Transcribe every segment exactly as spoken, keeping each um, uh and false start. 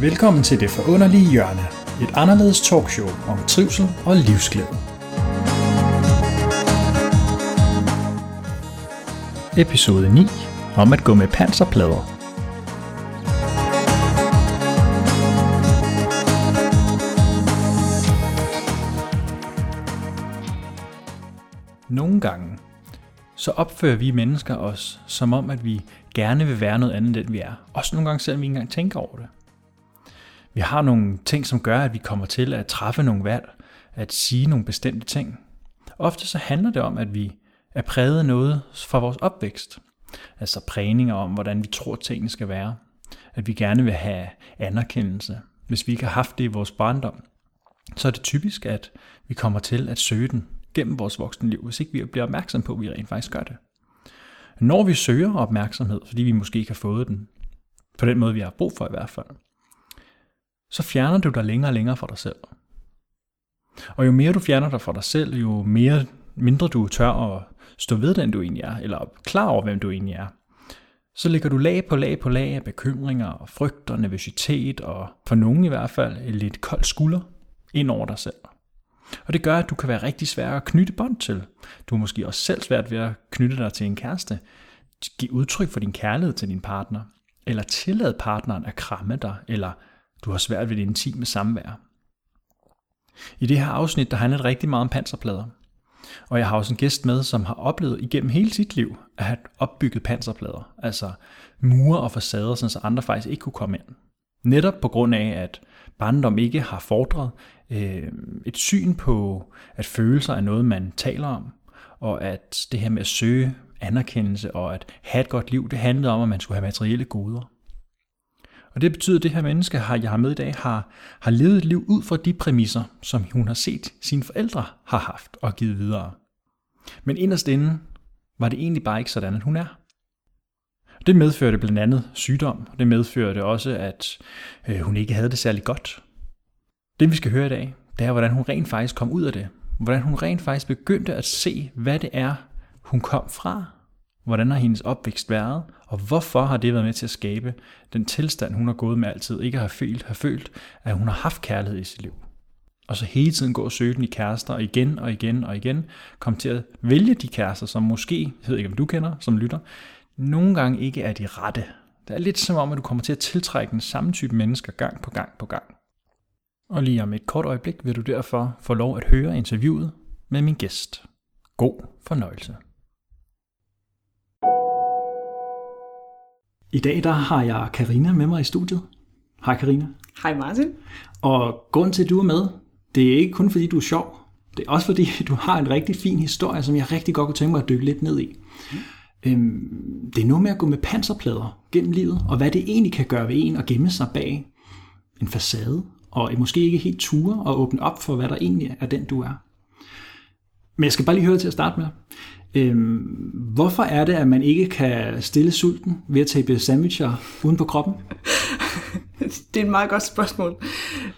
Velkommen til Det Forunderlige Hjørne, et anderledes talkshow om trivsel og livsglæde. Episode ni om at gå med panserplader. Nogle gange, så opfører vi mennesker os, som om at vi gerne vil være noget andet, end vi er. Også nogle gange, selvom vi ikke engang tænker over det. Vi har nogle ting, som gør, at vi kommer til at træffe nogle valg, at sige nogle bestemte ting. Ofte så handler det om, at vi er præget af noget fra vores opvækst. Altså prægninger om, hvordan vi tror, tingene skal være. At vi gerne vil have anerkendelse. Hvis vi ikke har haft det i vores barndom, så er det typisk, at vi kommer til at søge den gennem vores voksenliv, hvis ikke vi bliver opmærksom på, at vi rent faktisk gør det. Når vi søger opmærksomhed, fordi vi måske ikke har fået den, på den måde vi har brug for i hvert fald, så fjerner du dig længere og længere fra dig selv. Og jo mere du fjerner dig fra dig selv, jo mere, mindre du tør at stå ved den, du egentlig er, eller klar over, hvem du egentlig er, så lægger du lag på lag på lag af bekymringer og frygt og nervøsitet, og for nogen i hvert fald et lidt kold skulder ind over dig selv. Og det gør, at du kan være rigtig svær at knytte bånd til. Du er måske også selv svært ved at knytte dig til en kæreste, give udtryk for din kærlighed til din partner, eller tillade partneren at kramme dig, eller du har svært ved det intime samvær. I det her afsnit, der handler det rigtig meget om panserplader. Og jeg har også en gæst med, som har oplevet igennem hele sit liv at have opbygget panserplader, altså mure og facader, så andre faktisk ikke kunne komme ind. Netop på grund af, at barndom ikke har fordret øh, et syn på, at følelser er noget, man taler om, og at det her med at søge anerkendelse og at have et godt liv, det handlede om, at man skulle have materielle goder. Og det betyder, at det her menneske, jeg har med i dag, har, har levet et liv ud fra de præmisser, som hun har set sine forældre har haft og givet videre. Men inderst inde var det egentlig bare ikke sådan, at hun er. Det medførte blandt andet sygdom, og det medførte også, at hun ikke havde det særlig godt. Det vi skal høre i dag, det er, hvordan hun rent faktisk kom ud af det. Hvordan hun rent faktisk begyndte at se, hvad det er, hun kom fra. Hvordan har hendes opvækst været, og hvorfor har det været med til at skabe den tilstand, hun har gået med altid, ikke har følt, har følt, at hun har haft kærlighed i sit liv. Og så hele tiden gå og søge den i kærester, og igen og igen og igen kom til at vælge de kærester, som måske, jeg ved ikke om du kender, som lytter, nogle gange ikke er de rette. Det er lidt som om, at du kommer til at tiltrække den samme type mennesker gang på gang på gang. Og lige om et kort øjeblik vil du derfor få lov at høre interviewet med min gæst. God fornøjelse. I dag der har jeg Karina med mig i studiet. Hej Karina. Hej Martin. Og grund til, at du er med, det er ikke kun fordi, du er sjov. Det er også fordi, du har en rigtig fin historie, som jeg rigtig godt kunne tænke mig at dykke lidt ned i. Det er noget med at gå med panserplader gennem livet, og hvad det egentlig kan gøre ved en at gemme sig bag en facade, og måske ikke helt ture og åbne op for, hvad der egentlig er den, du er. Men jeg skal bare lige høre til at starte med. Øhm, hvorfor er det, at man ikke kan stille sulten ved at tabe sandwicher uden på kroppen? Det er et meget godt spørgsmål.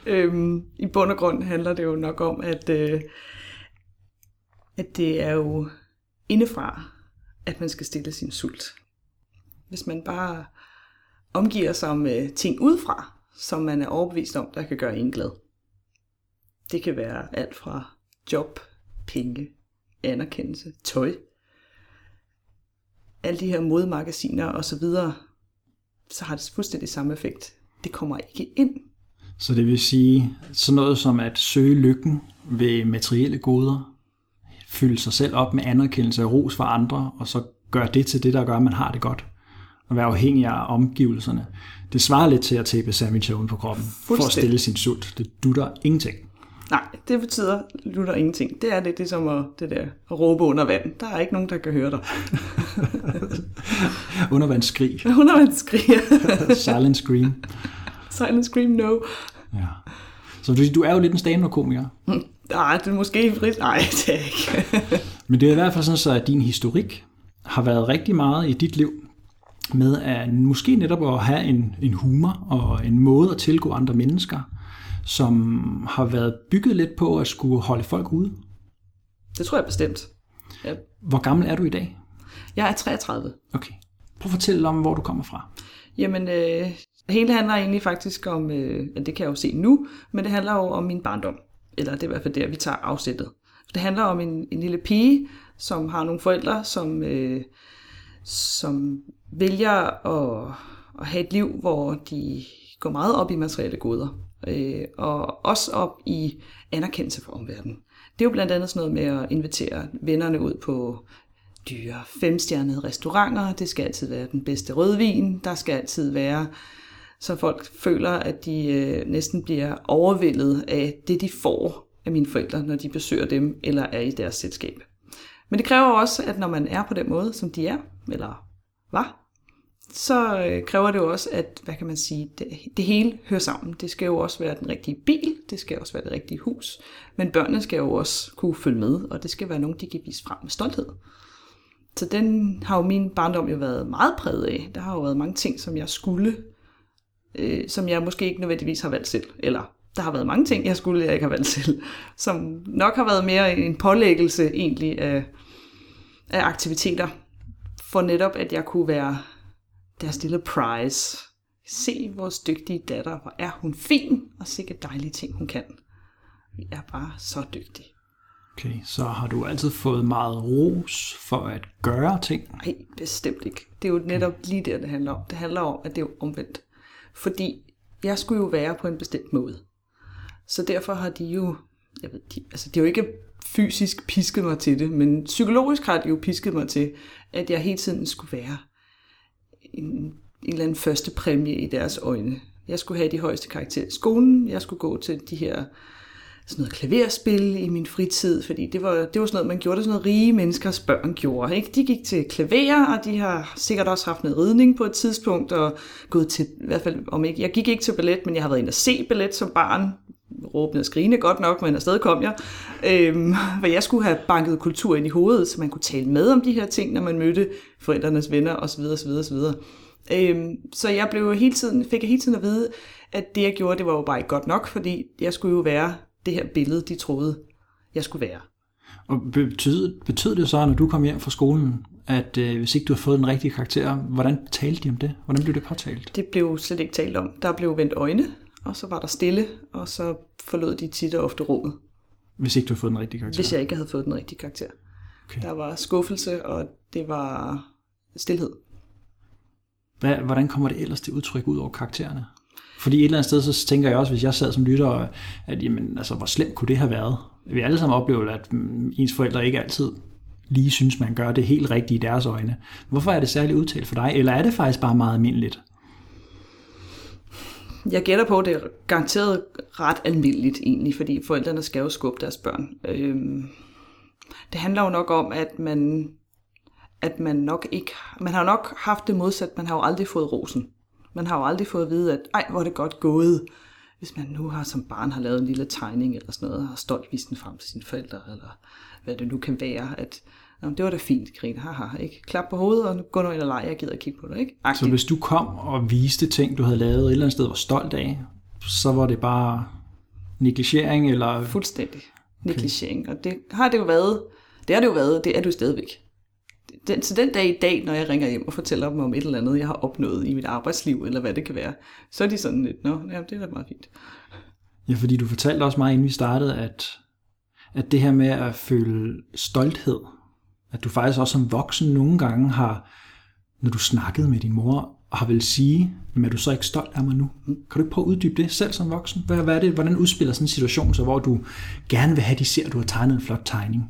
Øhm, I bund og grund handler det jo nok om, at, øh, at det er jo indefra, at man skal stille sin sult. Hvis man bare omgiver sig med ting udefra, som man er overbevist om, der kan gøre en glad. Det kan være alt fra job, penge, anerkendelse, tøj. Alle de her modemagasiner og så videre, så har det fuldstændig samme effekt. Det kommer ikke ind. Så det vil sige, sådan noget som at søge lykken ved materielle goder, fylde sig selv op med anerkendelse og ros fra andre, og så gøre det til det, der gør, at man har det godt. Og være afhængig af omgivelserne. Det svarer lidt til at tabe sandwicher uden på kroppen, for at stille sin sult. Det dutter ingenting. Nej, det betyder lutter ingenting. Det er lidt ligesom at, det der at råbe under vand. Der er ikke nogen, der kan høre dig. Undervandsskrig. Undervandsskrig. Silent scream. Silent scream, no. Ja. Så du, du er jo lidt en stand-up-komiker. Nej, det er måske frit. Nej, det er ikke. Men det er i hvert fald sådan, så at din historik har været rigtig meget i dit liv med at måske netop at have en, en humor og en måde at tilgå andre mennesker, som har været bygget lidt på at skulle holde folk ude. Det tror jeg bestemt. Ja. Hvor gammel er du i dag? Jeg er treogtredive. Okay. Prøv at fortælle om, hvor du kommer fra. Jamen, øh, hele handler egentlig faktisk om, øh, det kan jeg jo se nu, men det handler jo om min barndom. Eller det er i hvert fald der, vi tager afsættet. Det handler om en, en lille pige, som har nogle forældre, som, øh, som vælger at, at have et liv, hvor de går meget op i materielle goder. Øh, og også op i anerkendelse for omverdenen. Det er jo blandt andet sådan noget med at invitere vennerne ud på dyre femstjernede restauranter. Det skal altid være den bedste rødvin. Der skal altid være, så folk føler, at de øh, næsten bliver overvældet af det, de får af mine forældre, når de besøger dem eller er i deres selskab. Men det kræver også, at når man er på den måde, som de er, eller var, så øh, kræver det jo også, at hvad kan man sige, det, det hele hører sammen. Det skal jo også være den rigtige bil, det skal også være det rigtige hus, men børnene skal jo også kunne følge med, og det skal være nogen, de kan vise frem med stolthed. Så den har jo min barndom jo været meget præget af. Der har jo været mange ting, som jeg skulle, øh, som jeg måske ikke nødvendigvis har valgt selv. Eller der har været mange ting, jeg skulle, jeg ikke har valgt selv. Som nok har været mere en pålæggelse egentlig af, af aktiviteter. For netop, at jeg kunne være deres lille prize. Se vores dygtige datter, hvor er hun fin, og sikkert dejlige ting, hun kan. Vi er bare så dygtige. Okay, så har du altid fået meget ros for at gøre ting? Nej, bestemt ikke. Det er jo netop lige der, det handler om. Det handler om, at det er jo omvendt. Fordi jeg skulle jo være på en bestemt måde. Så derfor har de jo, jeg ved, de, altså de har jo ikke fysisk pisket mig til det, men psykologisk har de jo pisket mig til, at jeg hele tiden skulle være en, en eller anden første præmie i deres øjne. Jeg skulle have de højeste karakterer i skolen, jeg skulle gå til de her sådan noget klaverspil i min fritid, fordi det var, det var sådan noget, man gjorde, det sådan noget rige menneskers børn gjorde, ikke? De gik til klaver, og de har sikkert også haft noget ridning på et tidspunkt, og gået til, i hvert fald om ikke, jeg gik ikke til ballet, men jeg har været inde og se ballet som barn, råbende og skrigende godt nok, men afsted kom jeg, øhm, hvor jeg skulle have banket kultur ind i hovedet, så man kunne tale med om de her ting, når man mødte forældrenes venner, osv., osv., osv. Øhm, så jeg blev hele tiden, fik jeg hele tiden at vide, at det jeg gjorde, det var jo bare ikke godt nok, fordi jeg skulle jo være det her billede, de troede, jeg skulle være. Og betød, betød det så, når du kom hjem fra skolen, at øh, hvis ikke du havde fået den rigtige karakter, hvordan talte de om det? Hvordan blev det påtalt? Det blev slet ikke talt om. Der blev vendt øjne, og så var der stille, og så forlod de tit og ofte rummet. Hvis ikke du havde fået den rigtige karakter? Hvis jeg ikke havde fået den rigtige karakter. Okay. Der var skuffelse, og det var stilhed. Hvad, hvordan kommer det ellers til udtryk ud over karaktererne? Fordi et eller andet sted, så tænker jeg også, hvis jeg sad som lytter, at jamen, altså, hvor slemt kunne det have været? Vi alle sammen oplever, at ens forældre ikke altid lige synes, man gør det helt rigtigt i deres øjne. Hvorfor er det særligt udtalt for dig? Eller er det faktisk bare meget almindeligt? Jeg gætter på, at det er garanteret ret almindeligt egentlig, fordi forældrene skal jo skubbe deres børn. Øhm, det handler jo nok om, at man, at man nok ikke... Man har nok haft det modsat, man har jo aldrig fået rosen. Man har jo aldrig fået at vide, at ej, hvor er det godt gået, hvis man nu har som barn har lavet en lille tegning eller sådan noget, og har stolt vist den frem til sine forældre, eller hvad det nu kan være, at det var da fint, Karina, haha, ikke? Klap på hovedet og gå nu ind og lege, jeg gider at kigge på dig, ikke? Aktivt. Så hvis du kom og viste ting, du havde lavet et eller andet sted, var stolt af, så var det bare negligering, eller? Fuldstændig negligering, og det har det jo været, det har det jo været, det er det jo stadigvæk. Den, så den dag i dag, når jeg ringer hjem og fortæller dem om et eller andet, jeg har opnået i mit arbejdsliv, eller hvad det kan være, så er de sådan lidt, nå, ja, det er da meget fint. Ja, fordi du fortalte også mig, inden vi startede, at, at det her med at føle stolthed, at du faktisk også som voksen nogle gange har, når du snakkede med din mor, og har vel sige, men er du så ikke stolt af mig nu? Kan du ikke prøve at uddybe det selv som voksen? Hvad, hvad er det, hvordan udspiller sådan en situation, så hvor du gerne vil have, de ser, at du har tegnet en flot tegning?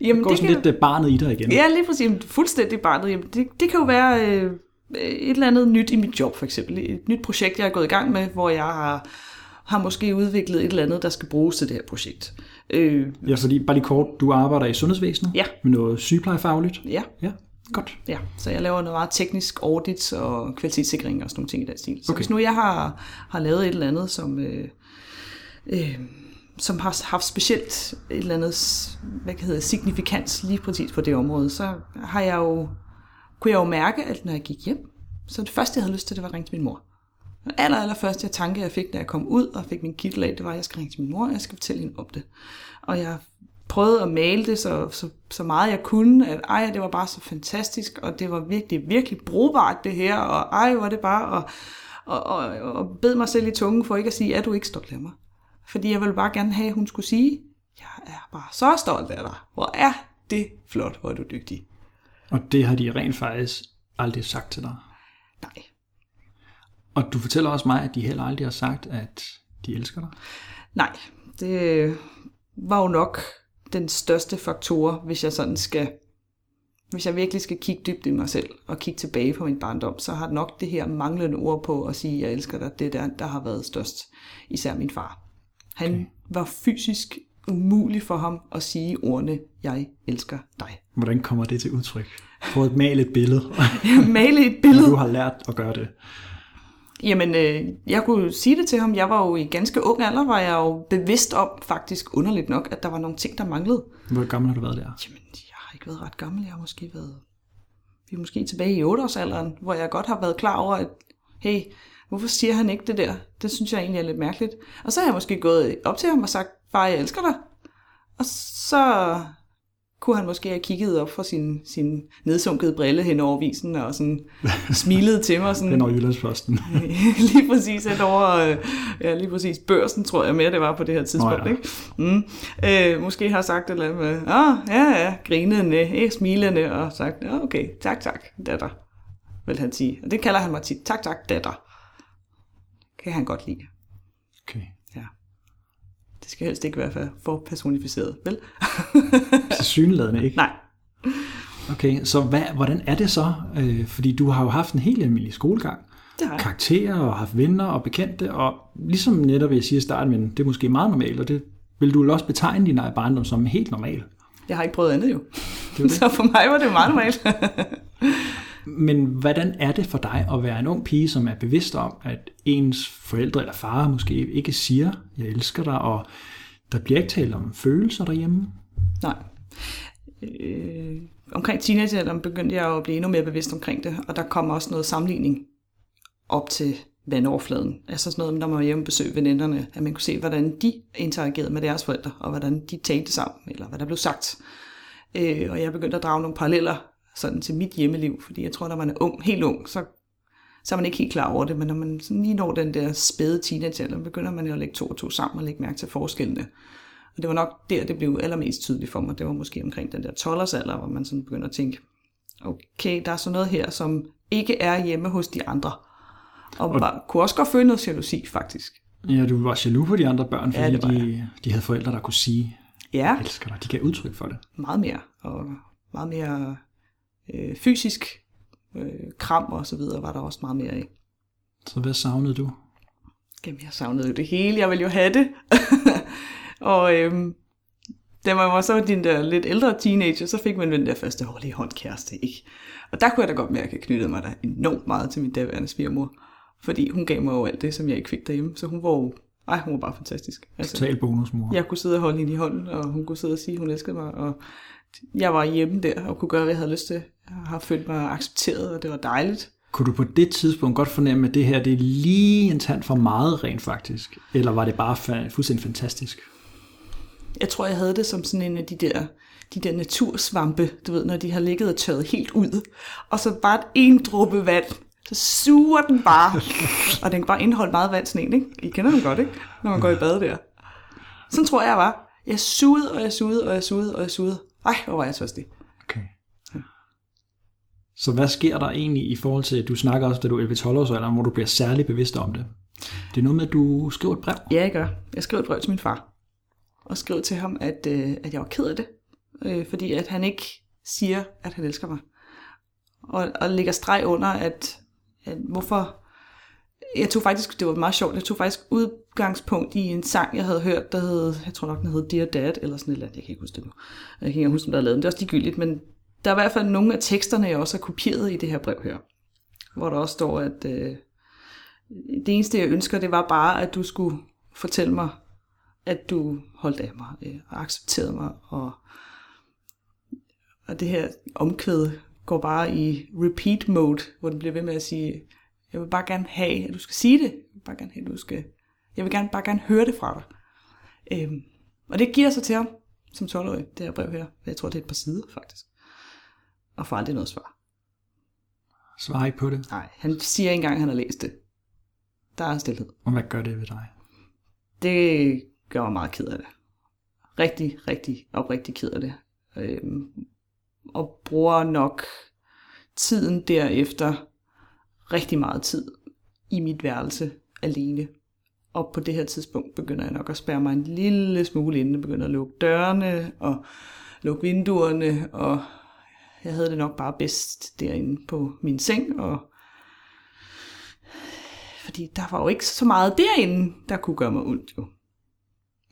Jamen, det går det sådan kan... lidt barnet i dig igen. Ja, lige præcis. Fuldstændig barnet. Jamen, det, det kan jo være øh, et eller andet nyt i mit job, for eksempel. Et nyt projekt, jeg er gået i gang med, hvor jeg har, har måske udviklet et eller andet, der skal bruges til det her projekt. Øh, ja, fordi bare lige kort, du arbejder i sundhedsvæsenet? Ja. Med noget sygeplejefagligt? Ja. Ja, godt. Ja, så jeg laver noget meget teknisk audit og kvalitetssikring og sådan nogle ting i den stil. Så okay. Hvis nu jeg har, har lavet et eller andet, som... Øh, øh, som har haft specielt et eller andet, hvad kan hedde, signifikans lige præcis på det område, så har jeg jo, kunne jeg jo mærke, at når jeg gik hjem, så det første, jeg havde lyst til, det var at ringe til min mor. Den aller, aller første tanke, jeg fik, da jeg kom ud og fik min kittel af, det var, at jeg skal ringe til min mor, og jeg skal fortælle hende om det. Og jeg prøvede at male det så, så, så meget jeg kunne, at ej, det var bare så fantastisk, og det var virkelig, virkelig brugbart det her, og ej, var det bare, og, og, og, og bed mig selv i tungen for ikke at sige, at du ikke står glemmer. Fordi jeg ville bare gerne have, at hun skulle sige, jeg er bare så stolt af dig, hvor er det flot, hvor er du dygtig. Og det har de rent faktisk aldrig sagt til dig? Nej. Og du fortæller også mig, at de heller aldrig har sagt, at de elsker dig? Nej, det var jo nok den største faktor, hvis jeg sådan skal, hvis jeg virkelig skal kigge dybt i mig selv og kigge tilbage på min barndom, så har nok det her manglende ord på at sige, at jeg elsker dig, det der, der har været størst. Især min far. Han okay. var fysisk umulig for ham at sige ordene, jeg elsker dig. Hvordan kommer det til udtryk? Prøv at male et billede. Ja, male et billede. Du har lært at gøre det. Jamen, øh, jeg kunne sige det til ham. Jeg var jo i ganske ung alder, var jeg jo bevidst om, faktisk underligt nok, at der var nogle ting, der manglede. Hvor gammel har du været der? Jamen, jeg har ikke været ret gammel. Jeg har måske været, vi er måske tilbage i otte-årsalderen, hvor jeg godt har været klar over, at hey, hvorfor siger han ikke det der? Det synes jeg egentlig er lidt mærkeligt. Og så har jeg måske gået op til ham og sagt, far, jeg elsker dig. Og så kunne han måske have kigget op fra sin, sin nedsunkede brille hen over visen, og sådan smilede til mig. Sådan, hen over Jyllandsposten. Lige præcis hen over, ja, lige præcis Børsen, tror jeg mere, det var på det her tidspunkt. Nå, ja. Ikke? Mm. Øh, måske har sagt et eller andet med, ah, ja, ja, grinende, eh, smilende, og sagt, ah, okay, tak, tak, datter, vil han sige. Og det kalder han mig tit, tak, tak, datter. Kan han godt lide. Okay. Ja. Det skal helst ikke være for personificeret, vel? Tilsyneladende ikke? Nej. Okay, så hvad, hvordan er det så? Øh, fordi du har jo haft en helt almindelig skolegang. Det har jeg. Karakterer og haft venner og bekendte, og ligesom netop vil jeg sige i starten, men det er måske meget normalt, og det vil du også betegne din egen barndom som helt normal. Jeg har ikke prøvet andet jo. Det det. Så for mig var det meget normalt. Men hvordan er det for dig at være en ung pige, som er bevidst om, at ens forældre eller far måske ikke siger, jeg elsker dig, og der bliver ikke talt om følelser derhjemme? Nej. Øh, omkring teenagealderen begyndte jeg at blive endnu mere bevidst omkring det, og der kom også noget sammenligning op til vandoverfladen. Altså sådan noget, når man var hjemme og besøgte veninderne, at man kunne se, hvordan de interagerede med deres forældre, og hvordan de talte sammen, eller hvad der blev sagt. Øh, og jeg begyndte at drage nogle paralleller sådan til mit hjemmeliv, fordi jeg tror, når man er ung, helt ung, så, så er man ikke helt klar over det, men når man sådan lige når den der spæde teenagealder, begynder man jo at lægge to og to sammen og lægge mærke til forskellene. Og det var nok der, det blev allermest tydeligt for mig. Det var måske omkring den der tolv-årsalder, hvor man sådan begynder at tænke, okay, der er sådan noget her, som ikke er hjemme hos de andre. Og, og bare, kunne også godt føle noget jalousi, faktisk. Ja, du var jaloux på de andre børn, fordi ja, de, de havde forældre, der kunne sige, ja, jeg elsker dig. De gav udtryk for det. Meget mere. Og meget mere Øh, fysisk øh, kram og så videre var der også meget mere af. Så hvad savnede du? Jamen, jeg savnede jo det hele. Jeg ville jo have det. og øhm, da man var så din der lidt ældre teenager, så fik man den der første hårlige håndkæreste, ikke? Og der kunne jeg da godt mærke, at jeg knyttede mig der enormt meget til min daværende svigermor. Fordi hun gav mig jo alt det, som jeg ikke fik derhjemme. Så hun var jo, ej, hun var bare fantastisk. Altså, total bonusmor. Jeg kunne sidde og holde hende i hånden, og hun kunne sidde og sige, at hun elskede mig, og jeg var hjemme der og kunne gøre, hvad jeg havde lyst til. Jeg har følt mig accepteret, og det var dejligt. Kunne du på det tidspunkt godt fornemme, at det her det er lige en tand for meget rent faktisk? Eller var det bare fuldstændig fantastisk? Jeg tror, jeg havde det som sådan en af de der, de der natursvampe, du ved, når de har ligget og tørret helt ud. Og så bare en dråbe vand, så suger den bare. Og den kan bare indeholde meget vand, sådan en, ikke? I kender den godt, ikke? Når man går i bad der. Sådan tror jeg, jeg var. Jeg sugede, og jeg sugede, og jeg sugede, og jeg sugede. Ej, hvor var jeg tørstig. Okay. Ja. Så hvad sker der egentlig i forhold til, at du snakker også, da du er elleve-tolv-årsalderen, hvor du bliver særlig bevidst om det? Det er noget med, at du skriver et brev? Ja, jeg gør. Jeg skriver et brev til min far. Og skriver til ham, at, øh, at jeg var ked af det. Øh, fordi at han ikke siger, at han elsker mig. Og, og lægger streg under, at, at hvorfor... Jeg tog faktisk, det var meget sjovt, jeg tog faktisk udgangspunkt i en sang, jeg havde hørt, der hed, jeg tror nok, den hed Dear Dad, eller sådan et eller andet, jeg kan ikke huske det nu. Jeg kan ikke huske, om der er lavet den, det er også ligegyldigt, men der er i hvert fald nogle af teksterne, jeg også har kopieret i det her brev her, hvor der også står, at øh, det eneste, jeg ønsker, det var bare, at du skulle fortælle mig, at du holdt af mig, øh, og accepterede mig, og, og det her omkvæd går bare i repeat mode, hvor den bliver ved med at sige, jeg vil bare gerne have, at du skal sige det. Jeg vil bare gerne, have, at du skal... jeg vil gerne, bare gerne høre det fra dig. Øhm, og det giver sig til ham. som tolv-årig, det her brev her. Jeg tror, det er et par sider, faktisk. Og får aldrig noget svar. Svarer ikke på det? Nej, han siger ikke engang, at han har læst det. Der er stilhed. Og hvad gør det ved dig? Det gør mig meget ked af det. Rigtig, rigtig oprigtig ked af det. Øhm, og bruger nok tiden derefter rigtig meget tid i mit værelse alene. Og på det her tidspunkt begynder jeg nok at spærre mig en lille smule inden. Jeg begynder at lukke dørene og lukke vinduerne. Og jeg havde det nok bare bedst derinde på min seng. Og fordi der var jo ikke så meget derinde, der kunne gøre mig ondt jo.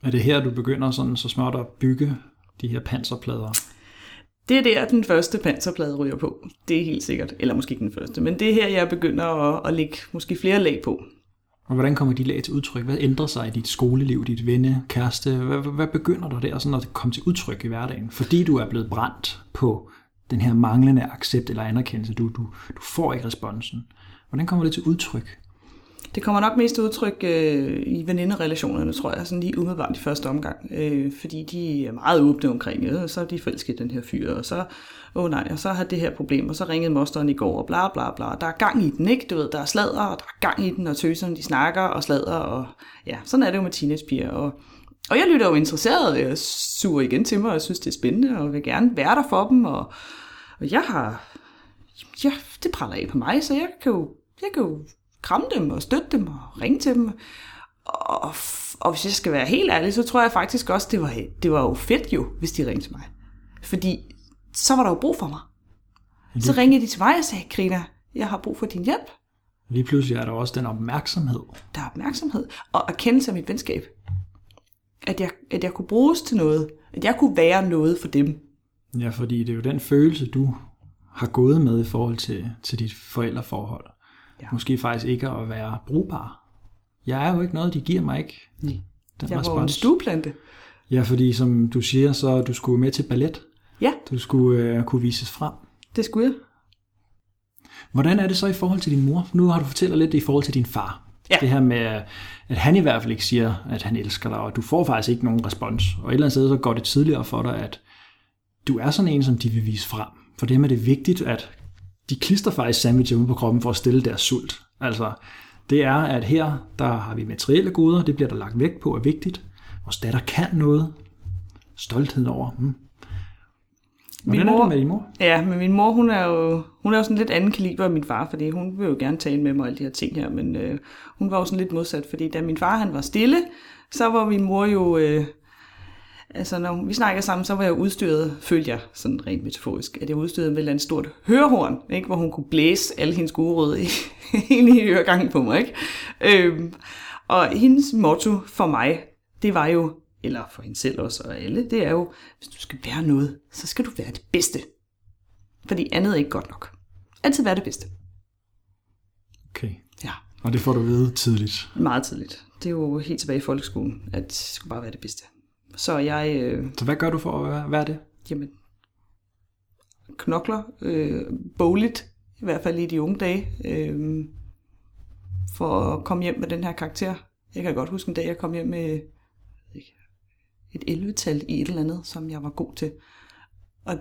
Er det her, du begynder sådan så småt at bygge de her panserplader? Det er der, den første panserplade ryger på. Det er helt sikkert. Eller måske ikke den første. Men det er her, jeg begynder at, at lægge måske flere lag på. Og hvordan kommer de lag til udtryk? Hvad ændrer sig i dit skoleliv, dit venne, kæreste? Hvad, hvad begynder der der, sådan at komme til udtryk i hverdagen? Fordi du er blevet brændt på den her manglende accept eller anerkendelse. Du, du, du får ikke responsen. Hvordan kommer det til udtryk? Det kommer nok mest udtryk øh, i veninderelationerne, tror jeg, sådan lige umiddelbart i første omgang. Øh, fordi de er meget åbne omkring det, og så er de forelsket den her fyr, og så, åh nej, og så har det her problem, og så ringede mosteren i går, og bla bla bla. Der er gang i den, ikke? Du ved, der er sladder, og der er gang i den, og tøserne, de snakker, og sladder, og ja, sådan er det jo med teenagepiger. Og, og jeg lytter jo interesseret, jeg suger igen til mig, og synes, det er spændende, og vil gerne være der for dem, og, og jeg har... Ja, det praller af på mig, så jeg kan jo... Jeg kan jo kramme dem og støtte dem og ringe til dem. Og, og hvis jeg skal være helt ærlig, så tror jeg faktisk også, det var, det var jo fedt jo, hvis de ringte til mig. Fordi så var der jo brug for mig. Så ringede de til mig og sagde, Karina, jeg har brug for din hjælp. Lige pludselig er der også den opmærksomhed. Der er opmærksomhed og erkendelse af mit venskab. At jeg, at jeg kunne bruges til noget. At jeg kunne være noget for dem. Ja, fordi det er jo den følelse, du har gået med i forhold til, til dit forældreforhold. Ja. Måske faktisk ikke at være brugbar. Jeg er jo ikke noget, de giver mig ikke. Nej. Den jeg var en stueplante. Ja, fordi som du siger, så du skulle med til ballet. Ja. Du skulle øh, kunne vises frem. Det skulle jeg. Hvordan er det så i forhold til din mor? Nu har du fortalt lidt i forhold til din far. Ja. Det her med, at han i hvert fald ikke siger, at han elsker dig, og du får faktisk ikke nogen respons. Og et eller andet sted, så går det tidligere for dig, at du er sådan en, som de vil vise frem. For det her med, det er vigtigt, at de klister faktisk sandwicher ude på kroppen for at stille deres sult. Altså, det er, at her, der har vi materielle goder, det bliver der lagt vægt på, er vigtigt. Vores datter kan noget. Stolthed over. Hmm. Hvordan mor, er det med din mor? Ja, men min mor, hun er jo, hun er jo sådan lidt anden kaliber end min far, fordi hun vil jo gerne tale med mig og alle de her ting her, men øh, hun var jo sådan lidt modsat, fordi da min far, han var stille, så var min mor jo... Øh, Altså, når vi snakker sammen, så var jeg udstyret, følte jeg, sådan rent metaforisk, at jeg udstyret med et eller andet stort hørehorn, ikke? Hvor hun kunne blæse alle hendes gode røde i, i øregangen på mig. Ikke? Øhm, og hendes motto for mig, det var jo, eller for hende selv også og alle, det er jo, hvis du skal være noget, så skal du være det bedste. Fordi andet er ikke godt nok. Altid være det bedste. Okay. Ja. Og det får du vide tidligt? Meget tidligt. Det er jo helt tilbage i folkeskolen, at det skulle bare være det bedste. Så jeg... Øh, så hvad gør du for at være det? Jamen, knokler, øh, bogligt, i hvert fald i de unge dage, øh, for at komme hjem med den her karakter. Jeg kan godt huske en dag, jeg kom hjem med et elleve-tal i et eller andet, som jeg var god til. Og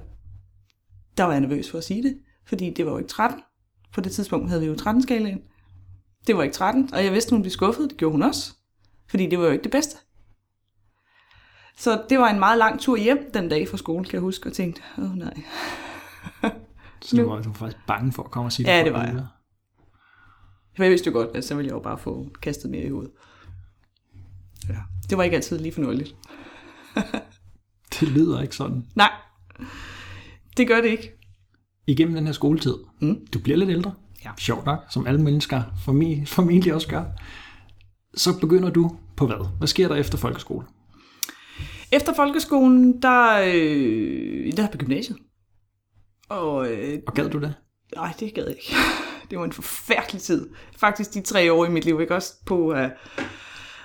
der var jeg nervøs for at sige det, fordi det var jo ikke tretten. På det tidspunkt havde vi jo tretten-skalaen. Det var ikke tretten, og jeg vidste, hun blev skuffet. Det gjorde hun også, fordi det var jo ikke det bedste. Så det var en meget lang tur hjem den dag fra skole, kan jeg huske, og tænkte, åh nej. Så du var, du var faktisk bange for at komme og sige det? Ja, det var jeg. Jeg vidste jo godt, at så ville jeg jo bare få kastet mere i hovedet. Ja. Det var ikke altid lige fornøjeligt. Det lyder ikke sådan. Nej, det gør det ikke. Igennem den her skoletid, mm. du bliver lidt ældre. Ja. Sjovt nok, som alle mennesker formel, formentlig også gør. Så begynder du på hvad? Hvad sker der efter folkeskole? Efter folkeskolen, der, øh, der er på gymnasiet. Og, øh, og gad du det? Nej, det gad jeg ikke. Det var en forfærdelig tid. Faktisk de tre år i mit liv, ikke også på... Øh,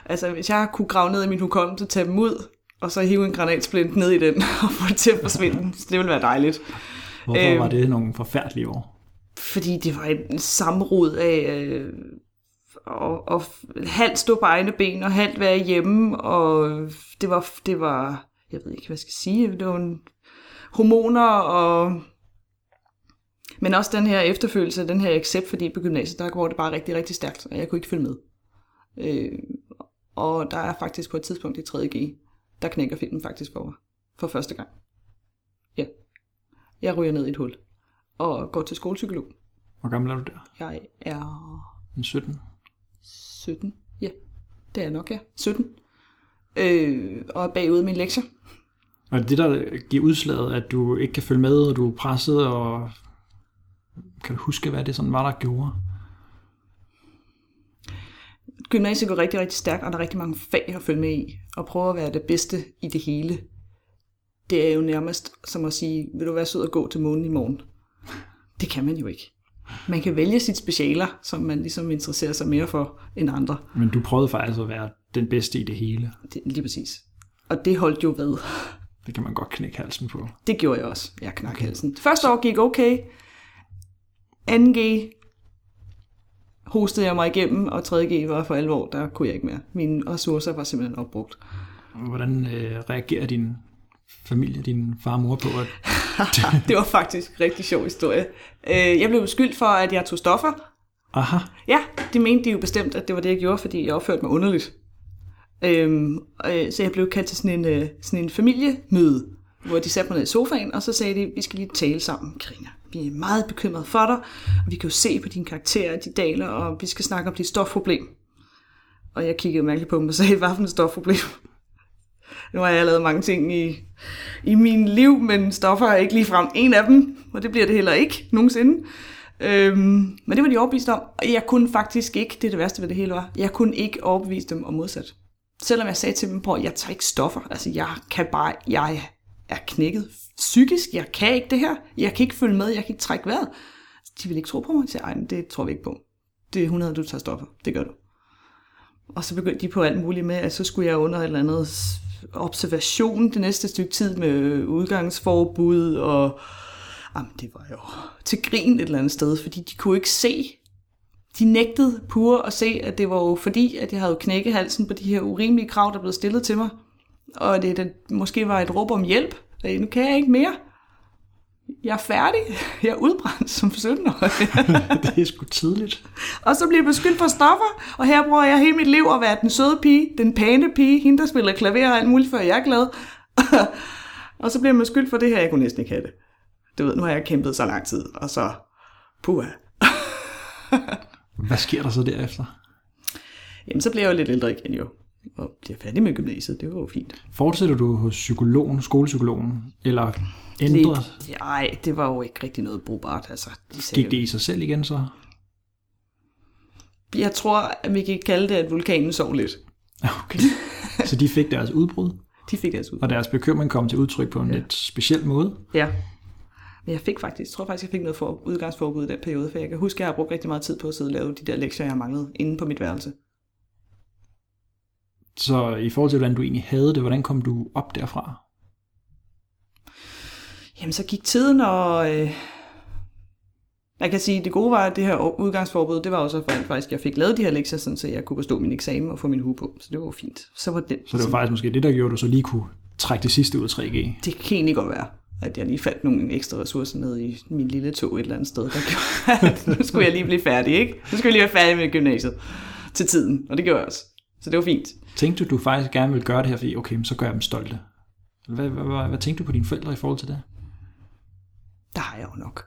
altså, hvis jeg kunne grave ned i min hukommelse, tage dem ud, og så hive en granatsplint ned i den, og få det til at forsvinde, så det ville være dejligt. Hvorfor øh, var det nogle forfærdelige år? Fordi det var en sammenrod af... Øh, Og, og halvt stå på egne ben, og halvt være hjemme, og det var, det var, jeg ved ikke, hvad jeg skal sige, det var en, hormoner og... Men også den her efterfølgelse, den her accept, fordi på gymnasiet, der går det bare rigtig, rigtig stærkt, og jeg kunne ikke følge med. Øh, og der er faktisk på et tidspunkt i tredje g, der knækker filmen faktisk for mig, for første gang. Ja. Jeg ryger ned i et hul, og går til skolepsykolog. Hvor gammel er du der? Jeg er... sytten? sytten, ja. Det er nok, ja. sytten. Øh, og er bagud min lektier. Og det, der giver udslaget, at du ikke kan følge med, og du er presset, og... Kan du huske, hvad det sådan var, der gjorde? Gymnasiet går rigtig, rigtig stærkt, og der er rigtig mange fag at følge med i, og prøve at være det bedste i det hele. Det er jo nærmest som at sige, vil du være sød at gå til månen i morgen? Det kan man jo ikke. Man kan vælge sit specialer, som man ligesom interesserer sig mere for end andre. Men du prøvede faktisk at være den bedste i det hele. Det, lige præcis. Og det holdt jo ved. Det kan man godt knække halsen på. Det gjorde jeg også. Jeg knækkede halsen. Det første år gik okay. anden g hostede jeg mig igennem, og tredje g var for alvor, der kunne jeg ikke mere. Mine ressourcer var simpelthen opbrugt. Hvordan øh, reagerer din familie, din far og mor på det? Det var faktisk en rigtig sjov historie. Øh, jeg blev beskyldt for, at jeg tog stoffer. Aha. Ja, det mente de jo bestemt, at det var det, jeg gjorde, fordi jeg opførte mig underligt. Øh, øh, så jeg blev kaldt til sådan en, øh, sådan en familiemøde, hvor de satte mig ned i sofaen, og så sagde de, vi skal lige tale sammen, Karina. Vi er meget bekymrede for dig, og vi kan jo se på dine karakterer, de daler, og vi skal snakke om dit stofproblem. Og jeg kiggede mærkeligt på dem og sagde, hvad for et stofproblem? Nu har jeg lavet mange ting i, i min liv, men stoffer er ikke ligefrem en af dem, og det bliver det heller ikke nogensinde. Øhm, men det var de overbevist om, og jeg kunne faktisk ikke, det er det værste ved det hele var, jeg kunne ikke overbevise dem om modsat. Selvom jeg sagde til dem, prøv, jeg tager ikke stoffer, altså jeg kan bare, jeg... er knækket psykisk, jeg kan ikke det her, jeg kan ikke følge med, jeg kan ikke trække vejret. De vil ikke tro på mig, jeg siger, ej, men det tror vi ikke på. Det er hundrede, du tager stoffer, det gør du. Og så begyndte de på alt muligt med, at så skulle jeg under et eller andet observation det næste stykke tid med udgangsforbud, og jamen, det var jo til grin et eller andet sted, fordi de kunne ikke se, de nægtede pure at se, at det var jo fordi, at jeg havde knækket halsen på de her urimelige krav, der blev stillet til mig. Og det, det måske var et råb om hjælp. Nu kan jeg ikke mere. Jeg er færdig. Jeg er udbrændt som syttenårig. Det er sgu tidligt. Og så bliver jeg beskyldt for stoffer. Og her bruger jeg hele mit liv at være den søde pige, den pæne pige, hende der spiller klaver og alt muligt, før jeg er glad. Og så bliver jeg beskyldt for det her. Jeg kunne næsten ikke have det. Du ved, nu har jeg kæmpet så lang tid. Og så, puha. Hvad sker der så derefter? Jamen, så bliver jeg jo lidt ældre igen jo. Og bliver færdig med gymnasiet, det var jo fint. Fortsætter du hos psykologen, skolepsykologen, eller ændrede? Nej, det var jo ikke rigtig noget brugbart. Altså, de sagde, gik det i sig selv igen så? Jeg tror, at vi kan kalde det, at vulkanen sov lidt. Okay, så de fik deres udbrud? De fik deres udbrud. Og deres bekymring kom til udtryk på en ja. lidt speciel måde? Ja, men jeg fik faktisk, jeg tror faktisk, jeg fik noget for udgangsforbud i den periode, for jeg kan huske, at jeg har brugt rigtig meget tid på at sidde og lave de der lektier, jeg har manglet inde på mit værelse. Så i forhold til, hvordan du egentlig havde det, hvordan kom du op derfra? Jamen, så gik tiden, og øh, jeg kan sige, det gode var, at det her udgangsforbud, det var også for, at faktisk, jeg fik lavet de her lektier, sådan, så jeg kunne bestå min eksamen og få min hue på. Så det var fint. Så, var det, så det var faktisk måske det, der gjorde, du så lige kunne trække det sidste ud af tre g? Det kan egentlig godt være, at jeg lige fandt nogle ekstra ressourcer ned i min lille tog et eller andet sted, der gjorde, at nu skulle jeg lige blive færdig, ikke? Nu skulle jeg lige være færdig med gymnasiet til tiden, og det gjorde jeg også. Så det var fint. Tænkte du, du faktisk gerne ville gøre det her, fordi okay, så gør jeg dem stolte? Hvad, hvad, hvad, hvad tænkte du på dine forældre i forhold til det? Det har jeg jo nok.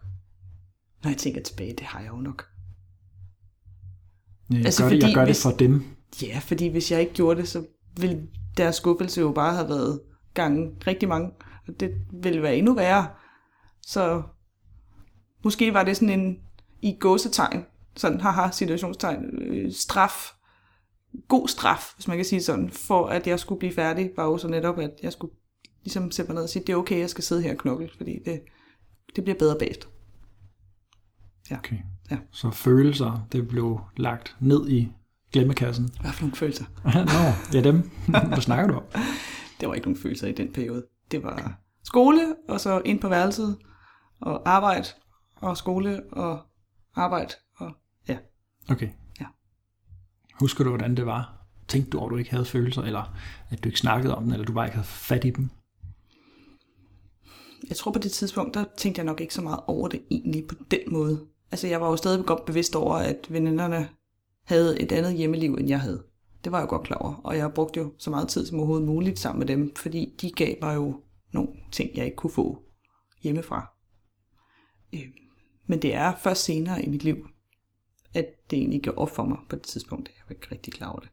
Når jeg tænker tilbage, det har jeg jo nok. Jeg altså, gør, det, jeg gør hvis, det for dem. Ja, fordi hvis jeg ikke gjorde det, så ville deres skuffelse jo bare have været gange rigtig mange. Og det ville være endnu værre. Så måske var det sådan en i gåsetegn, sådan haha, situationstegn, øh, straf, god straf, hvis man kan sige sådan, for at jeg skulle blive færdig, var jo så netop, at jeg skulle ligesom sætte mig ned og sige, det er okay, jeg skal sidde her og knokle, fordi det, det bliver bedre bagefter. Ja. Okay. Ja. Så følelser, det blev lagt ned i glemmekassen. Hvad for nogle følelser? Nå, det er dem. Hvad snakker du om? Det var ikke nogen følelser i den periode. Det var skole, og så ind på værelset, og arbejde, og skole, og arbejde, og ja. Okay. Husker du, hvordan det var? Tænkte du, at du ikke havde følelser, eller at du ikke snakkede om dem, eller du bare ikke havde fat i dem? jeg tror på det tidspunkt, der tænkte jeg nok ikke så meget over det egentlig på den måde. Altså jeg var jo stadig godt bevidst over, at veninderne havde et andet hjemmeliv, end jeg havde. Det var jeg jo godt klar over, og jeg brugte jo så meget tid som overhovedet muligt sammen med dem, fordi de gav mig jo nogle ting, jeg ikke kunne få hjemmefra. Øh, men det er først senere i mit liv, at det egentlig går op for mig på det tidspunkt. Jeg var ikke rigtig klar over det.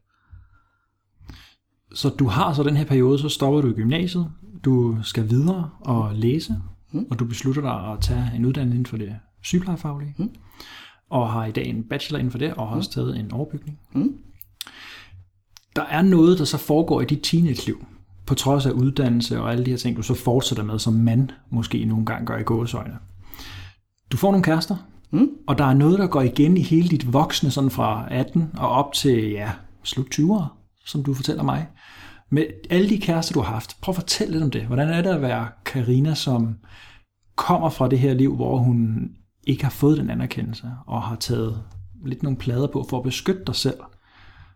Så du har så den her periode, så stopper du i gymnasiet, du skal videre og læse, mm. og du beslutter dig at tage en uddannelse inden for det sygeplejefaglige, mm. og har i dag en bachelor inden for det, og har mm. også taget en overbygning. Mm. Der er noget, der så foregår i dit teenage-liv, på trods af uddannelse og alle de her ting, du så fortsætter med, som man måske nogle gange gør i gåseøjne. Du får nogle kærester, mm. og der er noget, der går igen i hele dit voksne, sådan fra atten og op til ja, slut tyverne, som du fortæller mig. Med alle de kærester, du har haft, prøv at fortælle lidt om det. Hvordan er det at være Karina, som kommer fra det her liv, hvor hun ikke har fået den anerkendelse, og har taget lidt nogle plader på for at beskytte dig selv,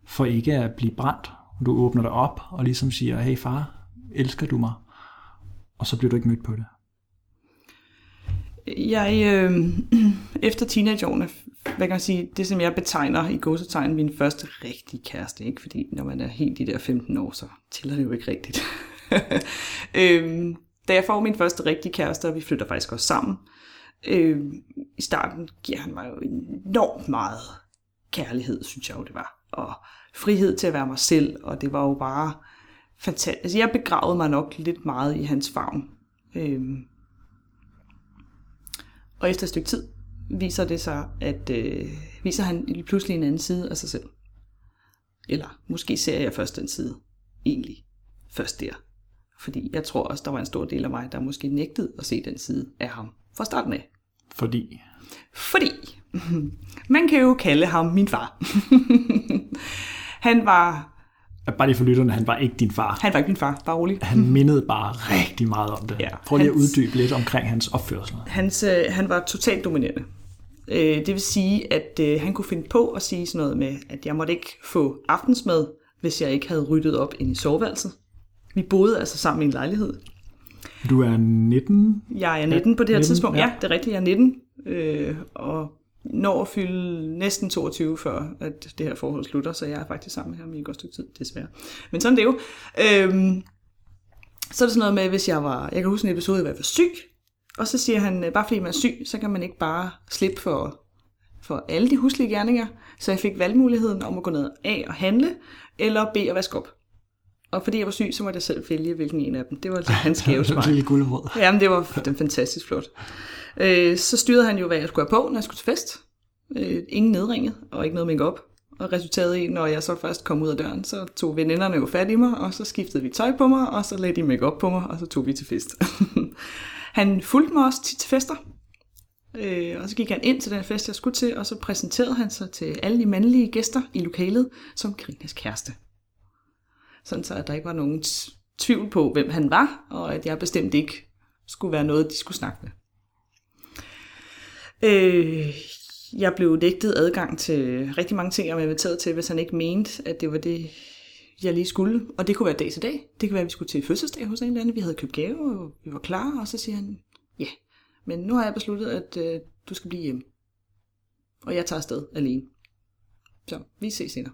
for ikke at blive brændt. Du åbner dig op og ligesom siger, hey far, elsker du mig? Og så bliver du ikke mødt på det. Jeg, øh, efter teenageårene, hvad kan jeg sige, det som jeg betegner i gåsetegn, min første rigtige kæreste, ikke? Fordi når man er helt i de der femten år, så tæller det jo ikke rigtigt. øh, da jeg får min første rigtige kæreste, og vi flytter faktisk også sammen, øh, i starten giver han mig jo enormt meget kærlighed, synes jeg jo det var. Og frihed til at være mig selv, og det var jo bare fantastisk. Altså, jeg begravede mig nok lidt meget i hans favn. Øhm. Og efter et stykke tid viser det sig, at øh, viser han pludselig en anden side af sig selv. Eller måske ser jeg først den side, egentlig først der. Fordi jeg tror også, der var en stor del af mig, der måske nægtede at se den side af ham fra starten af. Fordi? Fordi man kan jo kalde ham min far. Han var... Bare lige for lytterne, han var ikke din far. Han var ikke min far, bare rolig. Han mindede bare rigtig meget om det. Ja, prøv lige hans, at uddybe lidt omkring hans opførsel. Hans, øh, han var totalt dominerende. Øh, det vil sige, at øh, han kunne finde på at sige sådan noget med, at jeg måtte ikke få aftensmad, hvis jeg ikke havde ryddet op inde i soveværelset. Vi boede altså sammen i en lejlighed. Du er nitten? Jeg er nitten på det her nitten, tidspunkt. Ja, det er rigtigt, jeg er nitten. Øh, og når at fylde næsten toogtyve, før at det her forhold slutter, så jeg er faktisk sammen med ham i et godt stykke tid, desværre. Men sådan det er jo. Øhm, så er det sådan noget med, hvis jeg var, jeg kan huske en episode, hvor jeg var syg, og så siger han, bare fordi man er syg, så kan man ikke bare slippe for, for alle de huslige gerninger. Så jeg fik valgmuligheden om at gå ned A og handle, eller B og vaske op. Og fordi jeg var syg, så måtte jeg selv vælge, hvilken en af dem. Det var altså hans gave til mig. Det var en lille guldråd. Jamen, det var den fantastisk flot. Øh, så styrede han jo, hvad jeg skulle have på, når jeg skulle til fest. Øh, ingen nedringet, og ikke noget make-up. Og resulterede i, når jeg så først kom ud af døren, så tog veninderne jo fat i mig, og så skiftede vi tøj på mig, og så lagde de make-up på mig, og så tog vi til fest. Han fulgte mig også tit til fester. Øh, og så gik han ind til den fest, jeg skulle til, og så præsenterede han sig til alle de mandlige gæster i lokalet som Karinas kæreste. Sådan så, at der ikke var nogen tvivl på, hvem han var, og at jeg bestemt ikke skulle være noget, de skulle snakke med. Øh, jeg blev nægtet adgang til rigtig mange ting, jeg var inviteret til, hvis han ikke mente, at det var det, jeg lige skulle. Og det kunne være dag til dag. Det kunne være, at vi skulle til fødselsdag hos en eller anden. Vi havde købt gave, og vi var klar, og så siger han, ja, yeah, men nu har jeg besluttet, at øh, du skal blive hjemme. Og jeg tager afsted alene. Så vi ses senere.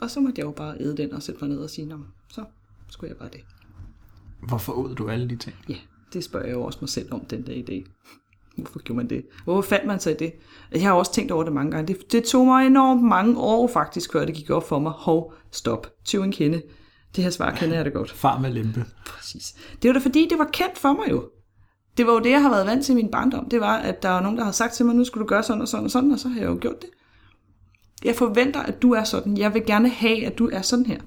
Og så måtte jeg jo bare æde den og sætte mig ned og sige, så skulle jeg bare det. Hvorfor åd du alle de ting? Ja, det spørger jeg jo også mig selv om den dag i dag. Hvorfor gjorde man det? Hvorfor fandt man sig i det? Jeg har også tænkt over det mange gange. Det, det tog mig enormt mange år faktisk, før det gik op for mig. Hov, stop. Tyv en kende. Det her svar kender jeg da godt. Far med lempe. Præcis. Det var da fordi, det var kendt for mig jo. Det var jo det, jeg har været vant til i min barndom. Det var, at der var nogen, der havde sagt til mig, nu skulle du gøre sådan og sådan og sådan, og så har jeg jo gjort det. Jeg forventer, at du er sådan. Jeg vil gerne have, at du er sådan her.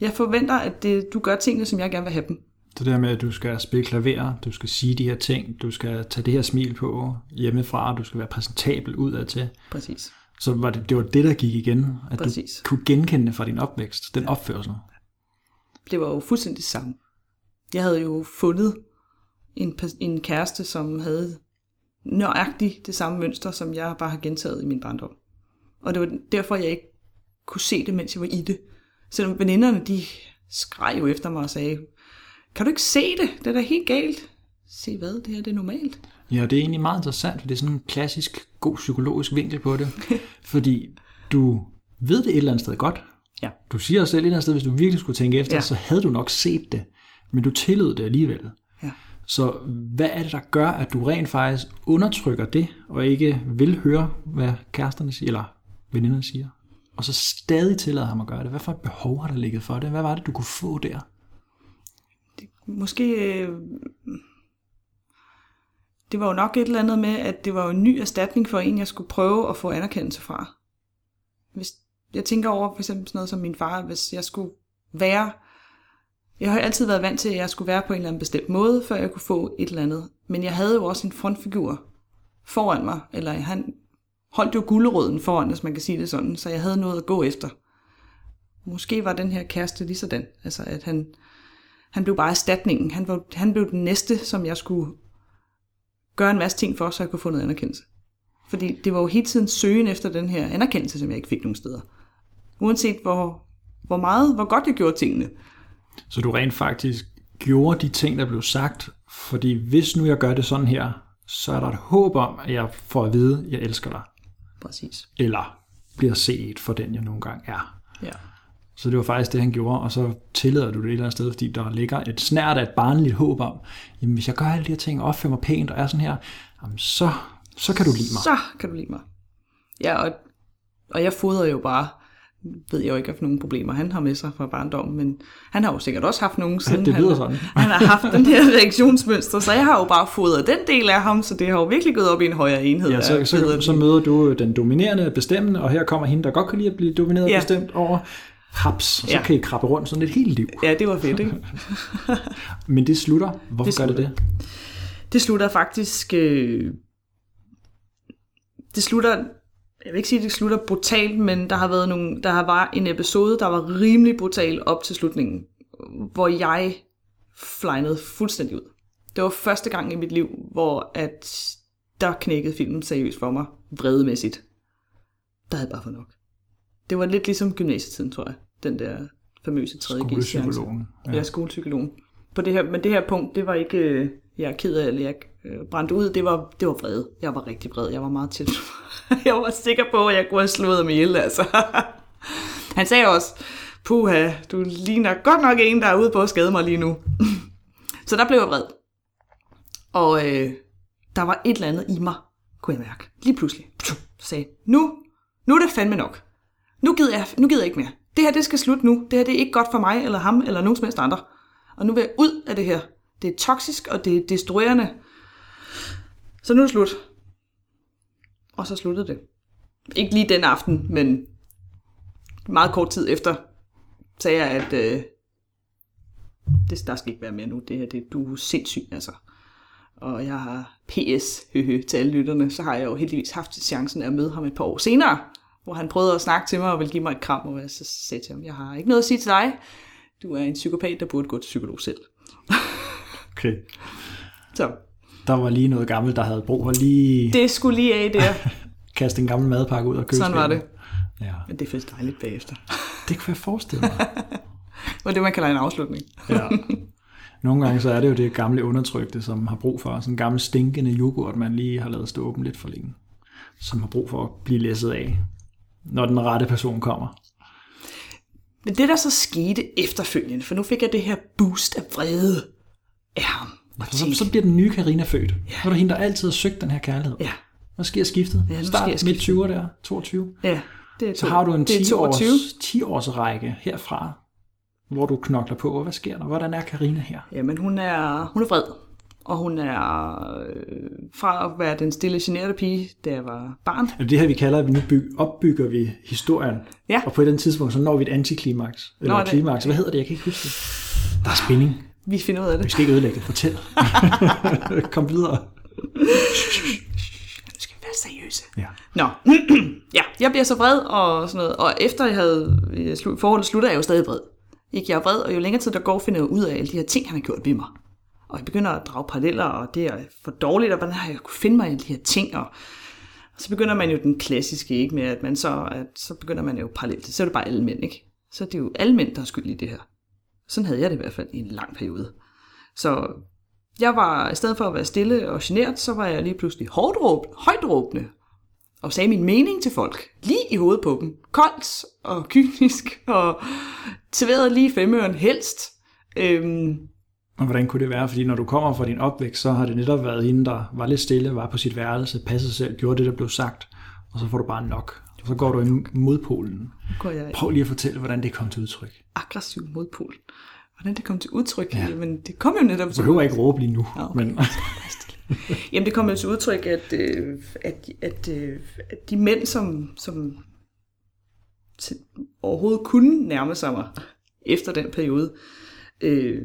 Jeg forventer, at det, du gør tingene, som jeg gerne vil have dem. Det der med, at du skal spille klaver, du skal sige de her ting, du skal tage det her smil på hjemmefra, du skal være præsentabel udadtil. Præcis. Så var det, det var det, der gik igen, at præcis. Du kunne genkende fra din opvækst, den opførsel. Det var jo fuldstændig samme. Jeg havde jo fundet en, en kæreste, som havde nøjagtigt det samme mønster, som jeg bare har gentaget i min barndom. Og det var derfor, jeg ikke kunne se det, mens jeg var i det. Selvom veninderne, de skreg jo efter mig og sagde, Kan du ikke se det? Det er da helt galt. Se hvad? Det her, det er normalt. Ja, det er egentlig meget interessant, for det er sådan en klassisk, god psykologisk vinkel på det. Fordi du ved det et eller andet sted godt. Ja. Du siger også selv et eller andet sted, hvis du virkelig skulle tænke efter, ja. Så havde du nok set det. Men du tillod det alligevel. Ja. Så hvad er det, der gør, at du rent faktisk undertrykker det, og ikke vil høre, hvad kæresterne siger, eller veninderne siger, og så stadig tillader ham at gøre det? Hvad for et behov har der ligget for det? Hvad var det, du kunne få der? Det, måske... Øh... Det var jo nok et eller andet med, at det var jo en ny erstatning for en, jeg skulle prøve at få anerkendelse fra. Hvis jeg tænker over for eksempel sådan noget som min far, hvis jeg skulle være... Jeg har jo altid været vant til, at jeg skulle være på en eller anden bestemt måde, før jeg kunne få et eller andet. Men jeg havde jo også en frontfigur foran mig, eller han holdt jo gulerøden foran, hvis man kan sige det sådan, så jeg havde noget at gå efter. Måske var den her kæreste lige sådan, altså at han, han blev bare erstatningen. Han, var, han blev den næste, som jeg skulle... gøre en masse ting for, så jeg kunne få noget anerkendelse. Fordi det var jo hele tiden søgen efter den her anerkendelse, som jeg ikke fik nogen steder. Uanset hvor, hvor meget, hvor godt jeg gjorde tingene. Så du rent faktisk gjorde de ting, der blev sagt, fordi hvis nu jeg gør det sådan her, så er der et håb om, at jeg får at vide, at jeg elsker dig. Præcis. Eller bliver set for den, jeg nogle gange er. Ja. Så det var faktisk det, han gjorde, og så tillader du det et eller andet sted, fordi der ligger et snært af et barnligt håb om, jamen hvis jeg gør alle de her ting, opfører mig pænt og er sådan her, jamen så, så kan du lide mig. Så kan du lide mig. Ja, og, og jeg fodrer jo bare, ved jeg jo ikke, at nogle problemer han har med sig fra barndommen, men han har jo sikkert også haft nogen siden, ja, det lyder sådan. han, han har haft den her reaktionsmønster, så jeg har jo bare fodret den del af ham, så det har jo virkelig gået op i en højere enhed. Ja, så, så, så møder du den dominerende bestemmende, og her kommer hende, der godt kan lide at blive domineret ja. Bestemt over... Haps, og så ja. Kan I krabbe rundt sådan et helt liv. Ja, det var fedt, ikke? Men det slutter. Hvorfor det slutter. Gør det det? Det slutter faktisk... Øh... Det slutter... Jeg vil ikke sige, at det slutter brutalt, men der har været nogle... der har været en episode, der var rimelig brutal op til slutningen, hvor jeg flejnede fuldstændig ud. Det var første gang i mit liv, hvor at der knækkede filmen seriøst for mig, vredemæssigt. Der havde jeg bare fået nok. Det var lidt ligesom gymnasietiden, tror jeg. Den der famøse tredje G-seance. Skolepsykologen. Ja, ja skolepsykologen. På det her, men det her punkt, det var ikke, jeg er ked af, eller jeg brændte ud. Det var, det var vred. Jeg var rigtig vred. Jeg var meget tæt. Jeg var sikker på, at jeg kunne have slået ham ihjel, altså. Han sagde også, puha, du ligner godt nok en, der er ude på at skade mig lige nu. Så der blev jeg vred. Og øh, der var et eller andet i mig, kunne jeg mærke. Lige pludselig. Sagde, nu, nu er det fandme nok. Nu gider, jeg, nu gider jeg ikke mere. Det her, det skal slutte nu. Det her, det er ikke godt for mig, eller ham, eller nogen som helst andre. Og nu vil jeg ud af det her. Det er toksisk, og det er destruerende. Så nu er det slut. Og så sluttede det. Ikke lige den aften, men meget kort tid efter, sagde jeg, at øh, det, der skal ikke være mere nu. Det her, det, du er sindssyg, altså. Og jeg har P S høhø, til alle lytterne, så har jeg jo heldigvis haft chancen at møde ham et par år senere, hvor han prøvede at snakke til mig og ville give mig et kram, og så sagde jeg til ham, jeg har ikke noget at sige til dig. Du er en psykopat, der burde gå til psykolog selv. Okay. Så. Der var lige noget gammelt, der havde brug for lige... Det skulle lige af der. Kaste en gammel madpakke ud og køleskabet. Sådan var det. Ja. Men det føltes dejligt bagefter. Det kunne jeg forestille mig. Og det, man kalder en afslutning. Ja. Nogle gange så er det jo det gamle undertrykte, som har brug for. Sådan en gammel stinkende yoghurt, man lige har lavet stå åben lidt for længe. Som har brug for at blive læsset af. Når den rette person kommer. Men det, der så skete efterfølgende, for nu fik jeg det her boost af vrede af ham. Så, så bliver den nye Karina født. Ja. Så er der hende, der altid har søgt den her kærlighed. Ja. Måske er skiftet. Ja, start midt skiftet. tyverne der, toogtyve. Ja, det er to, så har du en ti-års række herfra, hvor du knokler på, hvad sker der? Hvordan er Karina her? Jamen, hun er, hun er vred. Og hun er øh, fra at være den stille, generede pige, da jeg var barn. Det her, vi kalder, at vi nu byg, opbygger vi historien. Ja. Og på et eller andet tidspunkt, så når vi et antiklimaks. Eller et klimaks. Hvad hedder det? Jeg kan ikke huske det. Der er spænding. Vi finder ud af det. Vi skal ikke ødelægge det. Fortæl. Kom videre. Nu skal vi være seriøse. Ja. Nå. Ja, jeg bliver så vred og sådan noget. Og efter jeg havde forholdet slutter, jeg jo stadig vred. Ikke jeg er vred, og jo længere tid der går, finder jeg ud af alle de her ting, han har gjort ved mig. Og jeg begynder at drage paralleller, og det er for dårligt, og hvordan har jeg kunne finde mig i de her ting? Og så begynder man jo den klassiske, ikke med, at man så, at så begynder man jo parallelt. Så er det bare alle mænd, ikke? Så er det jo alle mænd, der er skyld i det her. Sådan havde jeg det i hvert fald i en lang periode. Så jeg var, i stedet for at være stille og genert, så var jeg lige pludselig højdråbende og sagde min mening til folk, lige i hovedet på dem, koldt og kynisk, og serverede lige femøren helst. Øhm. Og hvordan kunne det være? Fordi når du kommer fra din opvækst, så har det netop været hende, der var lidt stille, var på sit værelse, passede selv, gjorde det, der blev sagt, og så får du bare nok. Og så går du i modpolen. Prøv lige at fortælle, hvordan det kom til udtryk. Aggressiv modpol. Hvordan det kom til udtryk? Ja. Men det kom jo netop til udtryk. Du behøver ikke råbe lige nu. Ja, okay. Men... Jamen det kom jo til udtryk, at, at, at, at de mænd, som, som overhovedet kunne nærme sig mig efter den periode, øh,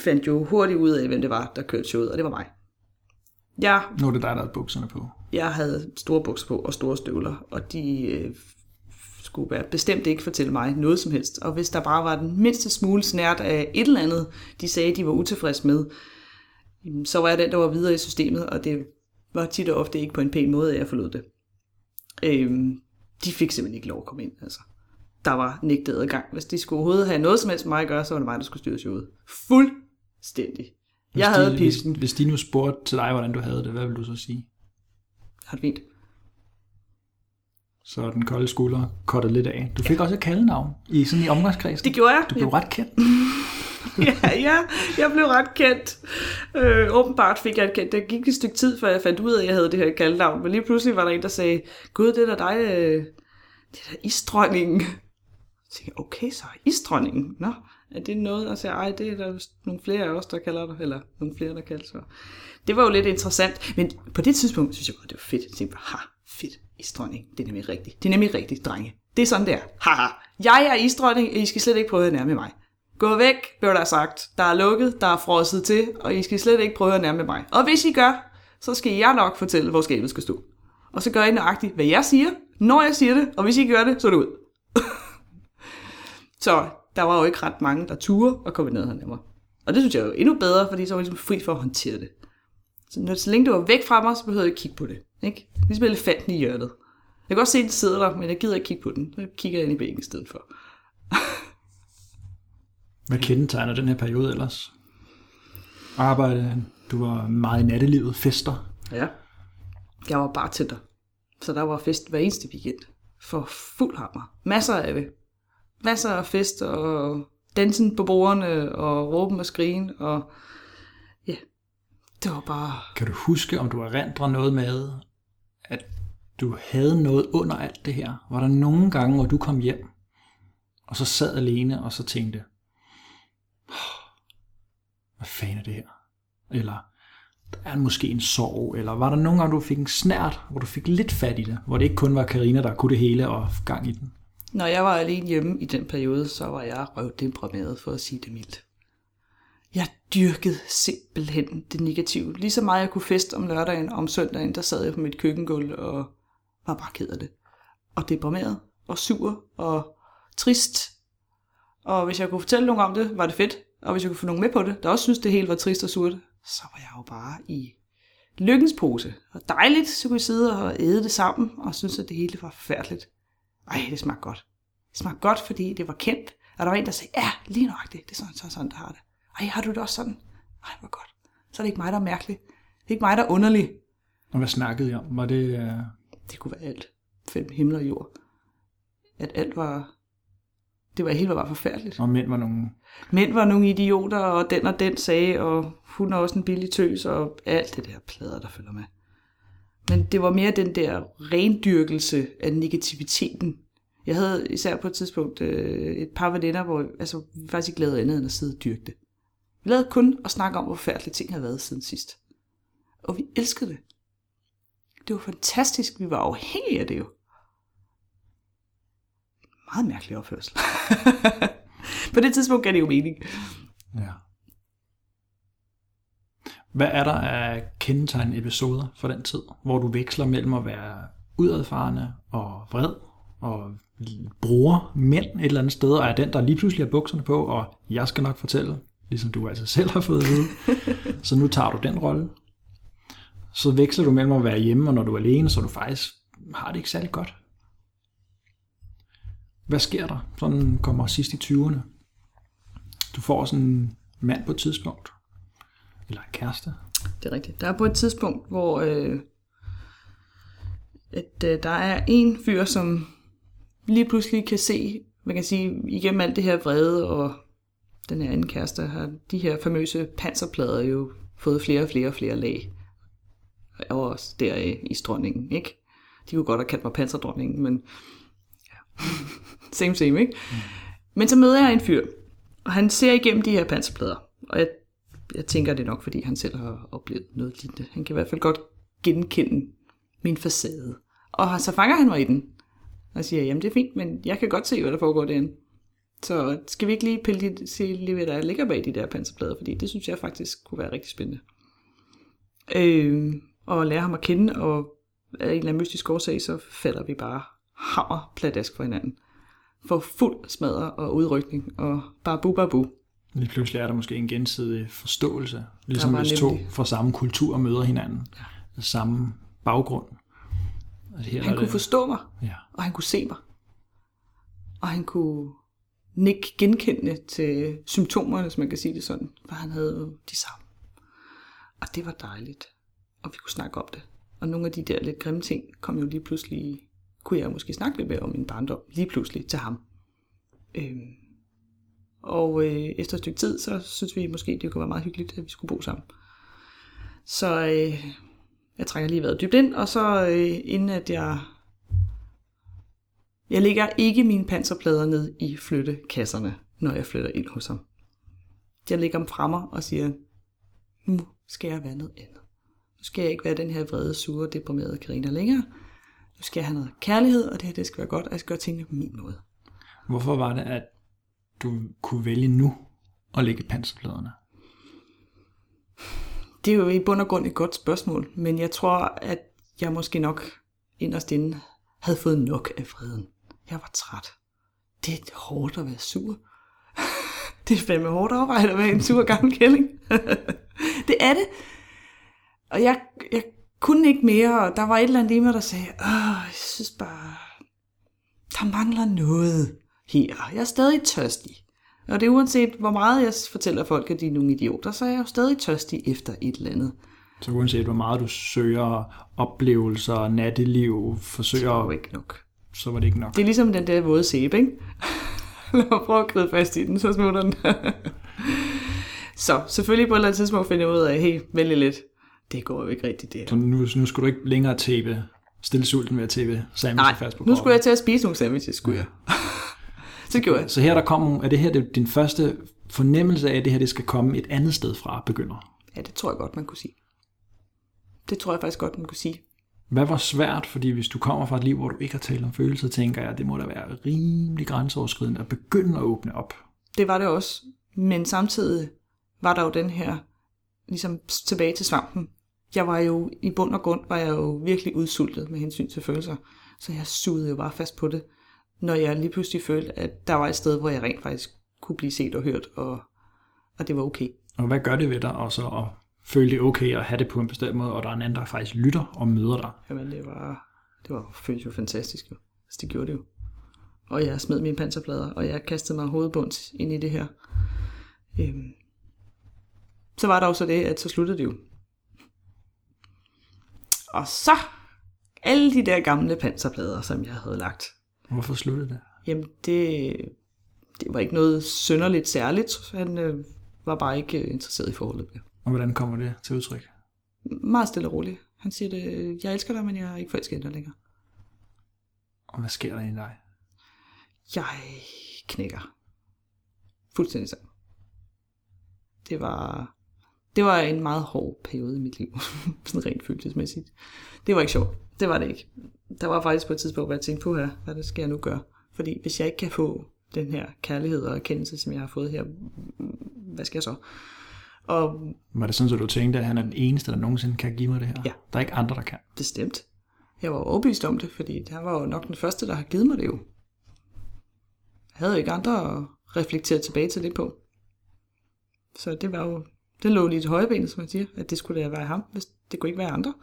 fandt jo hurtigt ud af, hvem det var, der kørte showet, og det var mig. Jeg, nu er det dig, der havde bukserne på. Jeg havde store bukser på og store støvler, og de øh, skulle være, bestemt ikke fortælle mig noget som helst. Og hvis der bare var den mindste smule snert af et eller andet, de sagde, de var utilfredse med, så var jeg den, der var videre i systemet, og det var tit og ofte ikke på en pæn måde, at jeg forlod det. Øh, de fik simpelthen ikke lov at komme ind, altså. Der var nægtet adgang. Hvis de skulle overhovedet have noget som helst med mig at gøre, så var det mig, der skulle styre showet. Fuldstændig. Hvis jeg havde de, pisken. Hvis, hvis de nu spurgte til dig, hvordan du havde det, hvad ville du så sige? Har det fint. Så den kolde skulder kottede lidt af. Du fik ja. også et kaldenavn i sådan i omgangskredsen. Det gjorde jeg. Du blev ja. ret kendt. ja, ja, jeg blev ret kendt. Øh, åbenbart fik jeg et kendt. Der gik et stykke tid, før jeg fandt ud af, at jeg havde det her kaldenavn. Men lige pludselig var der en, der sagde, gud, det er da dig, øh, det er da isdronningen. Så tænkte jeg, okay, så er isdronningen. Nå. Er det noget, og så ej, det er der nogle flere af os, der kalder dig, eller nogle flere, der kalder sig. Det var jo lidt interessant, men på det tidspunkt synes jeg bare, det var fedt. Jeg tænkte, ha, fedt, isdronning, det er nemlig rigtigt. Det er nemlig rigtigt, drenge. Det er sådan der. Haha, jeg er isdronning, og I skal slet ikke prøve at nærme mig. Gå væk, blev der sagt. Der er lukket, der er frosset til, og I skal slet ikke prøve at nærme mig. Og hvis I gør, så skal jeg nok fortælle, hvor skabet skal stå. Og så gør I nøjagtigt, hvad jeg siger, når jeg siger det, og hvis I gør det, så er det ud. Så... Der var jo ikke ret mange, der turde og komme ned her nærmere. Og det synes jeg jo endnu bedre, fordi så var jeg ligesom fri for at håndtere det. Så når så længe det var væk fra mig, så behøvede jeg ikke kigge på det. Ikke? Ligesom elefanten i hjørnet. Jeg kan godt se, at den sidder der, men jeg gider ikke kigge på den. Så kigger jeg ind i bækken i stedet for. Hvad kendetegner den her periode ellers? Arbejde, du var meget i nattelivet, fester. Ja, jeg var bartender. Så der var fest hver eneste weekend. For fuld hammer. Masser af det. Masser af fest og dansen på bordene og råben og skrigen og ja, det var bare... Kan du huske, om du erindrer noget med, at du havde noget under alt det her? Var der nogle gange, hvor du kom hjem og så sad alene og så tænkte, hvad fanden er det her? Eller der er måske en sorg, eller var der nogle gange, du fik en snert, hvor du fik lidt fat i det, hvor det ikke kun var Karina, der kunne det hele og gang i den? Når jeg var alene hjemme i den periode, så var jeg røvdeprimeret, for at sige det mildt. Jeg dyrkede simpelthen det negative. Lige så meget jeg kunne feste om lørdagen, om søndagen, der sad jeg på mit køkkengulv og var bare ked af det. Og deprimeret, og sur, og trist. Og hvis jeg kunne fortælle nogen om det, var det fedt. Og hvis jeg kunne få nogen med på det, der også synes det hele var trist og surt, så var jeg jo bare i lykkens pose. Og dejligt, så kunne jeg sidde og æde det sammen, og synes at det hele var forfærdeligt. Ej, det smagte godt. Det smagte godt, fordi det var kendt. Og der var en, der sagde, ja, lige nøjagtigt. Det er sådan, sådan, sådan, der har det. Ej, har du det også sådan? Ej, hvor godt. Så er det ikke mig, der er mærkelig. Det er ikke mig, der er underlig. Og hvad snakkede I om? Var det... Uh... Det kunne være alt. Fem himmel og jord. At alt var... Det var helt var forfærdeligt. Og mænd var nogle... Mænd var nogle idioter, og den og den sagde, og hun er også en billig tøs, og alt det der plader, der følger med. Men det var mere den der rendyrkelse af negativiteten. Jeg havde især på et tidspunkt øh, et par veninder, hvor altså, vi faktisk ikke lavede andet end at sidde og dyrke det. Vi lavede kun at snakke om, hvor forfærdelige ting havde været siden sidst. Og vi elskede det. Det var fantastisk. Vi var afhængige af det jo. Meget mærkelig opførsel. På det tidspunkt gav det jo mening. Ja. Hvad er der af kendetegnende episoder fra den tid, hvor du veksler mellem at være udadfarende og vred og bruger mænd et eller andet sted, og er den, der lige pludselig har bukserne på, og jeg skal nok fortælle, ligesom du altså selv har fået at vide, så nu tager du den rolle. Så veksler du mellem at være hjemme, og når du er alene, så du faktisk har det ikke særlig godt. Hvad sker der? Sådan kommer sidst i tyverne. Du får sådan mand på et tidspunkt. Eller en kæreste. Det er rigtigt. Der er på et tidspunkt, hvor øh, at, øh, der er en fyr, som lige pludselig kan se, man kan sige, igennem alt det her vrede, og den her anden kæreste har de her famøse panserplader jo fået flere og flere og flere lag. Og også der i, i dronningen, ikke? De kunne godt have kaldt mig panserdronningen, men ja. same same, ikke? Mm. Men så møder jeg en fyr, og han ser igennem de her panserplader, og jeg Jeg tænker, det nok, fordi han selv har oplevet noget lignende. Han kan i hvert fald godt genkende min facade. Og så fanger han mig i den. Og siger, jamen det er fint, men jeg kan godt se, hvad der foregår derinde. Så skal vi ikke lige pille lidt, se lige, hvad der ligger bag de der panserplader? Fordi det synes jeg faktisk kunne være rigtig spændende. Øh, og lære ham at kende, og af en eller anden mystisk årsag, så falder vi bare hammer pladask for hinanden. For fuld smadre og udrykning, og babu babu. Lige pludselig er der måske en gensidig forståelse, ligesom hvis to fra samme kultur møder hinanden, ja. Samme baggrund. Altså her han kunne det... forstå mig, ja. Og han kunne se mig, og han kunne nikke genkendende til symptomerne, som man kan sige det sådan, for han havde de samme. Og det var dejligt, og vi kunne snakke om det. Og nogle af de der lidt grimme ting kom jo lige pludselig, kunne jeg måske snakke lidt mere om min barndom, lige pludselig til ham. Øhm. Og øh, efter et stykke tid, så synes vi måske, det kunne være meget hyggeligt, at vi skulle bo sammen. Så øh, jeg trækker lige vejret dybt ind, og så øh, inden at jeg... Jeg lægger ikke mine panserplader ned i flyttekasserne, når jeg flytter ind hos ham. Jeg lægger dem fra mig og siger, nu skal jeg være noget andet. Nu skal jeg ikke være den her vrede, sure, deprimerede Karina længere. Nu skal jeg have noget kærlighed, og det her det skal være godt, og jeg skal gøre tingene på min måde. Hvorfor var det, at du kunne vælge nu at lægge panserpladerne? Det er jo i bund og grund et godt spørgsmål, men jeg tror, at jeg måske nok inderst inde havde fået nok af freden. Jeg var træt. Det er hårdt at være sur. Det er fandme hårdt arbejde at være en sur gammel kælling. Det er det. Og jeg, jeg kunne ikke mere, og der var et eller andet i mig, der sagde, åh, jeg synes bare, der mangler noget. Her. Jeg er stadig tørstig. Og det er uanset, hvor meget jeg fortæller folk, at de er nogle idioter, så er jeg jo stadig tørstig efter et eller andet. Så uanset, hvor meget du søger oplevelser, natteliv, forsøger... Det var ikke nok. Så var det ikke nok. Det er ligesom den der våde sæbe, ikke? Lad mig prøve at kride fast i den, så smutter den. Så selvfølgelig på et eller andet tidspunkt finder jeg ud af, hey, vældig lidt. Det går jo ikke rigtigt, det her. Så nu, nu skulle du ikke længere tæppe, stille sulten ved at tæppe sandwiches fast på kroppen. Nej, nu skulle jeg til at spise nogle sandwiches, skulle jeg. Så gjorde jeg. Så her der kommer, er det her det, din første fornemmelse af, at det her det skal komme et andet sted fra, begynder? Ja, det tror jeg godt, man kunne sige. Det tror jeg faktisk godt, man kunne sige. Hvad var svært? Fordi hvis du kommer fra et liv, hvor du ikke har talt om følelser, tænker jeg, at det må da være rimelig grænseoverskridende at begynde at åbne op. Det var det også. Men samtidig var der jo den her, ligesom tilbage til svampen. Jeg var jo, i bund og grund, var jeg jo virkelig udsultet med hensyn til følelser. Så jeg sugede jo bare fast på det. Når jeg lige pludselig følte, at der var et sted, hvor jeg rent faktisk kunne blive set og hørt, og, og det var okay. Og hvad gør det ved dig også at føle det okay og have det på en bestemt måde, og der er en anden, der faktisk lytter og møder dig? Jamen, det var, det var føltes jo fantastisk. Jo. Altså, det gjorde det jo. Og jeg smed mine panserplader, og jeg kastede mig hovedbunds ind i det her. Øhm. Så var der jo så det, at så sluttede det jo. Og så alle de der gamle panserplader, som jeg havde lagt. Hvorfor sluttede det? Jamen, det, det var ikke noget synderligt særligt. Han øh, var bare ikke interesseret i forholdet. Og hvordan kommer det til udtryk? Meget stille og roligt. Han siger det, jeg elsker dig, men jeg er ikke forelsket i dig længere. Og hvad sker der i dig? Jeg knækker. Fuldstændig sammen. Det var, det var en meget hård periode i mit liv. Sådan rent følelsesmæssigt. Det var ikke sjovt. Det var det ikke. Der var faktisk på et tidspunkt, hvor jeg tænkte på her, hvad det skal jeg nu gøre? Fordi hvis jeg ikke kan få den her kærlighed og erkendelse, som jeg har fået her, hvad skal jeg så? Og var det sådan, at du tænkte, at han er den eneste, der nogensinde kan give mig det her? Ja. Der er ikke andre, der kan. Bestemt. Jeg var overbevist om det, fordi han var jo nok den første, der har givet mig det jo. Jeg havde jo ikke andre at reflektere tilbage til det på. Så det var jo, det lå lige til højbenet, som man siger, at det skulle da være ham, hvis det kunne ikke være andre.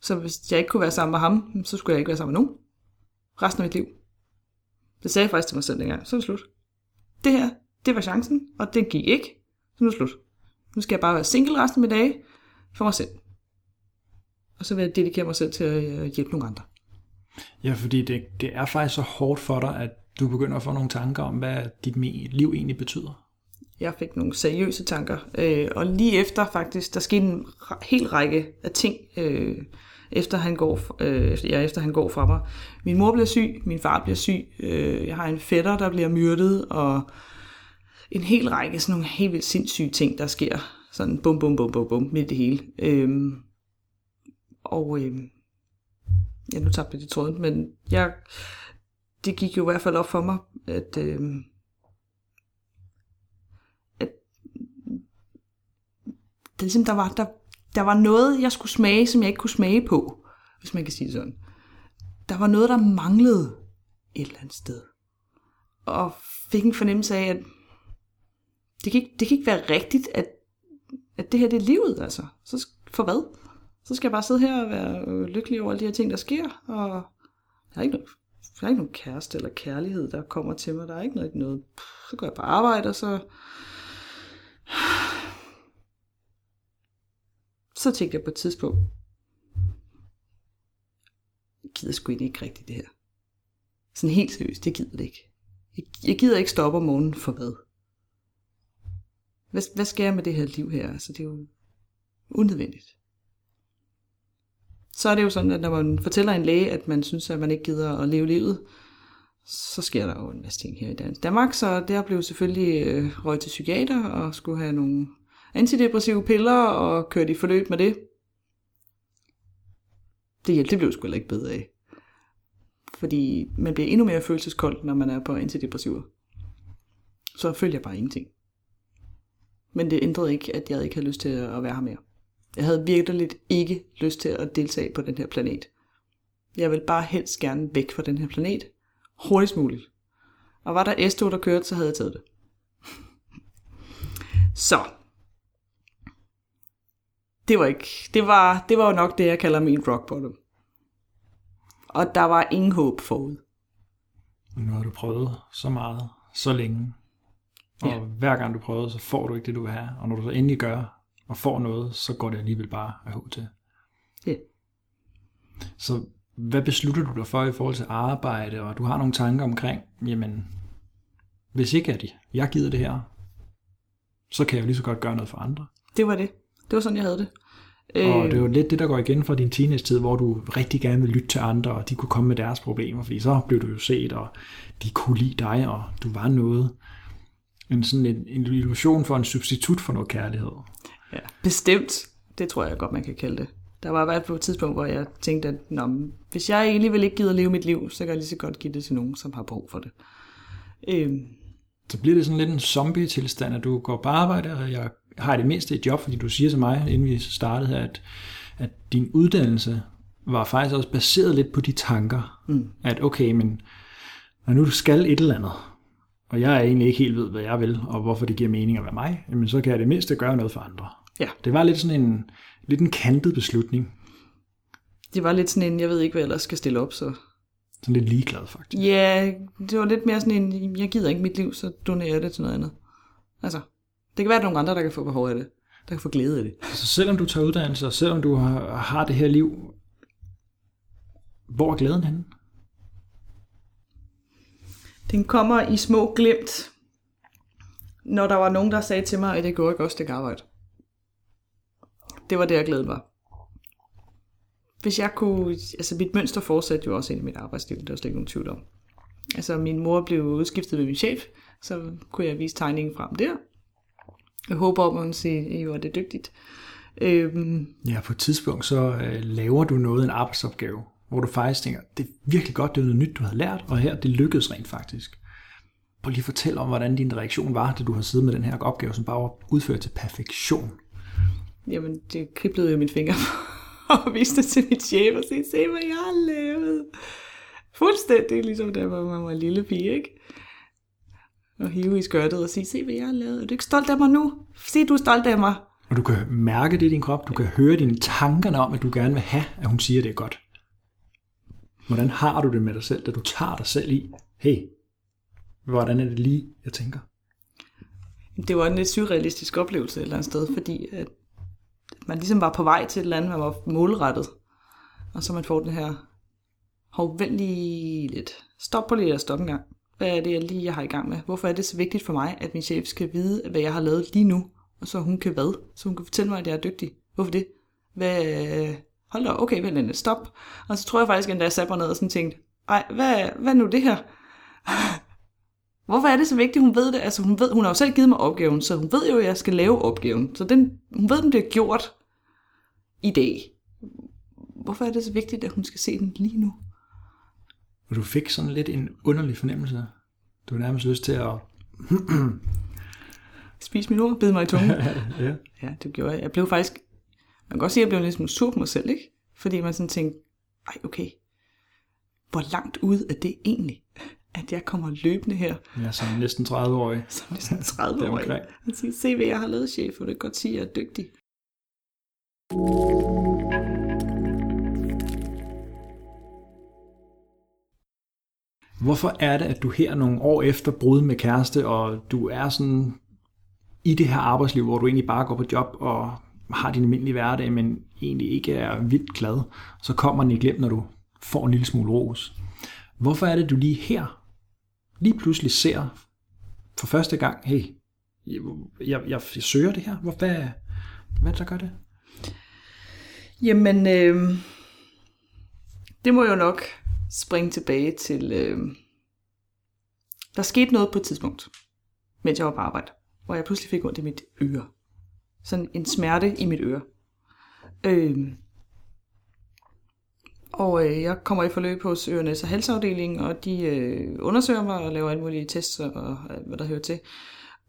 Så hvis jeg ikke kunne være sammen med ham, så skulle jeg ikke være sammen med nogen. Resten af mit liv. Det sagde jeg faktisk til mig selv dengang. Så er det slut. Det her, det var chancen, og det gik ikke. Så nu er slut. Nu skal jeg bare være single resten af min dage for mig selv. Og så vil jeg dedikere mig selv til at hjælpe nogle andre. Ja, fordi det, det er faktisk så hårdt for dig, at du begynder at få nogle tanker om, hvad dit liv egentlig betyder. Jeg fik nogle seriøse tanker. Øh, og lige efter faktisk, der skete en hel række af ting, øh, efter, han går, øh, efter, ja, efter han går fra mig. Min mor bliver syg, min far bliver syg, øh, jeg har en fætter, der bliver myrdet, og en hel række sådan nogle helt vildt sindssyge ting, der sker. Sådan bum, bum, bum, bum, bum, midt i det hele. Øh, og øh, ja, nu tabte jeg det tråden, men jeg, det gik jo i hvert fald op for mig, at... Øh, Der var, der, der var noget, jeg skulle smage, som jeg ikke kunne smage på, hvis man kan sige sådan. Der var noget, der manglede et eller andet sted. Og fik en fornemmelse af, at det kan ikke, det kan ikke være rigtigt, at, at det her det er livet, altså. Så for hvad? Så skal jeg bare sidde her og være lykkelig over alle de her ting, der sker. Og der er ikke nogen, der er ikke nogen kæreste eller kærlighed, der kommer til mig. Der er ikke noget. noget. Så går jeg på arbejde, og så... Så tænkte jeg på et tidspunkt, jeg gider sgu ikke rigtigt det her. Sådan helt seriøst, det gider det ikke. Jeg gider ikke stoppe om morgenen for hvad? Hvad, hvad sker jeg med det her liv her? Altså, det er jo unødvendigt. Så er det jo sådan, at når man fortæller en læge, at man synes, at man ikke gider at leve livet, så sker der jo en masse ting her i Danmark. Så der blev selvfølgelig øh, røget til psykiater og skulle have nogle... antidepressive piller og kørte i forløb med det. Det hjælp, det blev sgu heller ikke bedre af. Fordi man bliver endnu mere følelseskold, når man er på antidepressiver. Så følte jeg bare ingenting. Men det ændrede ikke, at jeg ikke havde lyst til at være her mere. Jeg havde virkelig ikke lyst til at deltage på den her planet. Jeg ville bare helst gerne væk fra den her planet. Hurtigst muligt. Og var der S to, der kørte, så havde jeg taget det. Så... Det var ikke. Det var, det var jo nok det, jeg kalder min rock bottom. Og der var ingen håb forud. Nu har du prøvet så meget, så længe. Og ja. Hver gang du prøver, så får du ikke det, du vil have. Og når du så endelig gør og får noget, så går det alligevel bare af håb til. Ja. Så hvad beslutter du dig for i forhold til arbejde? Og du har nogle tanker omkring, jamen, hvis ikke er det, jeg gider det her, så kan jeg jo lige så godt gøre noget for andre. Det var det. Det var sådan, jeg havde det. Og det er jo lidt det, der går igen fra din teenage-tid, hvor du rigtig gerne ville lytte til andre, og de kunne komme med deres problemer, fordi så blev du jo set, og de kunne lide dig, og du var noget. En sådan en, en illusion for en substitut for noget kærlighed. Ja, bestemt. Det tror jeg godt, man kan kalde det. Der var i hvert fald et tidspunkt, hvor jeg tænkte, at nå, hvis jeg alligevel ikke gider at leve mit liv, så kan jeg lige så godt give det til nogen, som har brug for det. Øhm. Så bliver det sådan lidt en zombie-tilstand, at du går på arbejde, og jeg har det mindste et job, fordi du siger til mig, inden vi startede her, at, at din uddannelse var faktisk også baseret lidt på de tanker, mm. at okay, men når nu du skal et eller andet, og jeg er egentlig ikke helt ved, hvad jeg vil, og hvorfor det giver mening at være mig, jamen så kan jeg det mindste gøre noget for andre. Ja. Det var lidt sådan en, lidt en kantet beslutning. Det var lidt sådan en, jeg ved ikke, hvad jeg ellers skal stille op, så... Sådan lidt ligeglad, faktisk. Ja, det var lidt mere sådan en, jeg gider ikke mit liv, så donerer jeg det til noget andet. Altså... Det kan være, at nogle andre, der kan få behov af det. Der kan få glæde af det. Så selvom du tager uddannelse, og selvom du har, har det her liv, hvor er glæden henne? Den kommer i små glimt, når der var nogen, der sagde til mig, at det gjorde ikke også, det kan arbejde. Det var det, jeg glædede mig. Hvis jeg kunne... Altså, mit mønster fortsatte jo også ind i mit arbejdsliv. Det var slet ikke nogen tvivl om. Altså, min mor blev udskiftet ved min chef, så kunne jeg vise tegningen frem der. Jeg håber, at man siger, at I var det dygtigt. Øhm, ja, på et tidspunkt, så øh, laver du noget, en arbejdsopgave, hvor du faktisk tænker, det er virkelig godt, det er noget nyt, du har lært, og her, det lykkedes rent faktisk. Prøv lige at fortælle om, hvordan din reaktion var, da du har siddet med den her opgave, som bare var udført til perfektion. Jamen, det kriblede jo mine fingre og viste til mit chef og sagde, se, hvad jeg har lavet. Fuldstændig, ligesom da man var lille pige, ikke? Og hive i skørtet og sige, se hvad jeg har lavet. Er du ikke stolt af mig nu? Se, du er stolt af mig. Og du kan mærke det i din krop. Du kan høre dine tankerne om, at du gerne vil have, at hun siger, at det er godt. Hvordan har du det med dig selv, da du tager dig selv i? Hey, hvordan er det lige, jeg tænker? Det var en lidt surrealistisk oplevelse et eller andet sted, fordi at man ligesom var på vej til et eller andet, man var målrettet. Og så man får den her, hov, vent lige lidt. Stop på lige og stop en gang. Hvad er det, jeg lige har i gang med? Hvorfor er det så vigtigt for mig, at min chef skal vide, hvad jeg har lavet lige nu? Og så hun kan hvad? Så hun kan fortælle mig, at jeg er dygtig. Hvorfor det? Hvad... Hold da, okay, vent lidt, stop. Og så tror jeg faktisk, at jeg satte mig ned og sådan tænkte, ej, hvad, hvad nu det her? Hvorfor er det så vigtigt, hun ved det? Altså, hun, ved, hun har jo selv givet mig opgaven, så hun ved jo, at jeg skal lave opgaven. Så den, hun ved, at den bliver gjort i dag. Hvorfor er det så vigtigt, at hun skal se den lige nu? Og du fik sådan lidt en underlig fornemmelse. Du har nærmest lyst til at... spise min ord, bide mig i tungen. ja. ja, det gjorde jeg. Jeg blev faktisk... Man kan godt sige, at jeg blev lidt sur på mig selv, ikke? Fordi man sådan tænkte, ej, okay, hvor langt ude er det egentlig, at jeg kommer løbende her? Ja, som næsten tredive-årig. Som næsten tredive-årig. Man siger, se hvad jeg har lavet, chef, og det kan godt sige, at jeg er dygtig. Hvorfor er det, at du her nogle år efter brud med kæreste, og du er sådan i det her arbejdsliv, hvor du egentlig bare går på job og... har din almindelige hverdag, men egentlig ikke er vildt glad, så kommer den i glem, når du får en lille smule ros. Hvorfor er det, du lige her, lige pludselig ser for første gang, hey, jeg, jeg, jeg søger det her? Hvor, hvad, hvad der gør det? Jamen, øh, det må jo nok springe tilbage til, øh, der skete noget på et tidspunkt, mens jeg var på arbejde, hvor jeg pludselig fik ondt i mit øre. Sådan en smerte i mit øre. Øh. Og øh, jeg kommer i forløb hos ørenæs- og halsafdelingen, og de øh, undersøger mig og laver alle mulige tests og øh, hvad der hører til.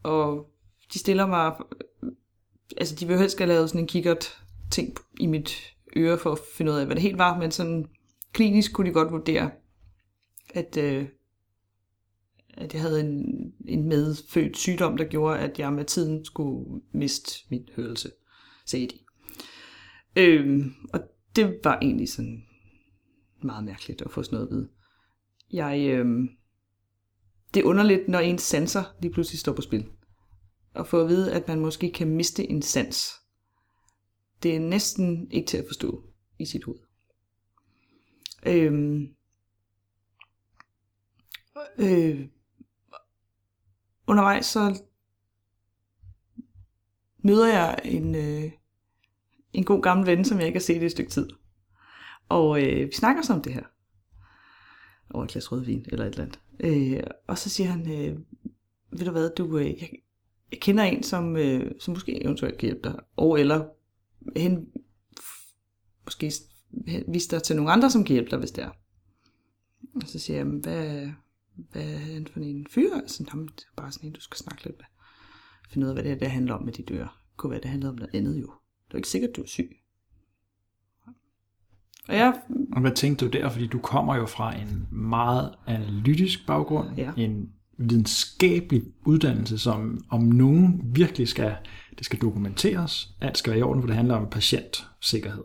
Og de stiller mig... Øh, altså, de vil helst have lavet sådan en kikkert-ting i mit øre for at finde ud af, hvad det helt var, men sådan klinisk kunne de godt vurdere, at... Øh, at jeg havde en, en medfødt sygdom, der gjorde, at jeg med tiden skulle miste min hørelse, sagde de. Øhm, og det var egentlig sådan meget mærkeligt at få sådan noget at vide. Jeg, øhm, det er underligt, når ens sanser lige pludselig står på spil. Og få at vide, at man måske kan miste en sans. Det er næsten ikke til at forstå i sit hoved. Øhm, øh, Undervejs så møder jeg en, øh, en god gammel ven, som jeg ikke har set i et stykke tid. Og øh, vi snakker så om det her. Over et glas rødvin eller et eller andet. Øh, og så siger han, øh, ved du hvad, du, øh, jeg, jeg kender en, som, øh, som måske eventuelt kan hjælpe dig. Og eller hen, måske vise dig til nogle andre, som kan hjælpe dig, hvis det er. Og så siger jeg, hvad... Hvad er han for en fyr? Altså, jamen, det er bare sådan en, du skal snakke lidt med. Finde ud af, hvad det her det handler om med dit øre. Det kunne være, det handler om noget andet jo. Det er ikke sikkert, du er syg. Og, jeg... og hvad tænkte du der? Fordi du kommer jo fra en meget analytisk baggrund. Ja. En videnskabelig uddannelse, som om nogen virkelig skal, det skal dokumenteres. Alt skal være i orden, for det handler om patientsikkerhed.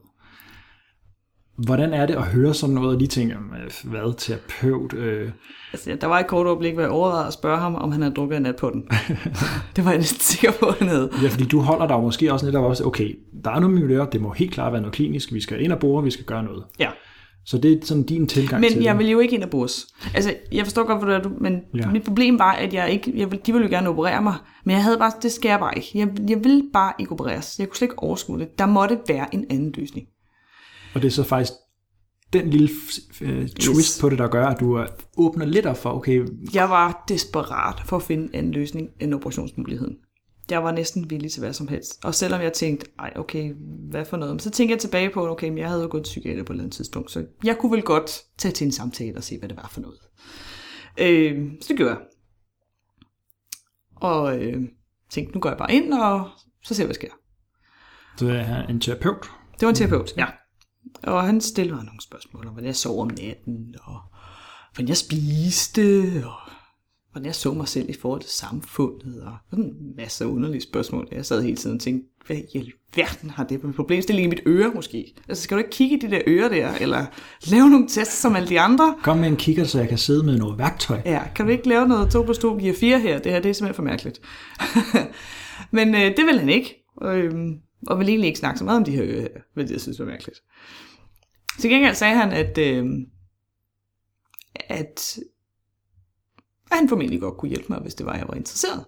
Hvordan er det at høre sådan noget, og lige tænke, hvad, terapeut? Øh... Altså, der var et kort øjeblik, hvor jeg overvejede at spørge ham, om han havde drukket en nat på den. Det var jeg næsten sikker på, han havde. Ja, fordi du holder dig jo måske også lidt af, også, okay, der er noget med miljøer, det må helt klart være noget klinisk, vi skal ind og bore, vi skal gøre noget. Ja. Så det er sådan din tilgang men til det. Men jeg vil jo ikke ind og bores. Altså, jeg forstår godt, hvad du... Men ja. Mit problem var, at jeg ikke... Jeg, de ville jo gerne operere mig, men jeg havde bare... Det skal jeg bare ikke. Jeg, jeg ville bare ikke opereres. Jeg kunne slet ikke overskue det. Der måtte være en anden løsning. Og det er så faktisk den lille øh, twist yes. på det, der gør, at du åbner lidt op for, okay... Jeg var desperat for at finde en anden løsning end operationsmuligheden. Jeg var næsten villig til hvad som helst. Og selvom jeg tænkte, ej okay, hvad for noget? Så tænkte jeg tilbage på, okay, men jeg havde jo gået til psykiater på et eller andet tidspunkt, så jeg kunne vel godt tage til en samtale og se, hvad det var for noget. Øh, så det gjorde jeg. Og øh, tænkte, nu går jeg bare ind, og så ser jeg, hvad sker. Så er en terapeut? Det var en terapeut, ja. Og han stillede mig nogle spørgsmål om, hvordan jeg sov om natten, og hvordan jeg spiste, og hvordan jeg så mig selv i forhold til samfundet, og sådan masser af underlige spørgsmål. Jeg sad hele tiden og tænkte, hvad i alverden har det på mit problemstilling i mit øre måske? Altså skal du ikke kigge i de der ører der, eller lave nogle tests som alle de andre? Kom med en kigger, så jeg kan sidde med noget værktøj. Ja, kan du ikke lave noget to plus to giver fire her? Det her, det er simpelthen for mærkeligt. Men øh, det vil han ikke, og, øh, og vil egentlig ikke snakke så meget om de her ører her, hvilket jeg synes var mærkeligt. Til gengæld sagde han, at, øh, at og han formentlig godt kunne hjælpe mig, hvis det var, jeg var interesseret.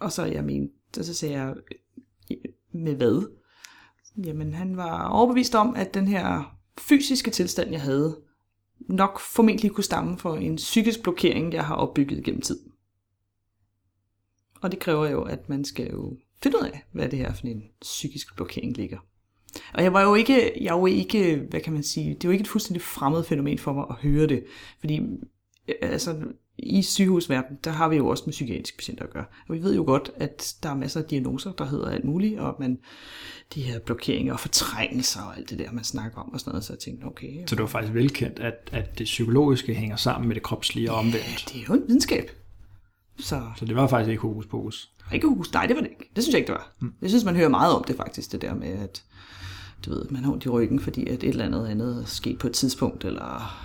Og så, jeg mente, så sagde jeg, med hvad? Jamen, han var overbevist om, at den her fysiske tilstand, jeg havde, nok formentlig kunne stamme for en psykisk blokering, jeg har opbygget gennem tiden. Og det kræver jo, at man skal jo finde ud af, hvad det her for en psykisk blokering ligger. Og jeg var jo ikke, jeg var jo ikke, hvad kan man sige, det var ikke et fuldstændig fremmed fænomen for mig at høre det, fordi altså, i sygehusverdenen, der har vi jo også med psykiatriske patienter at gøre. Og vi ved jo godt, at der er masser af diagnoser, der hedder alt muligt, og man, de her blokeringer og fortrængelser og alt det der, man snakker om og sådan noget, så jeg tænkte, okay. Så det var faktisk velkendt, at, at det psykologiske hænger sammen med det kropslige og omvendt. Ja, det er jo en videnskab. Så, så det var faktisk ikke hokus pokus. Ikke hokus, nej, det var det ikke. Det synes jeg ikke, det var. Mm. Jeg synes, man hører meget om det faktisk, det der med, at du ved, man har ondt i ryggen, fordi at et eller andet andet er sket på et tidspunkt, eller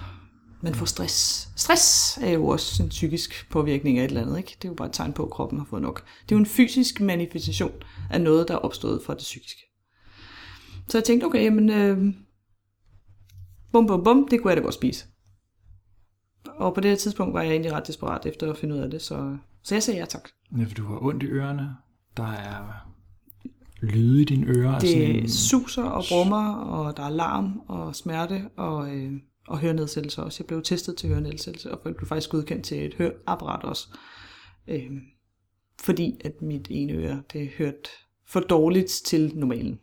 man får stress. Stress er jo også en psykisk påvirkning af et eller andet, ikke? Det er jo bare et tegn på, at kroppen har fået nok. Det er jo en fysisk manifestation af noget, der er opstået fra det psykiske. Så jeg tænkte, okay, jamen, øh, bum, bum, bum, det kunne jeg da godt spise. Og på det tidspunkt var jeg egentlig ret desperat efter at finde ud af det, så, så jeg sagde ja tak. Ja, for du har ondt i ørerne, der er lyde i dine ører. Det en suser og brummer, og der er larm og smerte, og Øh, og hørenedsættelser også. Jeg blev testet til hørenedsættelse, og jeg blev faktisk godkendt til et høreapparat også. Øhm, fordi at mit ene øre, det hørte for dårligt til normalen.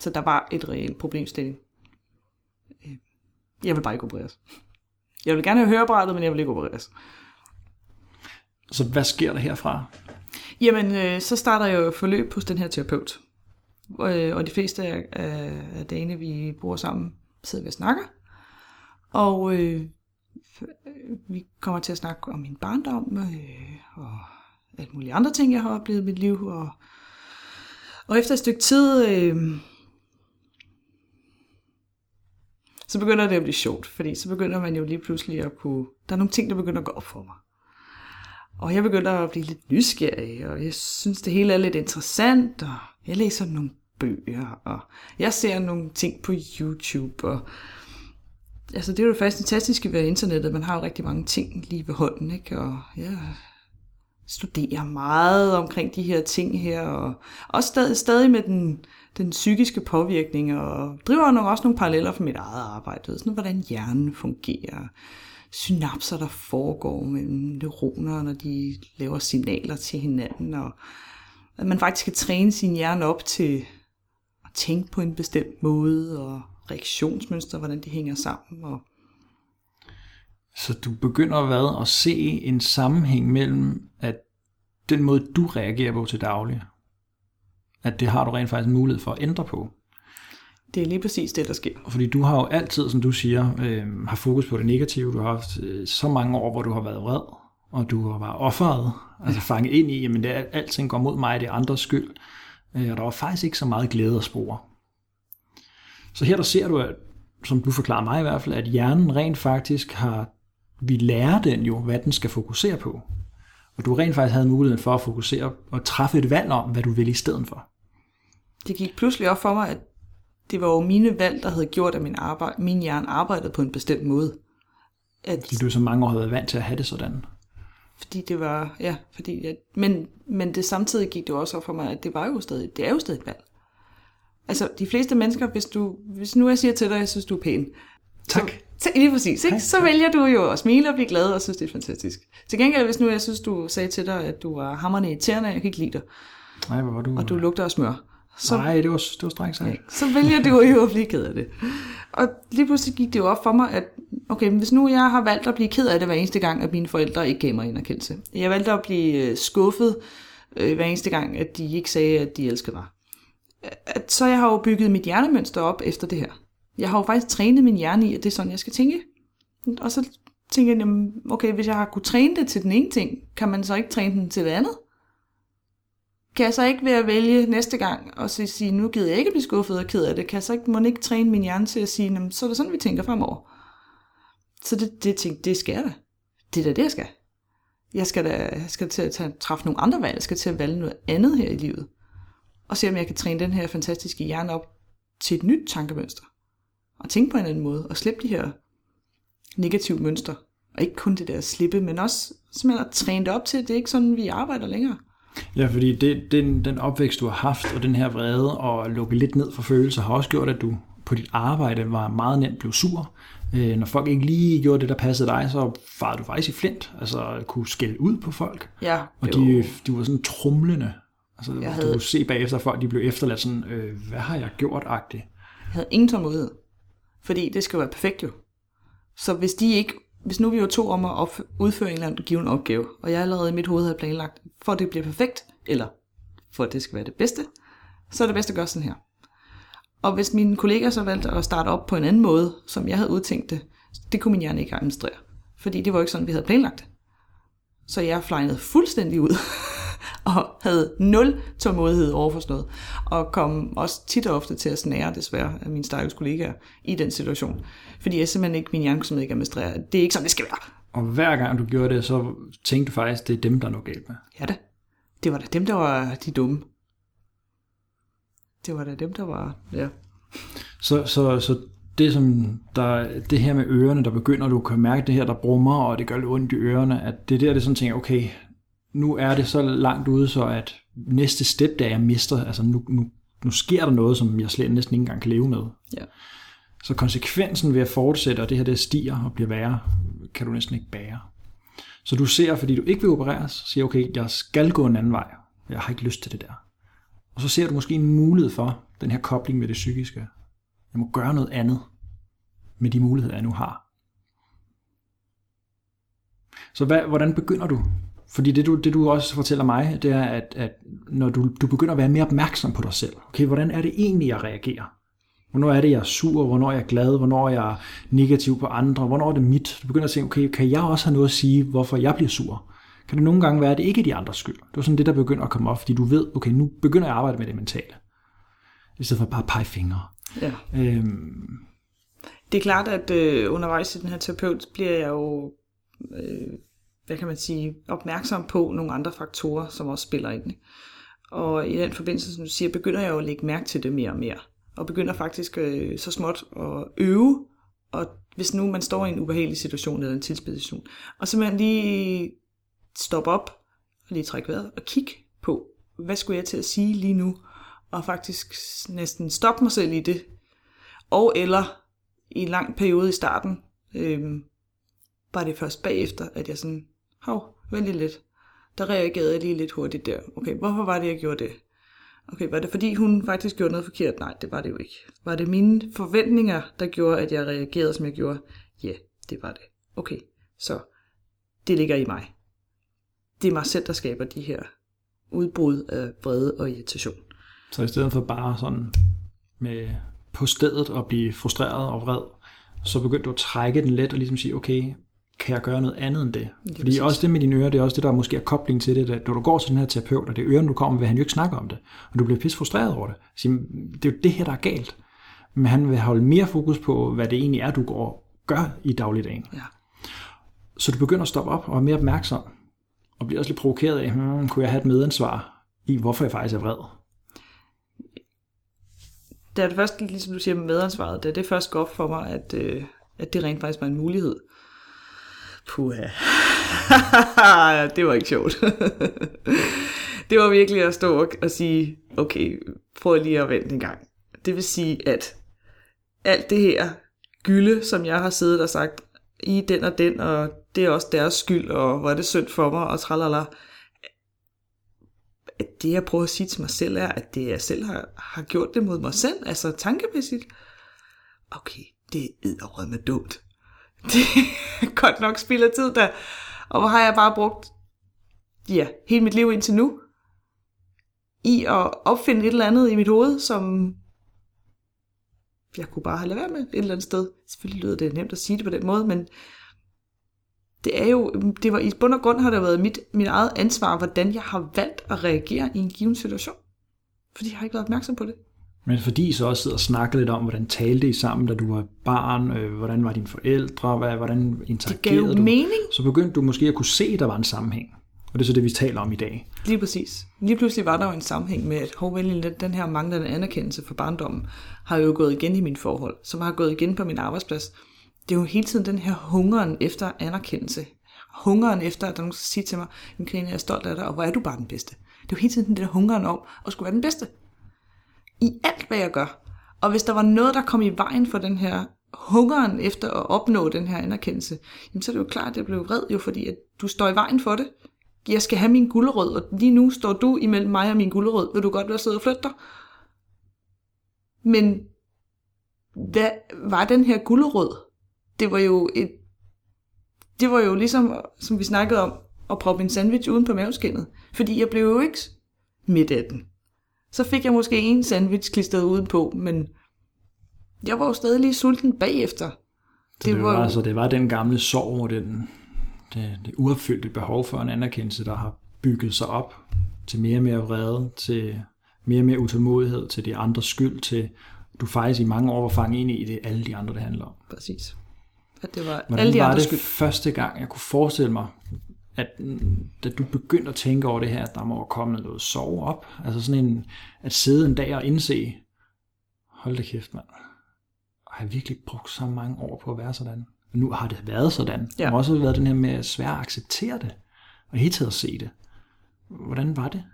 Så der var et reelt problemstilling. Øhm, jeg ville bare ikke opereres. Jeg ville gerne have høreapparatet, men jeg ville ikke opereres. Så hvad sker der herfra? Jamen, øh, så starter jeg jo forløb hos den her terapeut. Og, øh, og de fleste af, af dagene, vi bor sammen, sidder vi og snakker. Og øh, vi kommer til at snakke om min barndom øh, og alt mulige andre ting, jeg har oplevet i mit liv. Og, og efter et stykke tid, øh, så begynder det at blive sjovt. Fordi så begynder man jo lige pludselig at kunne, der er nogle ting, der begynder at gå op for mig. Og jeg begynder at blive lidt nysgerrig, og jeg synes, det hele er lidt interessant. Og jeg læser nogle bøger, og jeg ser nogle ting på YouTube, og altså det er jo det fantastiske ved internettet, man har jo rigtig mange ting lige ved hånden, ikke? Og jeg studerer meget omkring de her ting her, og også stadig, stadig med den, den psykiske påvirkning, og driver nok også nogle paralleller fra mit eget arbejde, sådan hvordan hjernen fungerer, synapser der foregår mellem neuroner, når de laver signaler til hinanden, og at man faktisk kan træne sin hjerne op til at tænke på en bestemt måde, og reaktionsmønster, hvordan de hænger sammen. Og så du begynder hvad, at se en sammenhæng mellem, at den måde, du reagerer på til daglig, at det har du rent faktisk mulighed for at ændre på. Det er lige præcis det, der sker. Fordi du har jo altid, som du siger, øh, har fokus på det negative. Du har haft øh, så mange år, hvor du har været vred, og du har været offeret, altså fanget ind i, jamen det er, alting går mod mig, det er andres skyld. Øh, og der var faktisk ikke så meget glæde at spore. Så her der ser du, at, som du forklarer mig i hvert fald, at hjernen rent faktisk har, vi lærer den jo, hvad den skal fokusere på. Og du rent faktisk havde muligheden for at fokusere og træffe et valg om, hvad du vil i stedet for. Det gik pludselig op for mig, at det var jo mine valg, der havde gjort, at min, arbejde, min hjerne arbejdede på en bestemt måde. At fordi du så mange år havde været vant til at have det sådan. Fordi det var, ja, fordi jeg, men, men det samtidig gik det også op for mig, at det var jo stadig, det er jo stadig et valg. Altså, de fleste mennesker, hvis, du, hvis nu jeg siger til dig, jeg synes, du er pæn. Tak. Så, lige præcis, ikke? Så vælger du jo at smile og blive glad og synes, det er fantastisk. Til gengæld, hvis nu jeg synes, du sagde til dig, at du var hammerende irriterende, og jeg kan ikke lide dig. Nej, hvor var du? Og du lugter af smør. Så, nej, det var, det var strengt sagt. Ja, så vælger du jo at blive ked af det. Og lige pludselig gik det jo op for mig, at okay, hvis nu jeg har valgt at blive ked af det hver eneste gang, at mine forældre ikke gav mig en erkendelse. Jeg valgte at blive skuffet hver eneste gang, at de ikke sagde, at de elskede mig. At så jeg har jo bygget mit hjernemønster op efter det her. Jeg har jo faktisk trænet min hjerne i, at det er sådan, jeg skal tænke. Og så tænker jeg, jamen, okay, hvis jeg har kunnet træne det til den ene ting, kan man så ikke træne den til det andet? Kan jeg så ikke ved at vælge næste gang, og så sige, nu gider jeg ikke blive skuffet og ked af det, kan jeg så ikke, må ikke træne min hjerne til at sige, jamen, så er det sådan, vi tænker fremover. Så det, det tænkte, det skal jeg da. Det er da det, jeg skal. Jeg skal da jeg skal til at tage, træffe nogle andre valg, jeg skal til at vælge noget andet her i livet. Og se om jeg kan træne den her fantastiske hjerne op til et nyt tankemønster. Og tænke på en anden måde, og slippe de her negative mønster. Og ikke kun det der slippe, men også simpelthen at træne det op til, det er ikke sådan, vi arbejder længere. Ja, fordi det, den, den opvækst, du har haft, og den her vrede, og lukke lidt ned for følelser, har også gjort, at du på dit arbejde var meget nemt blev sur. Øh, når folk ikke lige gjorde det, der passede dig, så farede du faktisk i flint, altså kunne skælde ud på folk. Ja, og de, de var sådan trumlende. Altså, jeg havde... Du kunne se bagefter, folk de blev efterladt sådan, øh, hvad har jeg gjort-agtigt? Jeg havde ingen tålmodighed, fordi det skal være perfekt jo. Så hvis de ikke, hvis nu vi var to om at opf- udføre en eller anden given opgave, og jeg allerede i mit hoved havde planlagt, for at det bliver perfekt, eller for at det skal være det bedste, så er det bedst at gøre sådan her. Og hvis mine kolleger så valgte at starte op på en anden måde, som jeg havde udtænkt det, det kunne min hjerne ikke administrere. Fordi det var ikke sådan, vi havde planlagt det. Så jeg flejnede fuldstændig ud, og havde nul tålmodighed overfor sådan noget, og kom også tit og ofte til at snære, desværre, af mine stakkels kollegaer i den situation. Fordi jeg simpelthen ikke, min hjerne kunne ikke administrere, det er ikke sådan, det skal være. Og hver gang du gjorde det, så tænkte du faktisk, det er dem, der er noget galt med. Ja da. Det var da dem, der var de dumme. Det var da dem, der var, ja. Så, så, så det, som der, det her med ørerne, der begynder, du kan mærke det her, der brummer, og det gør lidt ondt i ørerne, at det der, det sådan tænker, okay, nu er det så langt ude, så at næste step, der jeg mister, altså nu, nu, nu sker der noget, som jeg slet næsten ikke engang kan leve med. Ja. Så konsekvensen ved at fortsætte, og det her, det stiger og bliver værre, kan du næsten ikke bære. Så du ser, fordi du ikke vil opereres, siger, okay, jeg skal gå en anden vej. Jeg har ikke lyst til det der. Og så ser du måske en mulighed for den her kobling med det psykiske. Jeg må gøre noget andet med de muligheder, jeg nu har. Så hvad, hvordan begynder du? Fordi det du, det, du også fortæller mig, det er, at, at når du, du begynder at være mere opmærksom på dig selv. Okay, hvordan er det egentlig, jeg reagerer? Hvornår er det, jeg er sur? Hvornår er jeg glad? Hvornår er jeg negativ på andre? Hvornår er det mit? Du begynder at tænke, okay, kan jeg også have noget at sige, hvorfor jeg bliver sur? Kan det nogle gange være, at det ikke er de andres skyld? Det er sådan det, der begynder at komme op, fordi du ved, okay, nu begynder jeg at arbejde med det mentale. I stedet for bare at pege fingre. Ja. Øhm. Det er klart, at øh, undervejs i den her terapeut, bliver jeg jo, øh, hvad kan man sige, opmærksom på nogle andre faktorer, som også spiller ind. Og i den forbindelse, som du siger, begynder jeg jo at lægge mærke til det mere og mere. Og begynder faktisk øh, så småt at øve, og hvis nu man står i en ubehagelig situation, eller en tilspidset situation, og simpelthen lige... Stop op og lige trække vejret og kigge på, hvad skulle jeg til at sige lige nu? Og faktisk næsten stoppe mig selv i det. Og eller i en lang periode i starten, øhm, var det først bagefter, at jeg sådan, hov, vent lidt. Der reagerede jeg lige lidt hurtigt der. Okay, hvorfor var det, jeg gjorde det? Okay, var det fordi hun faktisk gjorde noget forkert? Nej, det var det jo ikke. Var det mine forventninger, der gjorde, at jeg reagerede, som jeg gjorde? Ja, det var det. Okay, så det ligger i mig. Det er mig selv, der skaber de her udbrud af vrede og irritation. Så i stedet for bare sådan med på stedet at blive frustreret og vred, så begyndte du at trække den let og ligesom sige, okay, kan jeg gøre noget andet end det? det Fordi også det med dine ører, det er også det, der måske er kobling til det, at når du går til den her terapeut, og det er øren, du kommer, vil han jo ikke snakke om det. Og du bliver pisse frustreret over det. Så det er jo det her, der er galt. Men han vil holde mere fokus på, hvad det egentlig er, du går og gør i dagligdagen. Ja. Så du begynder at stoppe op og være mere opmærksom. Og bliver også lidt provokeret af, hmm, kunne jeg have et medansvar i, hvorfor jeg faktisk er vred? Da det først, ligesom du siger, medansvaret, da det først går op for mig, at, øh, at det rent faktisk var en mulighed. Puha. Det var ikke sjovt. Det var virkelig at stå og, og sige, okay, prøv lige at vente en gang. Det vil sige, at alt det her gylde, som jeg har siddet og sagt, i den og den, og det er også deres skyld, og hvor er det synd for mig, og tralala. At det, jeg prøver at sige til mig selv, er, at det jeg selv har, har gjort det mod mig selv, altså tankemæssigt. Okay, det er edderrømme dumt. Det er godt nok spild af tid der. Og hvor har jeg bare brugt, ja, hele mit liv indtil nu, i at opfinde et eller andet i mit hoved, som... Jeg kunne bare have lade være med et eller andet sted. Selvfølgelig lyder det nemt at sige det på den måde, men det er jo, det var, i bund og grund har det været mit, mit eget ansvar, hvordan jeg har valgt at reagere i en given situation. Fordi jeg har ikke været opmærksom på det. Men fordi I så også sidder og snakker lidt om, hvordan talte I sammen, da du var barn, øh, hvordan var dine forældre, hvad, hvordan interagerede du? Mening. Så begyndte du måske at kunne se, at der var en sammenhæng. Og det er så det, vi taler om i dag. Lige præcis. Lige pludselig var der jo en sammenhæng med, at hovvenlig, den her manglende anerkendelse for barndommen har jo gået igen i mine forhold, som har gået igen på min arbejdsplads. Det er jo hele tiden den her hungeren efter anerkendelse. Hungeren efter, at der nogen skal sige til mig, min Karina, jeg er stolt af dig, og hvor er du bare den bedste? Det er jo hele tiden den der hungeren om at skulle være den bedste. I alt, hvad jeg gør. Og hvis der var noget, der kom i vejen for den her hungeren efter at opnå den her anerkendelse, jamen så er det jo klart, at jeg blev vred, jo, fordi at du står i vejen for det. Jeg skal have min gulerod, og lige nu står du imellem mig og min gulerod. Vil du godt være sød og flytte dig? Men hvad var den her gulerod? Det var jo et, det var jo ligesom, som vi snakkede om, at proppe en sandwich uden på maveskindet. Fordi jeg blev jo ikke midt af den. Så fik jeg måske en sandwich klistret udenpå, men jeg var jo stadig lige sulten bagefter. Det, det, var, var, jo... altså, det var den gamle sorg og den, det, det uopfyldte behov for en anerkendelse, der har bygget sig op til mere og mere vrede, til mere og mere utålmodighed, til de andres skyld, til du faktisk i mange år var fanget ind i det, alle de andre, det handler om. Præcis. At det var Hvordan alle de var andre det skyld? Første gang, jeg kunne forestille mig, at da du begyndte at tænke over det her, at der må komme noget sorg op, altså sådan en, at sidde en dag og indse, hold da kæft mand, jeg har virkelig brugt så mange år på at være sådan. Og nu har det været sådan. Ja. Og også har været den her med at svært at acceptere det, og helt at se det. Hvordan var det?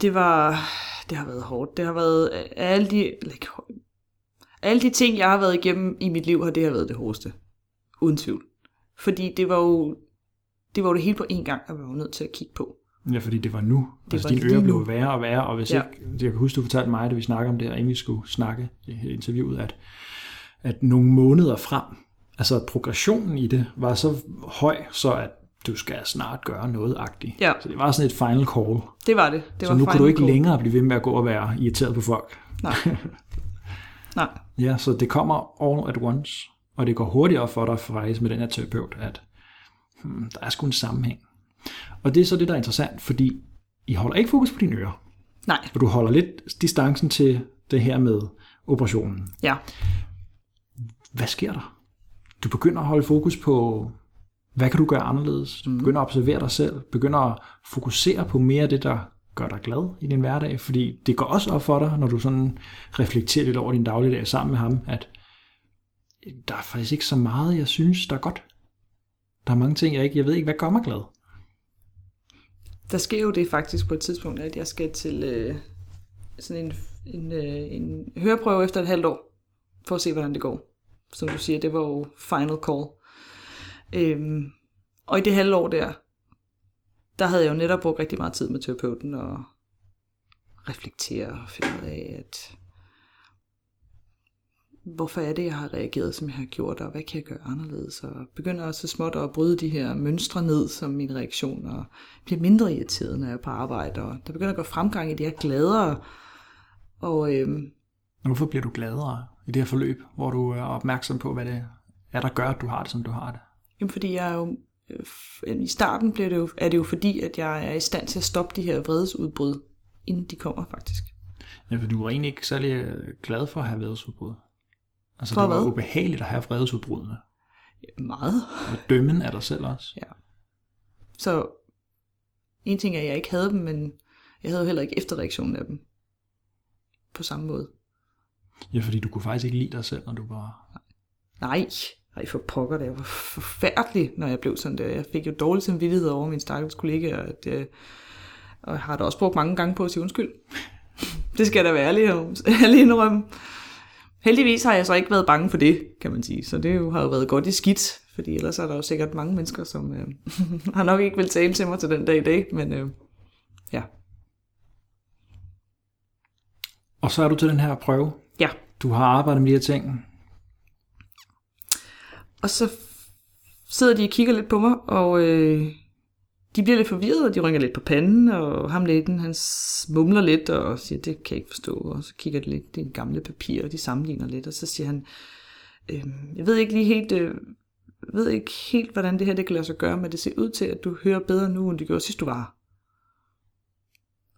Det var, det har været hårdt. Det har været alle de, like, alle de ting, jeg har været igennem i mit liv, har det har været det hårdeste. Uden tvivl. Fordi det var jo det, var jo det hele på en gang, at man var nødt til at kigge på. Ja, fordi det var nu. Det altså, dine ører blev værre og værre, og hvis ja. ikke, jeg kan huske, du fortalte mig, da vi snakkede om det her, inden vi skulle snakke i interviewet, at, at nogle måneder frem, altså progressionen i det, var så høj, så at du skal snart gøre noget-agtigt. Ja. Så det var sådan et final call. Det var det. det var så nu kunne du ikke call. længere blive ved med at gå og være irriteret på folk. Nej. Nej. Ja, så det kommer all at once. Og det går hurtigt op for dig faktisk med den her terapeut, at hmm, der er sgu en sammenhæng. Og det er så det, der er interessant, fordi I holder ikke fokus på dine ører. Nej. Og du holder lidt distancen til det her med operationen. Ja. Hvad sker der? Du begynder at holde fokus på, hvad kan du gøre anderledes? Du begynder at observere dig selv. Begynder at fokusere på mere af det, der gør dig glad i din hverdag. Fordi det går også op for dig, når du sådan reflekterer lidt over din dagligdag sammen med ham, at der er faktisk ikke så meget, jeg synes, der er godt. Der er mange ting, jeg ikke... Jeg ved ikke, hvad gør mig glad. Der sker jo det faktisk på et tidspunkt, at jeg skal til øh, sådan en, en, øh, en høreprøve efter et halvt år, for at se, hvordan det går. Som du siger, det var jo final call. Øhm, og i det halvt år der, der havde jeg jo netop brugt rigtig meget tid med terapeuten og reflektere og finde ud af, at... hvorfor er det, jeg har reageret, som jeg har gjort, og hvad kan jeg gøre anderledes? Og begynder også så småt at bryde de her mønstre ned, som mine reaktioner bliver mindre irriteret, når jeg er på arbejde. Og der begynder at gå fremgang i det, jeg er gladere. Og, øhm, hvorfor bliver du gladere i det her forløb, hvor du er opmærksom på, hvad det er, der gør, at du har det, som du har det? Jamen, fordi jeg jo... I starten bliver det jo, er det jo fordi, at jeg er i stand til at stoppe de her vredesudbrud, inden de kommer, faktisk. Ja, for du er egentlig ikke særlig glad for at have vredesudbrud. Altså for det var hvad? Ubehageligt at have vredesudbrudene. Ja, meget. Og dømmen af dig selv også. Ja. Så en ting er, at jeg ikke havde dem, men jeg havde jo heller ikke efterreaktionen af dem. På samme måde. Ja, fordi du kunne faktisk ikke lide dig selv, når du var... Nej, nej for pokker, det var forfærdelig, når jeg blev sådan der. Jeg fik jo dårlig samvittighed over mine stakkels kollegaer, og, det... og jeg har da også brugt mange gange på at sige undskyld. Det skal da være ærlig indrømme. Heldigvis har jeg så ikke været bange for det, kan man sige. Så det jo, har jo været godt i skidt, fordi ellers er der jo sikkert mange mennesker, som øh, har nok ikke vil tale til mig til den dag i dag, men øh, ja. Og så er du til den her prøve. Ja. Du har arbejdet med de her ting. Og så sidder de og kigger lidt på mig, og øh, de bliver lidt forvirret, og de rynker lidt på panden, og ham lægen, han mumler lidt og siger, det kan jeg ikke forstå, og så kigger de lidt i de gamle papirer, og de sammenligner lidt, og så siger han, øh, jeg ved ikke lige helt, øh, ved ikke helt, hvordan det her det kan lade sig gøre, men det ser ud til, at du hører bedre nu, end det gjorde sidst, du var her.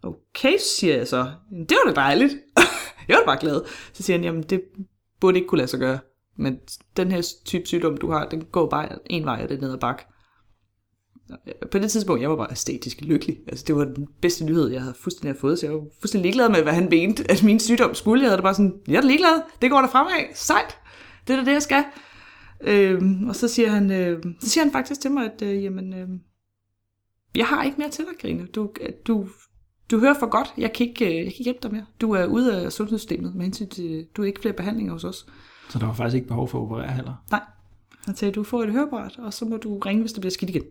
Okay, siger jeg så. Det var da dejligt. Jeg var da bare glad. Så siger han, jamen det burde ikke kunne lade sig gøre. Men den her type sygdom, du har, den går bare en vej, og det er ned ad bak. På det tidspunkt, jeg var bare æstetisk lykkelig. Altså, det var den bedste nyhed, jeg havde fuldstændig fået. Så jeg var fuldstændig ligeglad med, hvad han mente, at min sygdom skulle. Jeg havde det bare sådan, jeg er ligeglad. Det går der fremad. Sejt. Det er da det, jeg skal. Øhm, og så siger, han, øh, så siger han faktisk til mig, at øh, jamen, øh, jeg har ikke mere til dig, Karina. Du... du Du hører for godt, jeg kan ikke, jeg kan ikke hjælpe dig mere. Du er ude af sundhedssystemet, med hensyn til, du er ikke flere behandlinger hos os. Så der var faktisk ikke behov for at operere heller? Nej. Han sagde, du får et hørebræt, og så må du ringe, hvis det bliver skidt igen.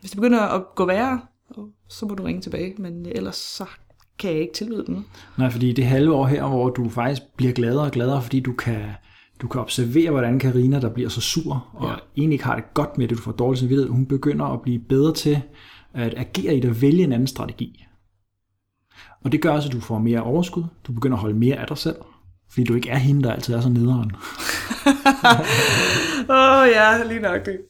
Hvis det begynder at gå værre, så må du ringe tilbage, men ellers så kan jeg ikke tilbyde den. Nej, fordi det halve år her, hvor du faktisk bliver gladere og gladere, fordi du kan, du kan observere, hvordan Karina, der bliver så sur, og ja. egentlig ikke har det godt med det, du får dårlig samvittighed, hun begynder at blive bedre til at agere i det og vælge en anden strategi. Og det gør også, at du får mere overskud. Du begynder at holde mere af dig selv. Fordi du ikke er hende, der altid er så nederen. Åh oh, ja, lige nok det.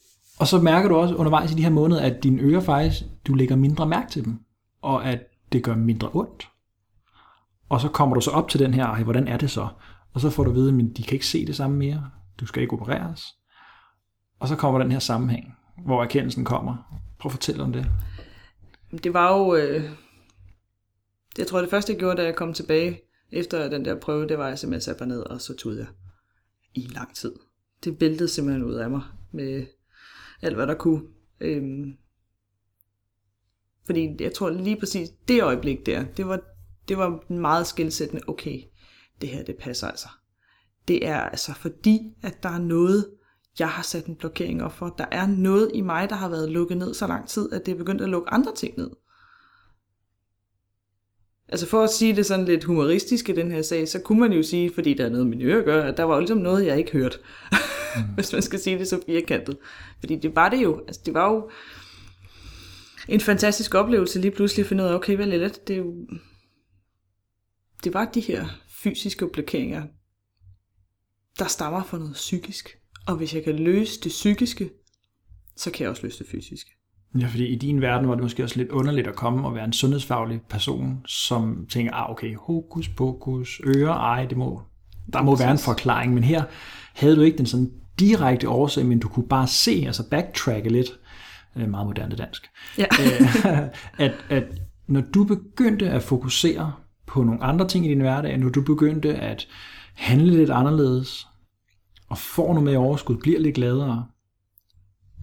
Og så mærker du også undervejs i de her måneder, at dine ører faktisk, du lægger mindre mærke til dem. Og at det gør mindre ondt. Og så kommer du så op til den her, hvordan er det så? Og så får du at vide, men de kan ikke se det samme mere. Du skal ikke opereres. Og så kommer den her sammenhæng, hvor erkendelsen kommer. Prøv at fortælle om det. Det var jo... Øh... Jeg tror, det første, jeg gjorde, da jeg kom tilbage efter den der prøve, det var, at jeg simpelthen satte mig ned, og så tudede jeg i lang tid. Det væltede simpelthen ud af mig med alt, hvad der kunne. Øhm, fordi jeg tror lige præcis det øjeblik der, det var, det var meget skilsættende. Okay, det her, det passer altså. Det er altså fordi, at der er noget, jeg har sat en blokering op for. Der er noget i mig, der har været lukket ned så lang tid, at det er begyndt at lukke andre ting ned. Altså for at sige det sådan lidt humoristisk i den her sag, så kunne man jo sige, fordi der er noget med ører at gøre, at der var jo ligesom noget, jeg ikke hørte. Mm. Hvis man skal sige det så firkantet. Fordi det var det jo. Altså det var jo en fantastisk oplevelse lige pludselig at finde ud af, okay, vel lidt, det, det var de her fysiske blokeringer, der stammer fra noget psykisk. Og hvis jeg kan løse det psykiske, så kan jeg også løse det fysiske. Ja, fordi i din verden var det måske også lidt underligt at komme og være en sundhedsfaglig person, som tænker, ah okay, hokus pokus, øre, ej, det må, der må være en forklaring. Men her havde du ikke den sådan direkte årsag, men du kunne bare se, altså backtracke lidt, meget moderne dansk, ja. at, at når du begyndte at fokusere på nogle andre ting i din hverdag, når du begyndte at handle lidt anderledes, og får noget mere overskud, bliver lidt gladere,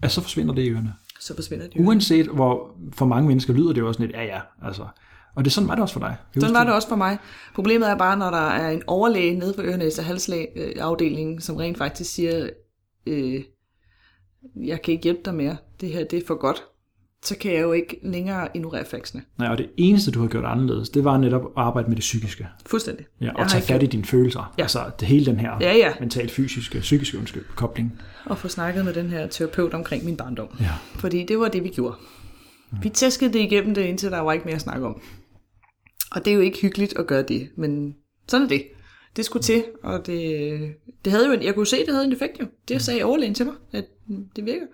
at så forsvinder det i ørerne. Så forsvinder det. Uanset hvor for mange mennesker lyder det også lidt, ja ja, altså. Og det sådan var det også for dig. Sådan det? var det også for mig. Problemet er bare, når der er en overlæge nede for ørenæs- og halsafdelingen, som rent faktisk siger, øh, jeg kan ikke hjælpe dig mere, det her det er for godt, så kan jeg jo ikke længere ignorere faxene. Nej, og det eneste, du har gjort anderledes, det var netop at arbejde med det psykiske. Fuldstændig. Ja, og jeg tage fat i dine følelser. Ja. Altså det hele den her ja, ja. mentalt fysiske, psykiske undskyld, kobling. Og få snakket med den her terapeut omkring min barndom. Ja. Fordi det var det, vi gjorde. Mm. Vi tæskede det igennem det, indtil der var ikke mere at snakke om. Og det er jo ikke hyggeligt at gøre det, men sådan er det. Det skulle til, og det, det havde jo en, jeg kunne se, det havde en effekt jo. Det sagde overlægen til mig, at det virker.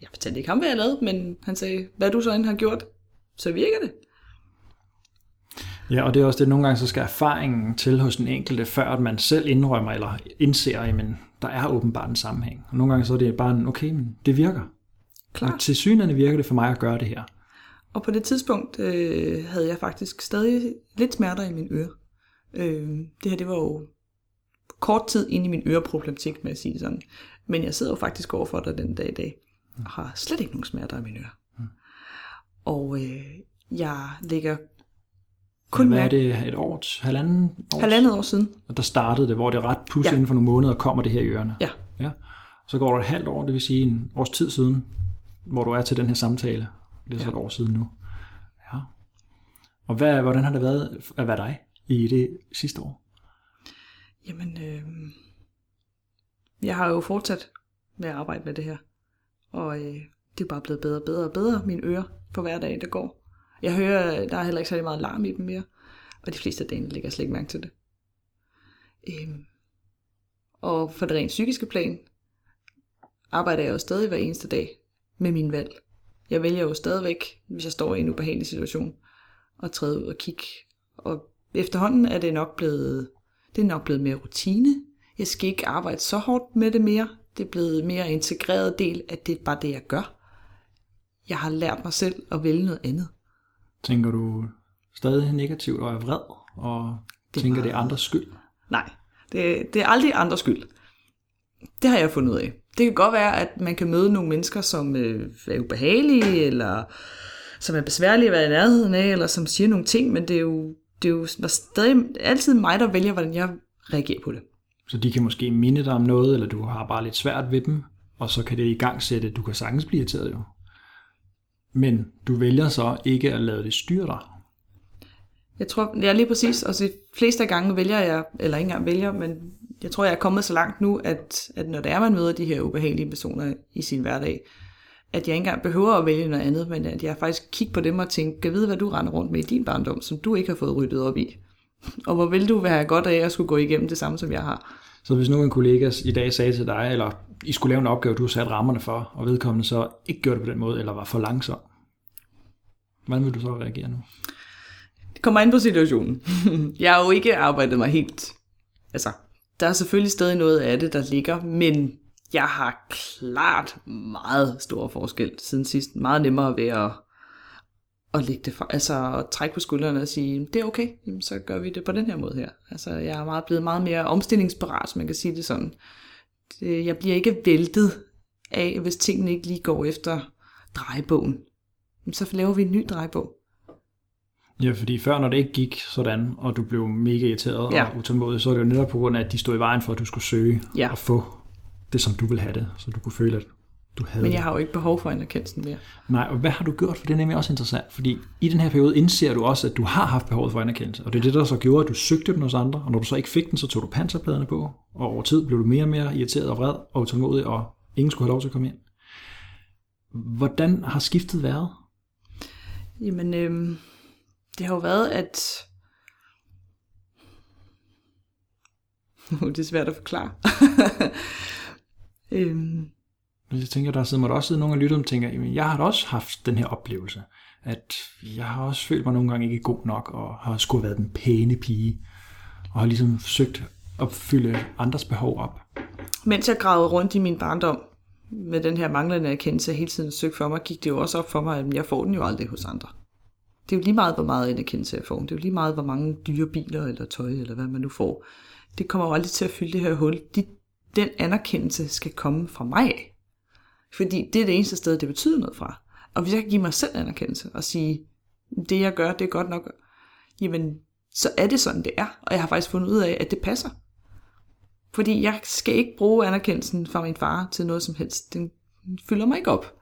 Jeg fortalte ikke ham, hvad jeg lavede, men han sagde, hvad du så end har gjort, så virker det. Ja, og det er også det, nogle gange så skal erfaringen til hos den enkelte, før at man selv indrømmer eller indser, jamen, der er åbenbart en sammenhæng. Og nogle gange så er det bare, okay, men det virker. Klart. Og tilsyneladende virker det for mig at gøre det her. Og på det tidspunkt øh, havde jeg faktisk stadig lidt smerter i mine ører. Øh, det her, det var jo kort tid inde i min øreproblematik, med at sige sådan. Men jeg sidder jo faktisk overfor dig den dag i dag. Og har slet ikke nogen smerter i mine ører. Mm. Og øh, jeg ligger kun... Hvad er det? Et år? Halvandet år? Halvandet år siden. Og der startede det, hvor det ret pludselig ja. inden for nogle måneder kommer det her i ørerne. Ja. ja. Så går der et halvt år, det vil sige en års tid siden, hvor du er til den her samtale. Det er så ja. et år siden nu. Ja. Og hvad, hvordan har det været at være dig i det sidste år? Jamen, øh, jeg har jo fortsat med at arbejde med det her. Og øh, det er bare blevet bedre og bedre og bedre, mine ører, på hver dag, der går. Jeg hører, der er heller ikke særlig meget larm i dem mere, og de fleste af dagene lægger slet ikke mærke til det. Øh, Og for det rent psykiske plan arbejder jeg jo stadig hver eneste dag med mine valg. Jeg vælger jo stadigvæk, hvis jeg står i en ubehagelig situation, at træde ud og kigge. Og efterhånden er det nok blevet, det er nok blevet mere rutine. Jeg skal ikke arbejde så hårdt med det mere. Det er blevet mere integreret del, at det er bare det, jeg gør. Jeg har lært mig selv at vælge noget andet. Tænker du stadig negativt og er vred? Og det tænker, det er andres skyld? Nej, det, det er aldrig andres skyld. Det har jeg fundet ud af. Det kan godt være, at man kan møde nogle mennesker, som øh, er ubehagelige, eller som er besværlige at være i nærheden af, eller som siger nogle ting, men det er jo, det er jo stadig altid mig, der vælger, hvordan jeg reagerer på det. Så de kan måske minde dig om noget, eller du har bare lidt svært ved dem, og så kan det igangsætte, at du kan sagtens blive irriteret jo. Men du vælger så ikke at lade det styre dig. Jeg tror, jeg er lige præcis, og de fleste af gange vælger jeg, eller ikke engang vælger, men jeg tror, jeg er kommet så langt nu, at, at når det er, man møder de her ubehagelige personer i sin hverdag, at jeg ikke engang behøver at vælge noget andet, men at jeg faktisk kigger på dem og tænker, kan vide, hvad du render rundt med i din barndom, som du ikke har fået ryddet op i. Og hvor vil du være godt af, at jeg skulle gå igennem det samme, som jeg har. Så hvis nu en kollega i dag sagde til dig, eller I skulle lave en opgave, du har sat rammerne for, og vedkommende så ikke gjorde det på den måde, eller var for langsom, hvordan vil du så reagere nu? Det kommer ind på situationen. Jeg har jo ikke arbejdet mig helt. Altså, der er selvfølgelig stadig noget af det, der ligger, men jeg har klart meget stor forskel siden sidst. Meget nemmere ved at, at lægge det fra, altså at trække på skuldrene og sige, det er okay, så gør vi det på den her måde her. Altså, jeg er meget, blevet meget mere omstillingsparat, man kan sige det sådan. Jeg bliver ikke væltet af, hvis tingene ikke lige går efter drejebogen. Så laver vi en ny drejebog. Ja, fordi før, når det ikke gik sådan, og du blev mega irriteret ja. og utålmodig, så er det jo netop på grund af, at de stod i vejen for, at du skulle søge ja. og få det, som du ville have det, så du kunne føle, at du havde det. Men jeg har jo ikke behov for en erkendelsen mere. Nej, og hvad har du gjort? For det er nemlig også interessant, fordi i den her periode indser du også, at du har haft behov for en erkendelse, og det er det, der så gjorde, at du søgte den hos andre, og når du så ikke fik den, så tog du panserbladene på, og over tid blev du mere og mere irriteret og vred og utålmodig, og ingen skulle have lov til at komme ind. Hvordan har skiftet været? Jamen, øh... det har jo været, at... det er svært at forklare. øhm... Jeg tænker, der sidder mig også sidder nogen og lytter og tænker, jamen, jeg har da også haft den her oplevelse, at jeg har også følt mig nogle gange ikke god nok, og har sgu været den pæne pige, og har ligesom søgt at fylde andres behov op. Mens jeg gravede rundt i min barndom, med den her manglende erkendelse, hele tiden søgt for mig, gik det jo også op for mig, at jeg får den jo aldrig hos andre. Det er jo lige meget, hvor meget en erkendelse jeg får. Det er jo lige meget, hvor mange dyre biler eller tøj, eller hvad man nu får. Det kommer jo aldrig til at fylde det her hul. De, den anerkendelse skal komme fra mig af. Fordi det er det eneste sted, det betyder noget fra. Og hvis jeg kan give mig selv anerkendelse og sige, det jeg gør, det er godt nok, jamen, så er det sådan, det er. Og jeg har faktisk fundet ud af, at det passer. Fordi jeg skal ikke bruge anerkendelsen fra min far til noget som helst. Den fylder mig ikke op.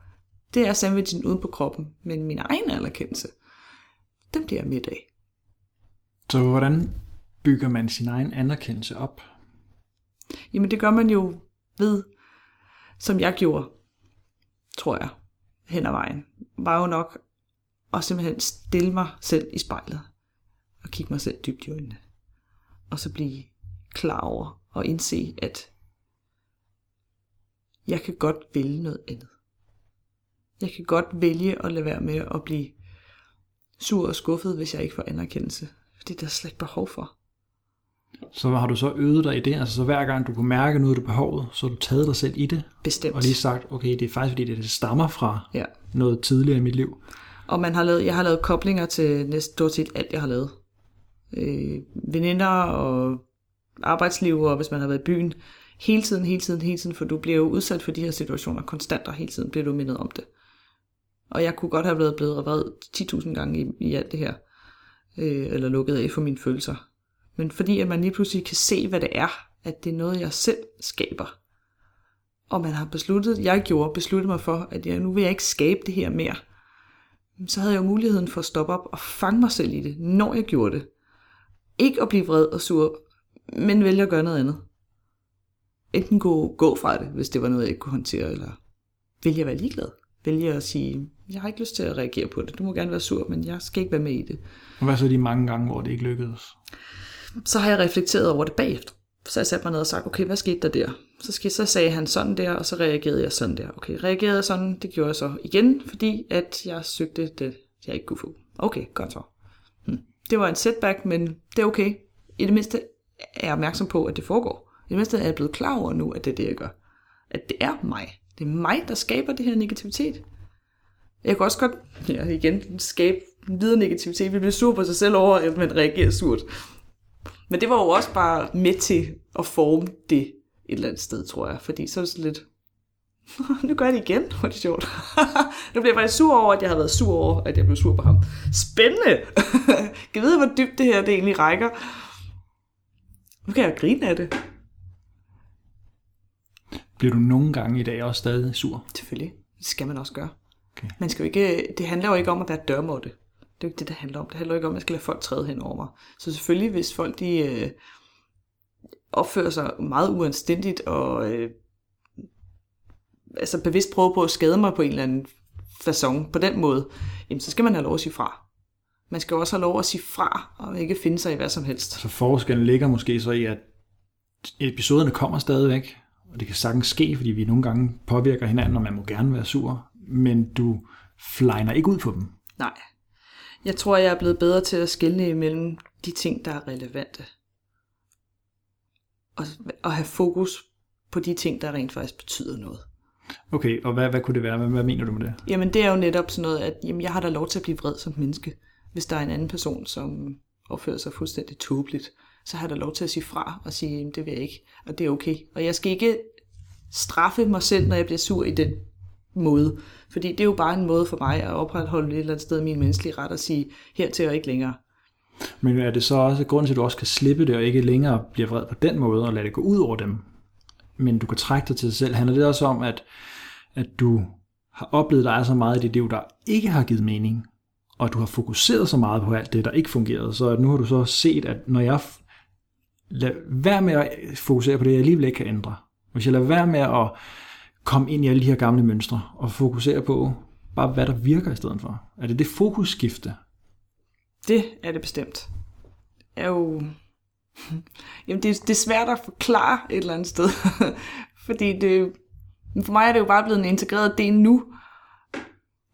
Det er sandwichen uden på kroppen, men min egen anerkendelse. Dem bliver midt af. Så hvordan bygger man sin egen anerkendelse op? Jamen det gør man jo ved, som jeg gjorde, tror jeg, hen ad vejen, var jo nok at simpelthen stille mig selv i spejlet, og kigge mig selv dybt i øjnene, og så blive klar over og indse, at jeg kan godt vælge noget andet. Jeg kan godt vælge at lade være med at blive sur og skuffet, hvis jeg ikke får anerkendelse. Det er der slet ikke behov for. Så har du så øvet dig i det? Altså så hver gang du kunne mærke noget af det behovet, så har du taget dig selv i det? Bestemt. Og lige sagt, okay, det er faktisk fordi, det stammer fra ja. noget tidligere i mit liv. Og man har lavet, jeg har lavet koblinger til næsten stort set alt, jeg har lavet. Øh, veninder og arbejdsliv, og hvis man har været i byen. Hele tiden, hele tiden, hele tiden, for du bliver jo udsat for de her situationer konstant, og hele tiden bliver du mindet om det. Og jeg kunne godt have blevet blevet vred ti tusind gange i, i alt det her. Øh, eller lukket af for mine følelser. Men fordi at man lige pludselig kan se, hvad det er. At det er noget, jeg selv skaber. Og man har besluttet, jeg gjorde, besluttet mig for, at jeg, nu vil jeg ikke skabe det her mere. Så havde jeg jo muligheden for at stoppe op og fange mig selv i det, når jeg gjorde det. Ikke at blive vred og sur, men vælge at gøre noget andet. Enten gå, gå fra det, hvis det var noget, jeg ikke kunne håndtere. Eller vælge at være ligeglad. Vælge at sige, jeg har ikke lyst til at reagere på det. Du må gerne være sur, men jeg skal ikke være med i det. Og hvad så de mange gange, hvor det ikke lykkedes? Så har jeg reflekteret over det bagefter. Så jeg satte mig ned og sagde, okay, hvad skete der der? Så, skete, så sagde han sådan der, og så reagerede jeg sådan der. Okay, reagerede jeg sådan, det gjorde jeg så igen, fordi at jeg søgte det, jeg ikke kunne få. Okay, godt så. Hmm. Det var en setback, men det er okay. I det mindste er jeg opmærksom på, at det foregår. I det mindste er jeg blevet klar over nu, at det er det, jeg gør. At det er mig. Det er mig, der skaber det her negativitet. Jeg kan også godt ja, igen skabe videre negativitet. Vi bliver sur på sig selv over, at man reagerer surt. Men det var jo også bare med til at forme det et eller andet sted, tror jeg. Fordi så er det sådan lidt, nu gør jeg det igen, hvor er det sjovt. Nu bliver jeg faktisk sur over, at jeg har været sur over, at jeg blev sur på ham. Spændende! Kan vide, hvor dybt det her det egentlig rækker? Nu kan jeg grine af det. Bliver du nogle gange i dag også stadig sur? Selvfølgelig. Det skal man også gøre. Okay. Man skal jo ikke, det handler jo ikke om at være dørmåtte. Det er jo ikke det, det handler om. Det handler jo ikke om, at jeg skal lade folk træde hen over mig. Så selvfølgelig, hvis folk de øh, opfører sig meget uanstændigt og øh, altså bevidst prøver på at skade mig på en eller anden façon, på den måde, jamen, så skal man have lov at sige fra. Man skal også have lov at sige fra, og ikke finde sig i hvad som helst. Så forskellen ligger måske så i, at episoderne kommer stadigvæk, og det kan sagtens ske, fordi vi nogle gange påvirker hinanden, og man må gerne være sur, men du flejner ikke ud på dem. Nej. Jeg tror, jeg er blevet bedre til at skelne imellem de ting, der er relevante. Og, og have fokus på de ting, der rent faktisk betyder noget. Okay, og hvad, hvad kunne det være? Hvad, hvad mener du med det? Jamen, det er jo netop sådan noget, at jamen, jeg har da lov til at blive vred som menneske. Hvis der er en anden person, som opfører sig fuldstændig tåbeligt, så har jeg da lov til at sige fra og sige, jamen, det vil jeg ikke, og det er okay. Og jeg skal ikke straffe mig selv, når jeg bliver sur i den måde. Fordi det er jo bare en måde for mig at opretholde et eller andet sted min menneskelige ret og sige hertil og ikke længere. Men er det så også grunden til, at du også kan slippe det og ikke længere bliver vred på den måde og lade det gå ud over dem, men du kan trække dig til dig selv? Handler det også om, at, at du har oplevet dig så meget i dit liv, der ikke har givet mening, og du har fokuseret så meget på alt det, der ikke fungerede, så nu har du så set, at når jeg lader være med at fokusere på det, jeg alligevel ikke kan ændre, hvis jeg lader være med at kom ind i alle de her gamle mønstre, og fokusere på bare, hvad der virker i stedet for. Er det det fokusskifte? Det er det bestemt. Det er jo... Jamen, det er, det er svært at forklare et eller andet sted. Fordi det, for mig er det jo bare blevet en integreret del nu,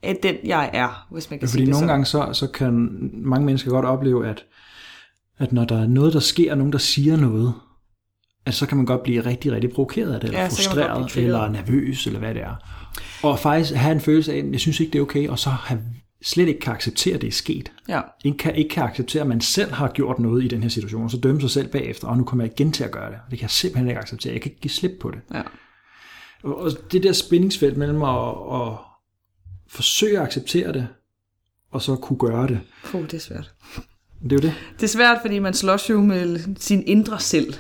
af den jeg er, hvis man kan sige det sådan. Fordi nogle gange så, så kan mange mennesker godt opleve, at, at når der er noget, der sker, og nogen, der siger noget, at så kan man godt blive rigtig, rigtig provokeret af det, eller ja, frustreret, eller nervøs, eller hvad det er. Og faktisk have en følelse af, at jeg synes ikke, det er okay, og så have, slet ikke kan acceptere, at det er sket. Ja. Ikke, kan, ikke kan acceptere, at man selv har gjort noget i den her situation, og så dømme sig selv bagefter, og nu kommer jeg igen til at gøre det. Det kan jeg simpelthen ikke acceptere. Jeg kan ikke give slip på det. Ja. Og det der spændingsfelt mellem at, at forsøge at acceptere det, og så kunne gøre det. Puh, det er svært. Det er jo det. Det er svært, fordi man slås jo med sin indre selv.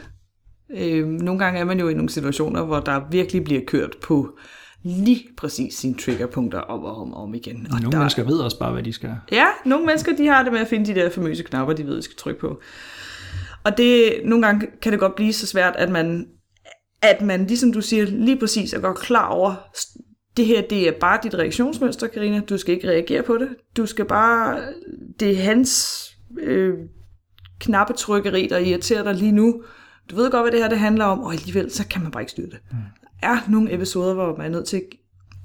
Nogle gange er man jo i nogle situationer, hvor der virkelig bliver kørt på lige præcis sine triggerpunkter op og om og om igen. Og nogle der... mennesker ved også bare, hvad de skal. Ja, nogle mennesker de har det med at finde de der famøse knapper, de ved, de skal trykke på. Og det, nogle gange kan det godt blive så svært, at man, at man ligesom du siger, lige præcis er godt klar over, det her det er bare dit reaktionsmønster, Karina. Du skal ikke reagere på det. Du skal bare... Det er hans øh, knappetrykkeri, der irriterer dig lige nu. Du ved godt, hvad det her det handler om, og alligevel, så kan man bare ikke styre det. Mm. Der er nogle episoder, hvor man er nødt til,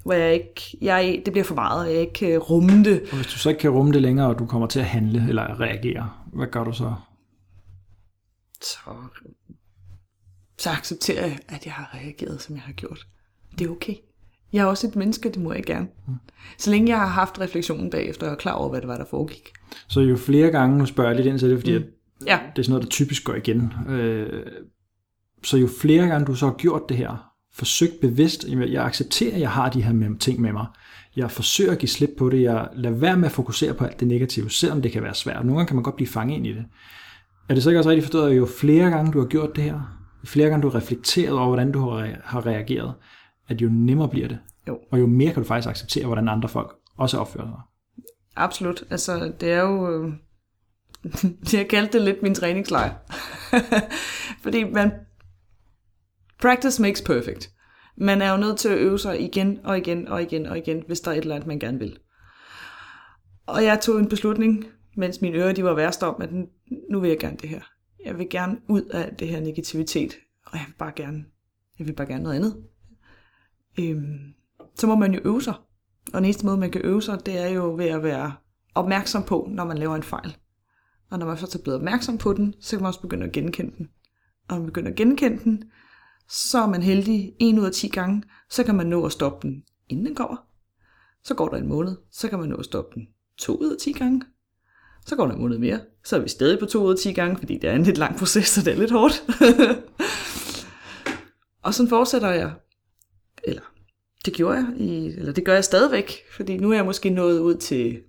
hvor jeg ikke, jeg, det bliver for meget, og jeg ikke kan rumme det. Og hvis du så ikke kan rumme det længere, og du kommer til at handle eller reagere, hvad gør du så? Så, så accepterer jeg, at jeg har reageret, som jeg har gjort. Det er okay. Jeg er også et menneske, det må jeg gerne. Mm. Så længe jeg har haft refleksionen bagefter, og er klar over, hvad det var, der foregik. Så jo flere gange, nu spørger jeg lidt ind til det, fordi mm. Ja. Det er sådan noget, der typisk går igen. Så jo flere gange du så har gjort det her, forsøgt bevidst, jeg accepterer, at jeg har de her ting med mig. Jeg forsøger at give slip på det. Jeg lader være med at fokusere på alt det negative, selvom det kan være svært. Nogle gange kan man godt blive fanget ind i det. Er det så ikke også rigtigt forstået, at jo flere gange du har gjort det her, jo flere gange du har reflekteret over, hvordan du har reageret, at jo nemmere bliver det. Jo. Og jo mere kan du faktisk acceptere, hvordan andre folk også opfører sig. Absolut. Altså, det er jo... Jeg kaldte det lidt min træningslejr. Fordi man... Practice makes perfect. Man er jo nødt til at øve sig igen og igen og igen og igen, hvis der er et eller andet, man gerne vil. Og jeg tog en beslutning, mens mine ører de var værst om, at nu vil jeg gerne det her. jeg vil gerne ud af det her negativitet, og jeg vil bare gerne, jeg vil bare gerne noget andet. Øhm, så må man jo øve sig. Og den eneste måde, man kan øve sig, det er jo ved at være opmærksom på, når man laver en fejl. Og når man så er blevet opmærksom på den, så kan man også begynde at genkende den. Og når man begynder at genkende den, så er man heldig en ud af ti gange, så kan man nå at stoppe den, inden den kommer. Så går der en måned, så kan man nå at stoppe den to ud af ti gange. Så går der en måned mere, så er vi stadig på to ud af ti gange, fordi det er en lidt lang proces, og det er lidt hårdt. Og sådan fortsætter jeg, eller det gjorde jeg, i, eller det gør jeg stadigvæk, fordi nu er jeg måske nået ud til,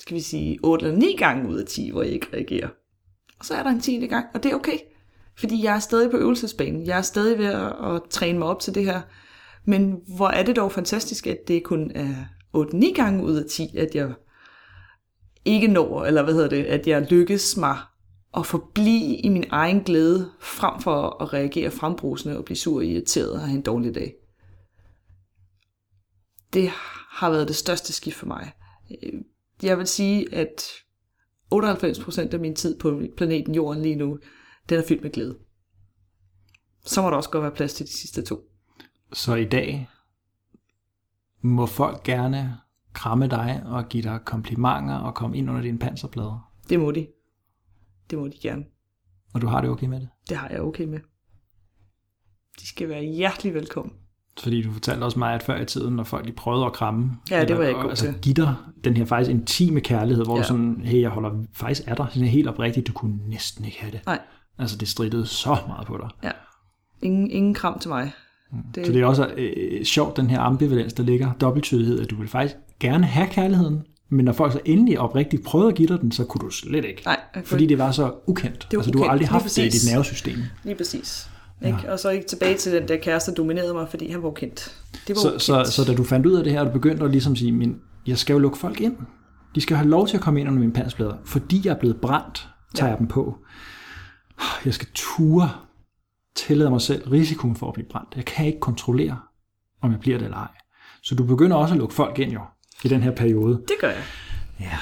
skal vi sige, otte eller ni gange ud af ti, hvor jeg ikke reagerer. Og så er der en tiende gang, og det er okay. Fordi jeg er stadig på øvelsesbanen. Jeg er stadig ved at, at træne mig op til det her. Men hvor er det dog fantastisk, at det kun er otte ni gange ud af ti, at jeg ikke når, eller hvad hedder det, at jeg lykkes mig at forblive i min egen glæde, frem for at reagere frembrusende og blive sur og irriteret og have en dårlig dag. Det har været det største skift for mig. Jeg vil sige, at otteoghalvfems procent af min tid på planeten Jorden lige nu, den er fyldt med glæde. Så må der også godt være plads til de sidste to. Så i dag må folk gerne kramme dig og give dig komplimenter og komme ind under dine panserplader. Det må de. Det må de gerne. Og du har det okay med det? Det har jeg okay med. De skal være hjertelig velkommen. Fordi du fortalte også mig, at før i tiden, når folk lige prøvede at kramme, ja, det var jeg god altså, give dig den her faktisk intime kærlighed, hvor ja. Du sådan, hey, jeg holder faktisk af dig, sådan helt oprigtigt, du kunne næsten ikke have det. Nej. Altså, det strittede så meget på dig. Ja. Ingen, ingen kram til mig. Mm. Det... Så det er også øh, sjovt, den her ambivalens, der ligger, dobbelttydighed, at du vil faktisk gerne have kærligheden, men når folk så endelig oprigtigt prøvede at give dig den, så kunne du slet ikke. Nej, fordi det var så ukendt. Det var altså, du ukendt. Har aldrig haft det i dit nervesystem. Lige præcis. Ja. Ikke? Og så ikke tilbage til den der kæreste, der dominerede mig, fordi han var ukendt. Det var så, ukendt. Så, så da du fandt ud af det her, og du begyndte at ligesom sige, men jeg skal jo lukke folk ind. De skal have lov til at komme ind under mine panserplader. Fordi jeg er blevet brændt, tager ja. Jeg dem på. Jeg skal ture, tillade mig selv risikoen for at blive brændt. Jeg kan ikke kontrollere, om jeg bliver det eller ej. Så du begynder også at lukke folk ind jo, i den her periode. Det gør jeg. Ja.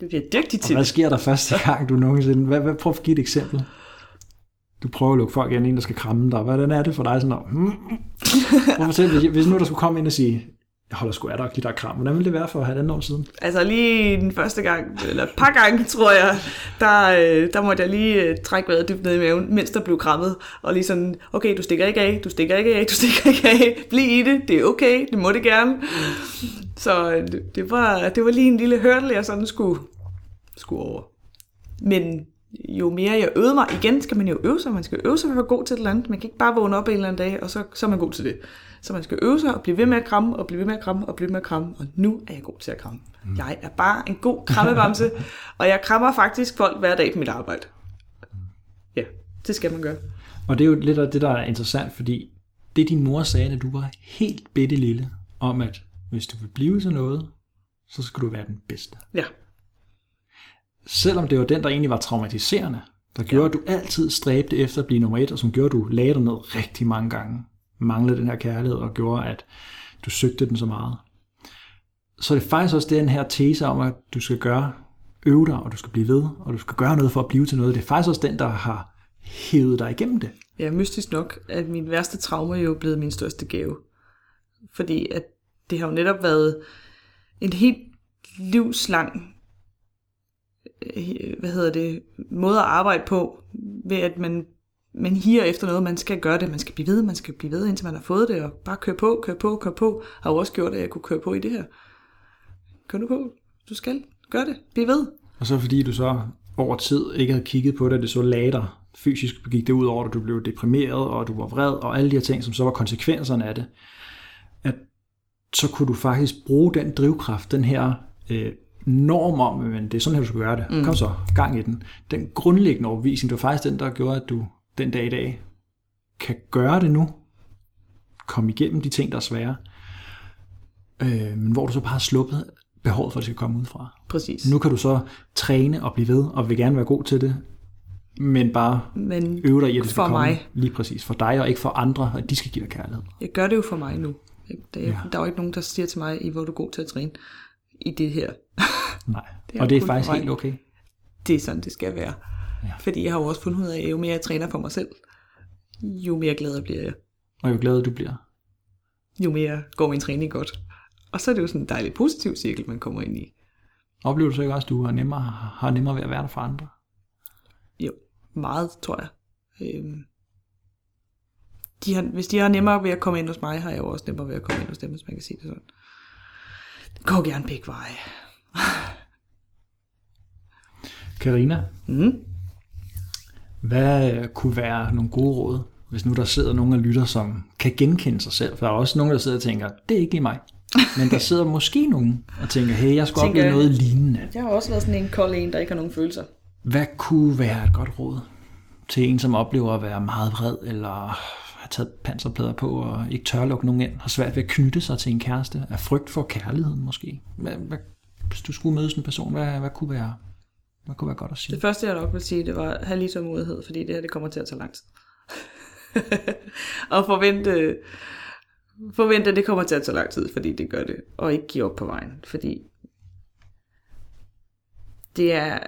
Det bliver dygtig til. Og hvad sker der første gang, du nogensinde... Hvad, hvad, prøv at give et eksempel. Du prøver at lukke folk ind, en der skal kramme dig. Hvordan er det for dig? Sådan at, hmm. fortælle, hvis nu der skulle komme ind og sige, jeg holder sgu af dig og give dig kram, hvordan ville det være for halvandet år siden? Altså lige den første gang, eller et par gange, tror jeg, der, der måtte jeg lige trække vejret dybt ned i maven, mens der blev krammet. Og lige sådan, okay, du stikker ikke af, du stikker ikke af, du stikker ikke af. Bliv i det, det er okay, det må det gerne. Så det var, det var lige en lille hurdle, jeg sådan skulle, skulle over. Men... jo mere jeg øvede mig, igen skal man jo øve sig, man skal øve sig ved at være god til et eller andet, man kan ikke bare vågne op en eller anden dag, og så, så er man god til det. Så man skal øve sig og blive ved med at kramme, og blive ved med at kramme, og blive ved med at kramme, og nu er jeg god til at kramme. Mm. Jeg er bare en god krammebamse, og jeg krammer faktisk folk hver dag på mit arbejde. Ja, det skal man gøre. Og det er jo lidt af det, der er interessant, fordi det din mor sagde, da du var helt bitte lille, om at hvis du vil blive til noget, så skal du være den bedste. Ja. Selvom det var den, der egentlig var traumatiserende, der gjorde, at du altid stræbte efter at blive nummer et, og som gjorde, at du lagde dig ned rigtig mange gange, manglede den her kærlighed, og gjorde, at du søgte den så meget. Så det er faktisk også den her tese om, at du skal gøre, øve dig, og du skal blive ved, og du skal gøre noget for at blive til noget. Det er faktisk også den, der har hævet dig igennem det. Ja, mystisk nok, at min værste traume jo er blevet min største gave. Fordi at det har jo netop været en helt livslang hvad hedder det, måde at arbejde på, ved at man, man higer efter noget, man skal gøre det, man skal blive ved, man skal blive ved, indtil man har fået det, og bare køre på, køre på, køre på, har også gjort, at jeg kunne køre på i det her. Kør nu på, du skal, gør det, bliv ved. Og så fordi du så over tid ikke havde kigget på det, det så lagde dig, fysisk gik det ud over, at du blev deprimeret, og du var vred, og alle de her ting, som så var konsekvenserne af det, at så kunne du faktisk bruge den drivkraft, den her øh, norm om, men det er sådan her, du skal gøre det. Mm. Kom så, gang i den. Den grundlæggende overvisning, det var faktisk den, der gjorde, at du den dag i dag kan gøre det nu. Kom igennem de ting, der er svære. Øh, men hvor du så bare har sluppet behovet for, at det skal komme ud fra. Præcis. Nu kan du så træne og blive ved, og vil gerne være god til det, men bare men øve dig i, at det skal komme. Mig. Lige præcis. For dig og ikke for andre, og de skal give dig kærlighed. Jeg gør det jo for mig nu. Der, ja. Der er jo ikke nogen, der siger til mig, i hvor du er god til at træne. I det her. Nej, det og det er faktisk helt okay. Det er sådan, det skal være. Ja. Fordi jeg har jo også fundet ud af, at jo mere jeg træner for mig selv, jo mere glad bliver jeg. Og jo gladere du bliver, jo mere går min træning godt. Og så er det jo sådan en dejlig positiv cirkel, man kommer ind i. Oplever du så ikke også, at du har nemmere, har nemmere ved at være der for andre? Jo, meget, tror jeg. Øhm, de har, hvis de har nemmere ved at komme ind hos mig, har jeg jo også nemmere ved at komme ind hos dem, hvis man kan sige det sådan. Det går gerne begge veje. Karina, mm? Hvad kunne være nogle gode råd, hvis nu der sidder nogen og lytter, som kan genkende sig selv? For der er også nogen, der sidder og tænker, det er ikke lige mig. Men der sidder måske nogen og tænker, hey, jeg skal tænker, opleve noget lignende. Jeg har også været sådan en kold en, der ikke har nogen følelser. Hvad kunne være et godt råd til en, som oplever at være meget vred, eller har taget panserplader på og ikke tør lukke nogen ind, har svært ved at knytte sig til en kæreste, er frygt for kærligheden måske? Hvad, hvad, hvis du skulle møde sådan en person, hvad, hvad, kunne være, hvad kunne være godt at sige? Det første, jeg nok vil sige, det var at have lige tålmodighed, fordi det her det kommer til at tage lang tid. Og forvente... Forvent, at det kommer til at tage lang tid, fordi det gør det. Og ikke give op på vejen, fordi det er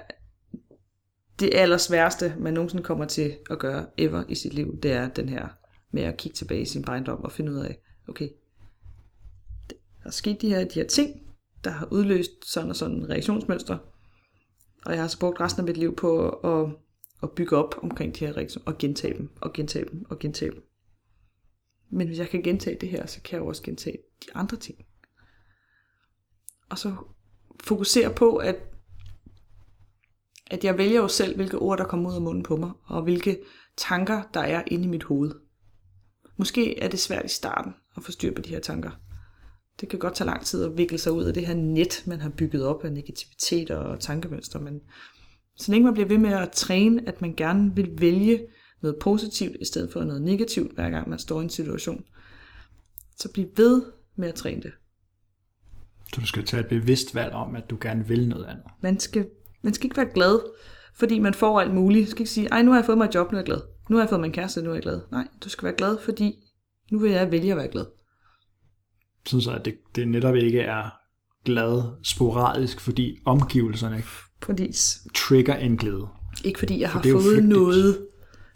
det allersværeste, man nogensinde kommer til at gøre ever i sit liv, det er den her med at kigge tilbage i sin barndom og finde ud af, okay, der er sket de her, de her ting, der har udløst sådan og sådan en reaktionsmønster, og jeg har så brugt resten af mit liv på at, at bygge op omkring de her reaktioner, og gentage dem, og gentage dem, og gentage dem. Men hvis jeg kan gentage det her, så kan jeg også gentage de andre ting. Og så fokusere på, at, at jeg vælger jo selv, hvilke ord, der kommer ud af munden på mig, og hvilke tanker, der er inde i mit hoved. Måske er det svært i starten at få styr på de her tanker. Det kan godt tage lang tid at vikle sig ud af det her net, man har bygget op af negativitet og tankemønstre. Men så længe man bliver ved med at træne, at man gerne vil vælge noget positivt i stedet for noget negativt, hver gang man står i en situation. Så bliv ved med at træne det. Så du skal tage et bevidst valg om, at du gerne vil noget andet. Man skal, man skal ikke være glad, fordi man får alt muligt. Man skal ikke sige, ej, nu har jeg fået mig et job, nu er jeg glad. Nu har jeg fået mig en kæreste, nu er jeg glad. Nej, du skal være glad, fordi nu vil jeg vælge at være glad. Sådan så, at det, det netop ikke er glad sporadisk, fordi omgivelserne Præcis. Trigger en glæde. Ikke fordi jeg har for fået noget...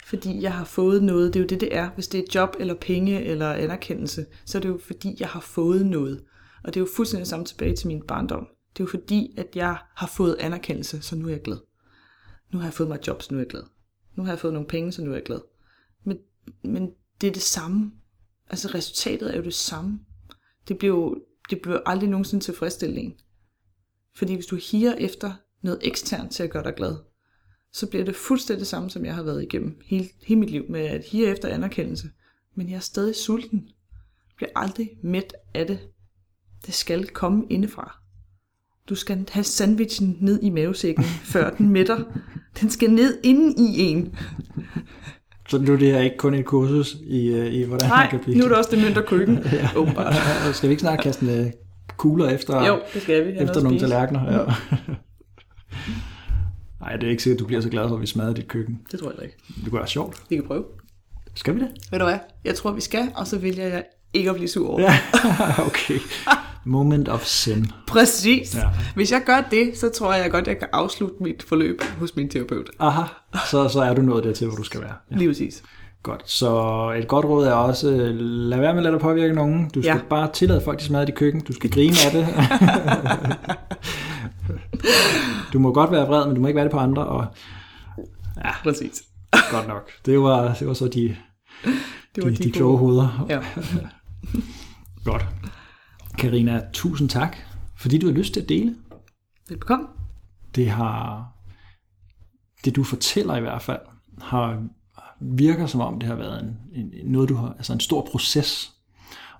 Fordi jeg har fået noget, det er jo det, det er. Hvis det er job eller penge eller anerkendelse, så er det jo fordi, jeg har fået noget. Og det er jo fuldstændig samme tilbage til min barndom. Det er jo fordi, at jeg har fået anerkendelse, så nu er jeg glad. Nu har jeg fået mig et job, så nu er jeg glad. Nu har jeg fået nogle penge, så nu er jeg glad. Men, men det er det samme. Altså resultatet er jo det samme. Det bliver jo det bliver aldrig nogensinde tilfredsstillende. Fordi hvis du higer efter noget eksternt til at gøre dig glad, så bliver det fuldstændig det samme, som jeg har været igennem hele, hele mit liv med at hige efter anerkendelse. Men jeg er stadig sulten. Jeg bliver aldrig mæt af det. Det skal komme indefra. Du skal have sandwichen ned i mavesækken, før den mætter. Den skal ned inden i en. Så nu er det her ikke kun et kursus i, i hvordan Nej, man kan blive... Nej, nu er det også det mønter køkken. Ja. Åbenbart. Skal vi ikke snart kaste en kugler efter, jo, det skal vi. Efter nogle tallerkener? Ja. Nej, det er ikke sikkert, at du bliver så glad for, at vi smadrer dit køkken. Det tror jeg ikke. Det kunne være sjovt. Vi kan prøve. Skal vi det? Ved du hvad? Jeg tror, vi skal, og så vælger jeg ikke at blive sur over. Ja, okay. Moment of sin. Præcis. Ja. Hvis jeg gør det, så tror jeg godt, jeg kan afslutte mit forløb hos min terapeut. Aha, så, så er du nået dertil, hvor du skal være. Ja. Lige præcis. Godt, så et godt råd er også, lad være med at lade dig påvirke nogen. Du skal ja. bare tillade folk, de smadrer dit køkken. Du skal grine af det. Du må godt være vred, men du må ikke være det på andre. Og... Ja, præcis. Godt nok. Det var, det var så de, det var de, de, de kloge hoveder. Ja. Godt. Karina, tusind tak, fordi du har lyst til at dele. Velbekomme. Det har... Det du fortæller i hvert fald, har virker som om, det har været en, en, noget, du har, altså en stor proces.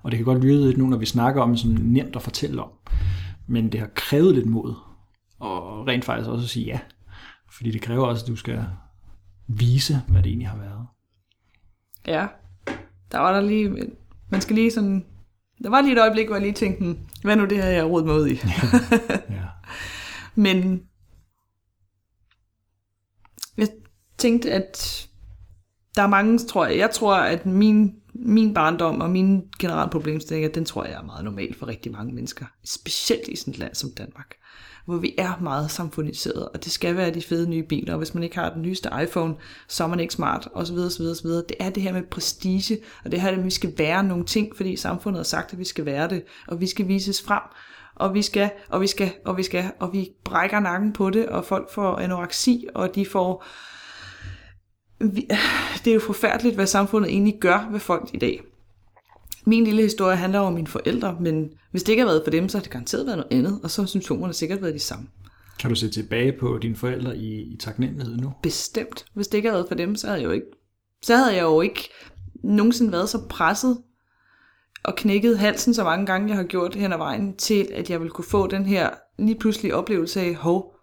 Og det kan godt lyde lidt nu, når vi snakker om sådan nemt at fortælle om. Men det har krævet lidt mod. Og rent faktisk også at sige ja. Fordi det kræver også, at du skal vise, hvad det egentlig har været. Ja. Der var der lige... Man skal lige sådan... Der var lige et øjeblik, hvor jeg lige tænkte, hvad nu det her, jeg har rodet mig ud i? Ja. Ja. Men... Jeg tænkte, at... Der er mange, tror jeg. Jeg tror, at min, min barndom og mine generelle problemstillinger, den tror jeg er meget normal for rigtig mange mennesker. Specielt i sådan et land som Danmark, hvor vi er meget samfundiseret, og det skal være de fede nye biler, og hvis man ikke har den nyeste iPhone, så er man ikke smart, osv. osv., osv. Det er det her med prestige, og det her, at vi skal være nogle ting, fordi samfundet har sagt, at vi skal være det, og vi skal vises frem, og vi skal, og vi skal, og vi skal, og vi brækker nakken på det, og folk får anoreksi, og de får... Det er jo forfærdeligt, hvad samfundet egentlig gør ved folk i dag. Min lille historie handler om mine forældre, men hvis det ikke har været for dem, så har det garanteret været noget andet, og så har symptomerne sikkert været de samme. Kan du se tilbage på dine forældre i, i taknemmelighed nu? Bestemt. Hvis det ikke havde været for dem, så havde jeg jo ikke, så havde jeg jo ikke nogensinde været så presset og knækket halsen så mange gange, jeg har gjort hen ad vejen, til at jeg ville kunne få den her lige pludselig oplevelse af, hov,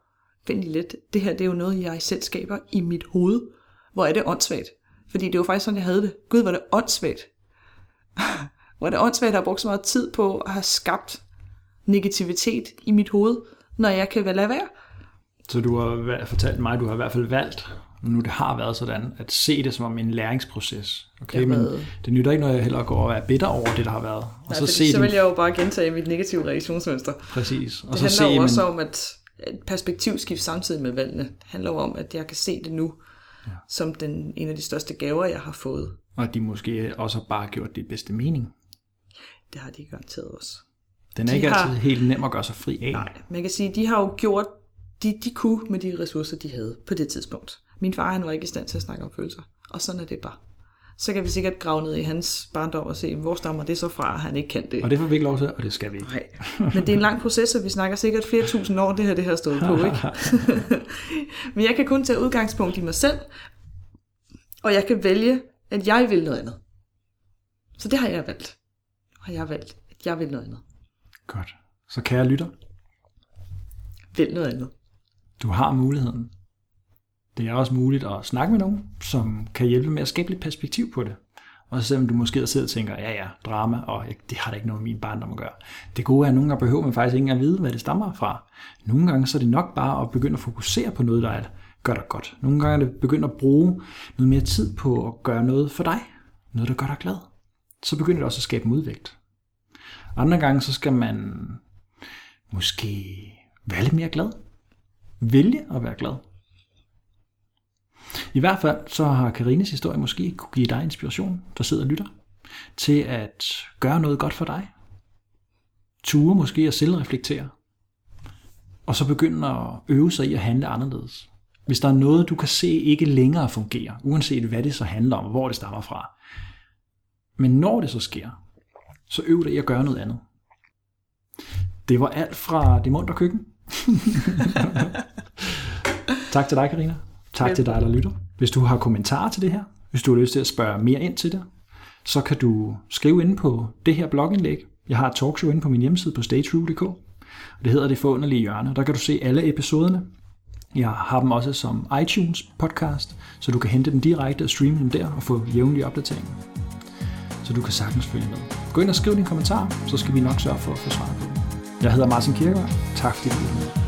vent lidt, det her det er jo noget, jeg selv skaber i mit hoved. Hvor er det åndssvagt? Fordi det var faktisk sådan, jeg havde det. Gud, hvor er det åndssvagt. Hvor er det åndssvagt, at jeg har brugt så meget tid på at have skabt negativitet i mit hoved, når jeg kan lade være. Så du har fortalt mig, at du har i hvert fald valgt, nu det har været sådan, at se det som en læringsproces. Okay, jeg men ved. Det nytter ikke noget, jeg heller går og være bitter over det, der har været. Og nej, så, se så vil din... jeg jo bare gentage mit negative reaktionsmønster. Præcis. Og det så handler så se, jo også men... om, at et perspektivskift samtidig med valgene. Det handler jo om, at jeg kan se det nu. Ja. Som den, en af de største gaver, jeg har fået. Og de måske også har bare gjort det bedste mening. Det har de garanteret også. Den er de ikke har... altid helt nem at gøre sig fri af. Nej, man kan sige, de har jo gjort, de, de kunne med de ressourcer, de havde på det tidspunkt. Min far, han var ikke i stand til at snakke om følelser. Og sådan er det bare. Så kan vi sikkert grave ned i hans barndom og se, hvor stammer det så fra, at han ikke kan det. Og det får vi ikke lov til, og det skal vi ikke. Nej. Men det er en lang proces, og vi snakker sikkert flere tusind år, det her det har stået på, ikke? Men jeg kan kun tage udgangspunkt i mig selv, og jeg kan vælge, at jeg vil noget andet. Så det har jeg valgt. Og jeg har valgt, at jeg vil noget andet. Godt. Så kære lytter. Vælg noget andet. Du har muligheden. Det er også muligt at snakke med nogen, som kan hjælpe med at skabe lidt perspektiv på det. Og selvom du måske sidder og tænker, ja ja, drama, og det har da ikke noget med min barndom at gøre. Det gode er, at nogle gange behøver man faktisk ikke engang at vide, hvad det stammer fra. Nogle gange så er det nok bare at begynde at fokusere på noget, der gør dig godt. Nogle gange er det begyndt at bruge noget mere tid på at gøre noget for dig. Noget, der gør dig glad. Så begynder det også at skabe modvægt. Andre gange så skal man måske være lidt mere glad. Vælge at være glad. I hvert fald så har Karines historie måske kunne give dig inspiration, der sidder og lytter, til at gøre noget godt for dig. Ture måske at selv reflektere. Og så begynde at øve sig i at handle anderledes. Hvis der er noget, du kan se ikke længere fungerer, uanset hvad det så handler om, hvor det stammer fra. Men når det så sker, så øv dig i at gøre noget andet. Det var alt fra det muntre køkken. Tak til dig, Karina. Tak til dig, der lytter. Hvis du har kommentarer til det her, hvis du har lyst til at spørge mere ind til det, så kan du skrive inde på det her blogindlæg. Jeg har et talkshow inde på min hjemmeside på stay true punktum d k, og det hedder Det Forunderlige Hjørne. Der kan du se alle episoderne. Jeg har dem også som iTunes podcast, så du kan hente dem direkte og streame dem der og få jævnlige opdateringer. Så du kan sagtens følge med. Gå ind og skriv din kommentar, så skal vi nok sørge for at få svar på det. Jeg hedder Martin Kirkegaard. Tak fordi du lyttede.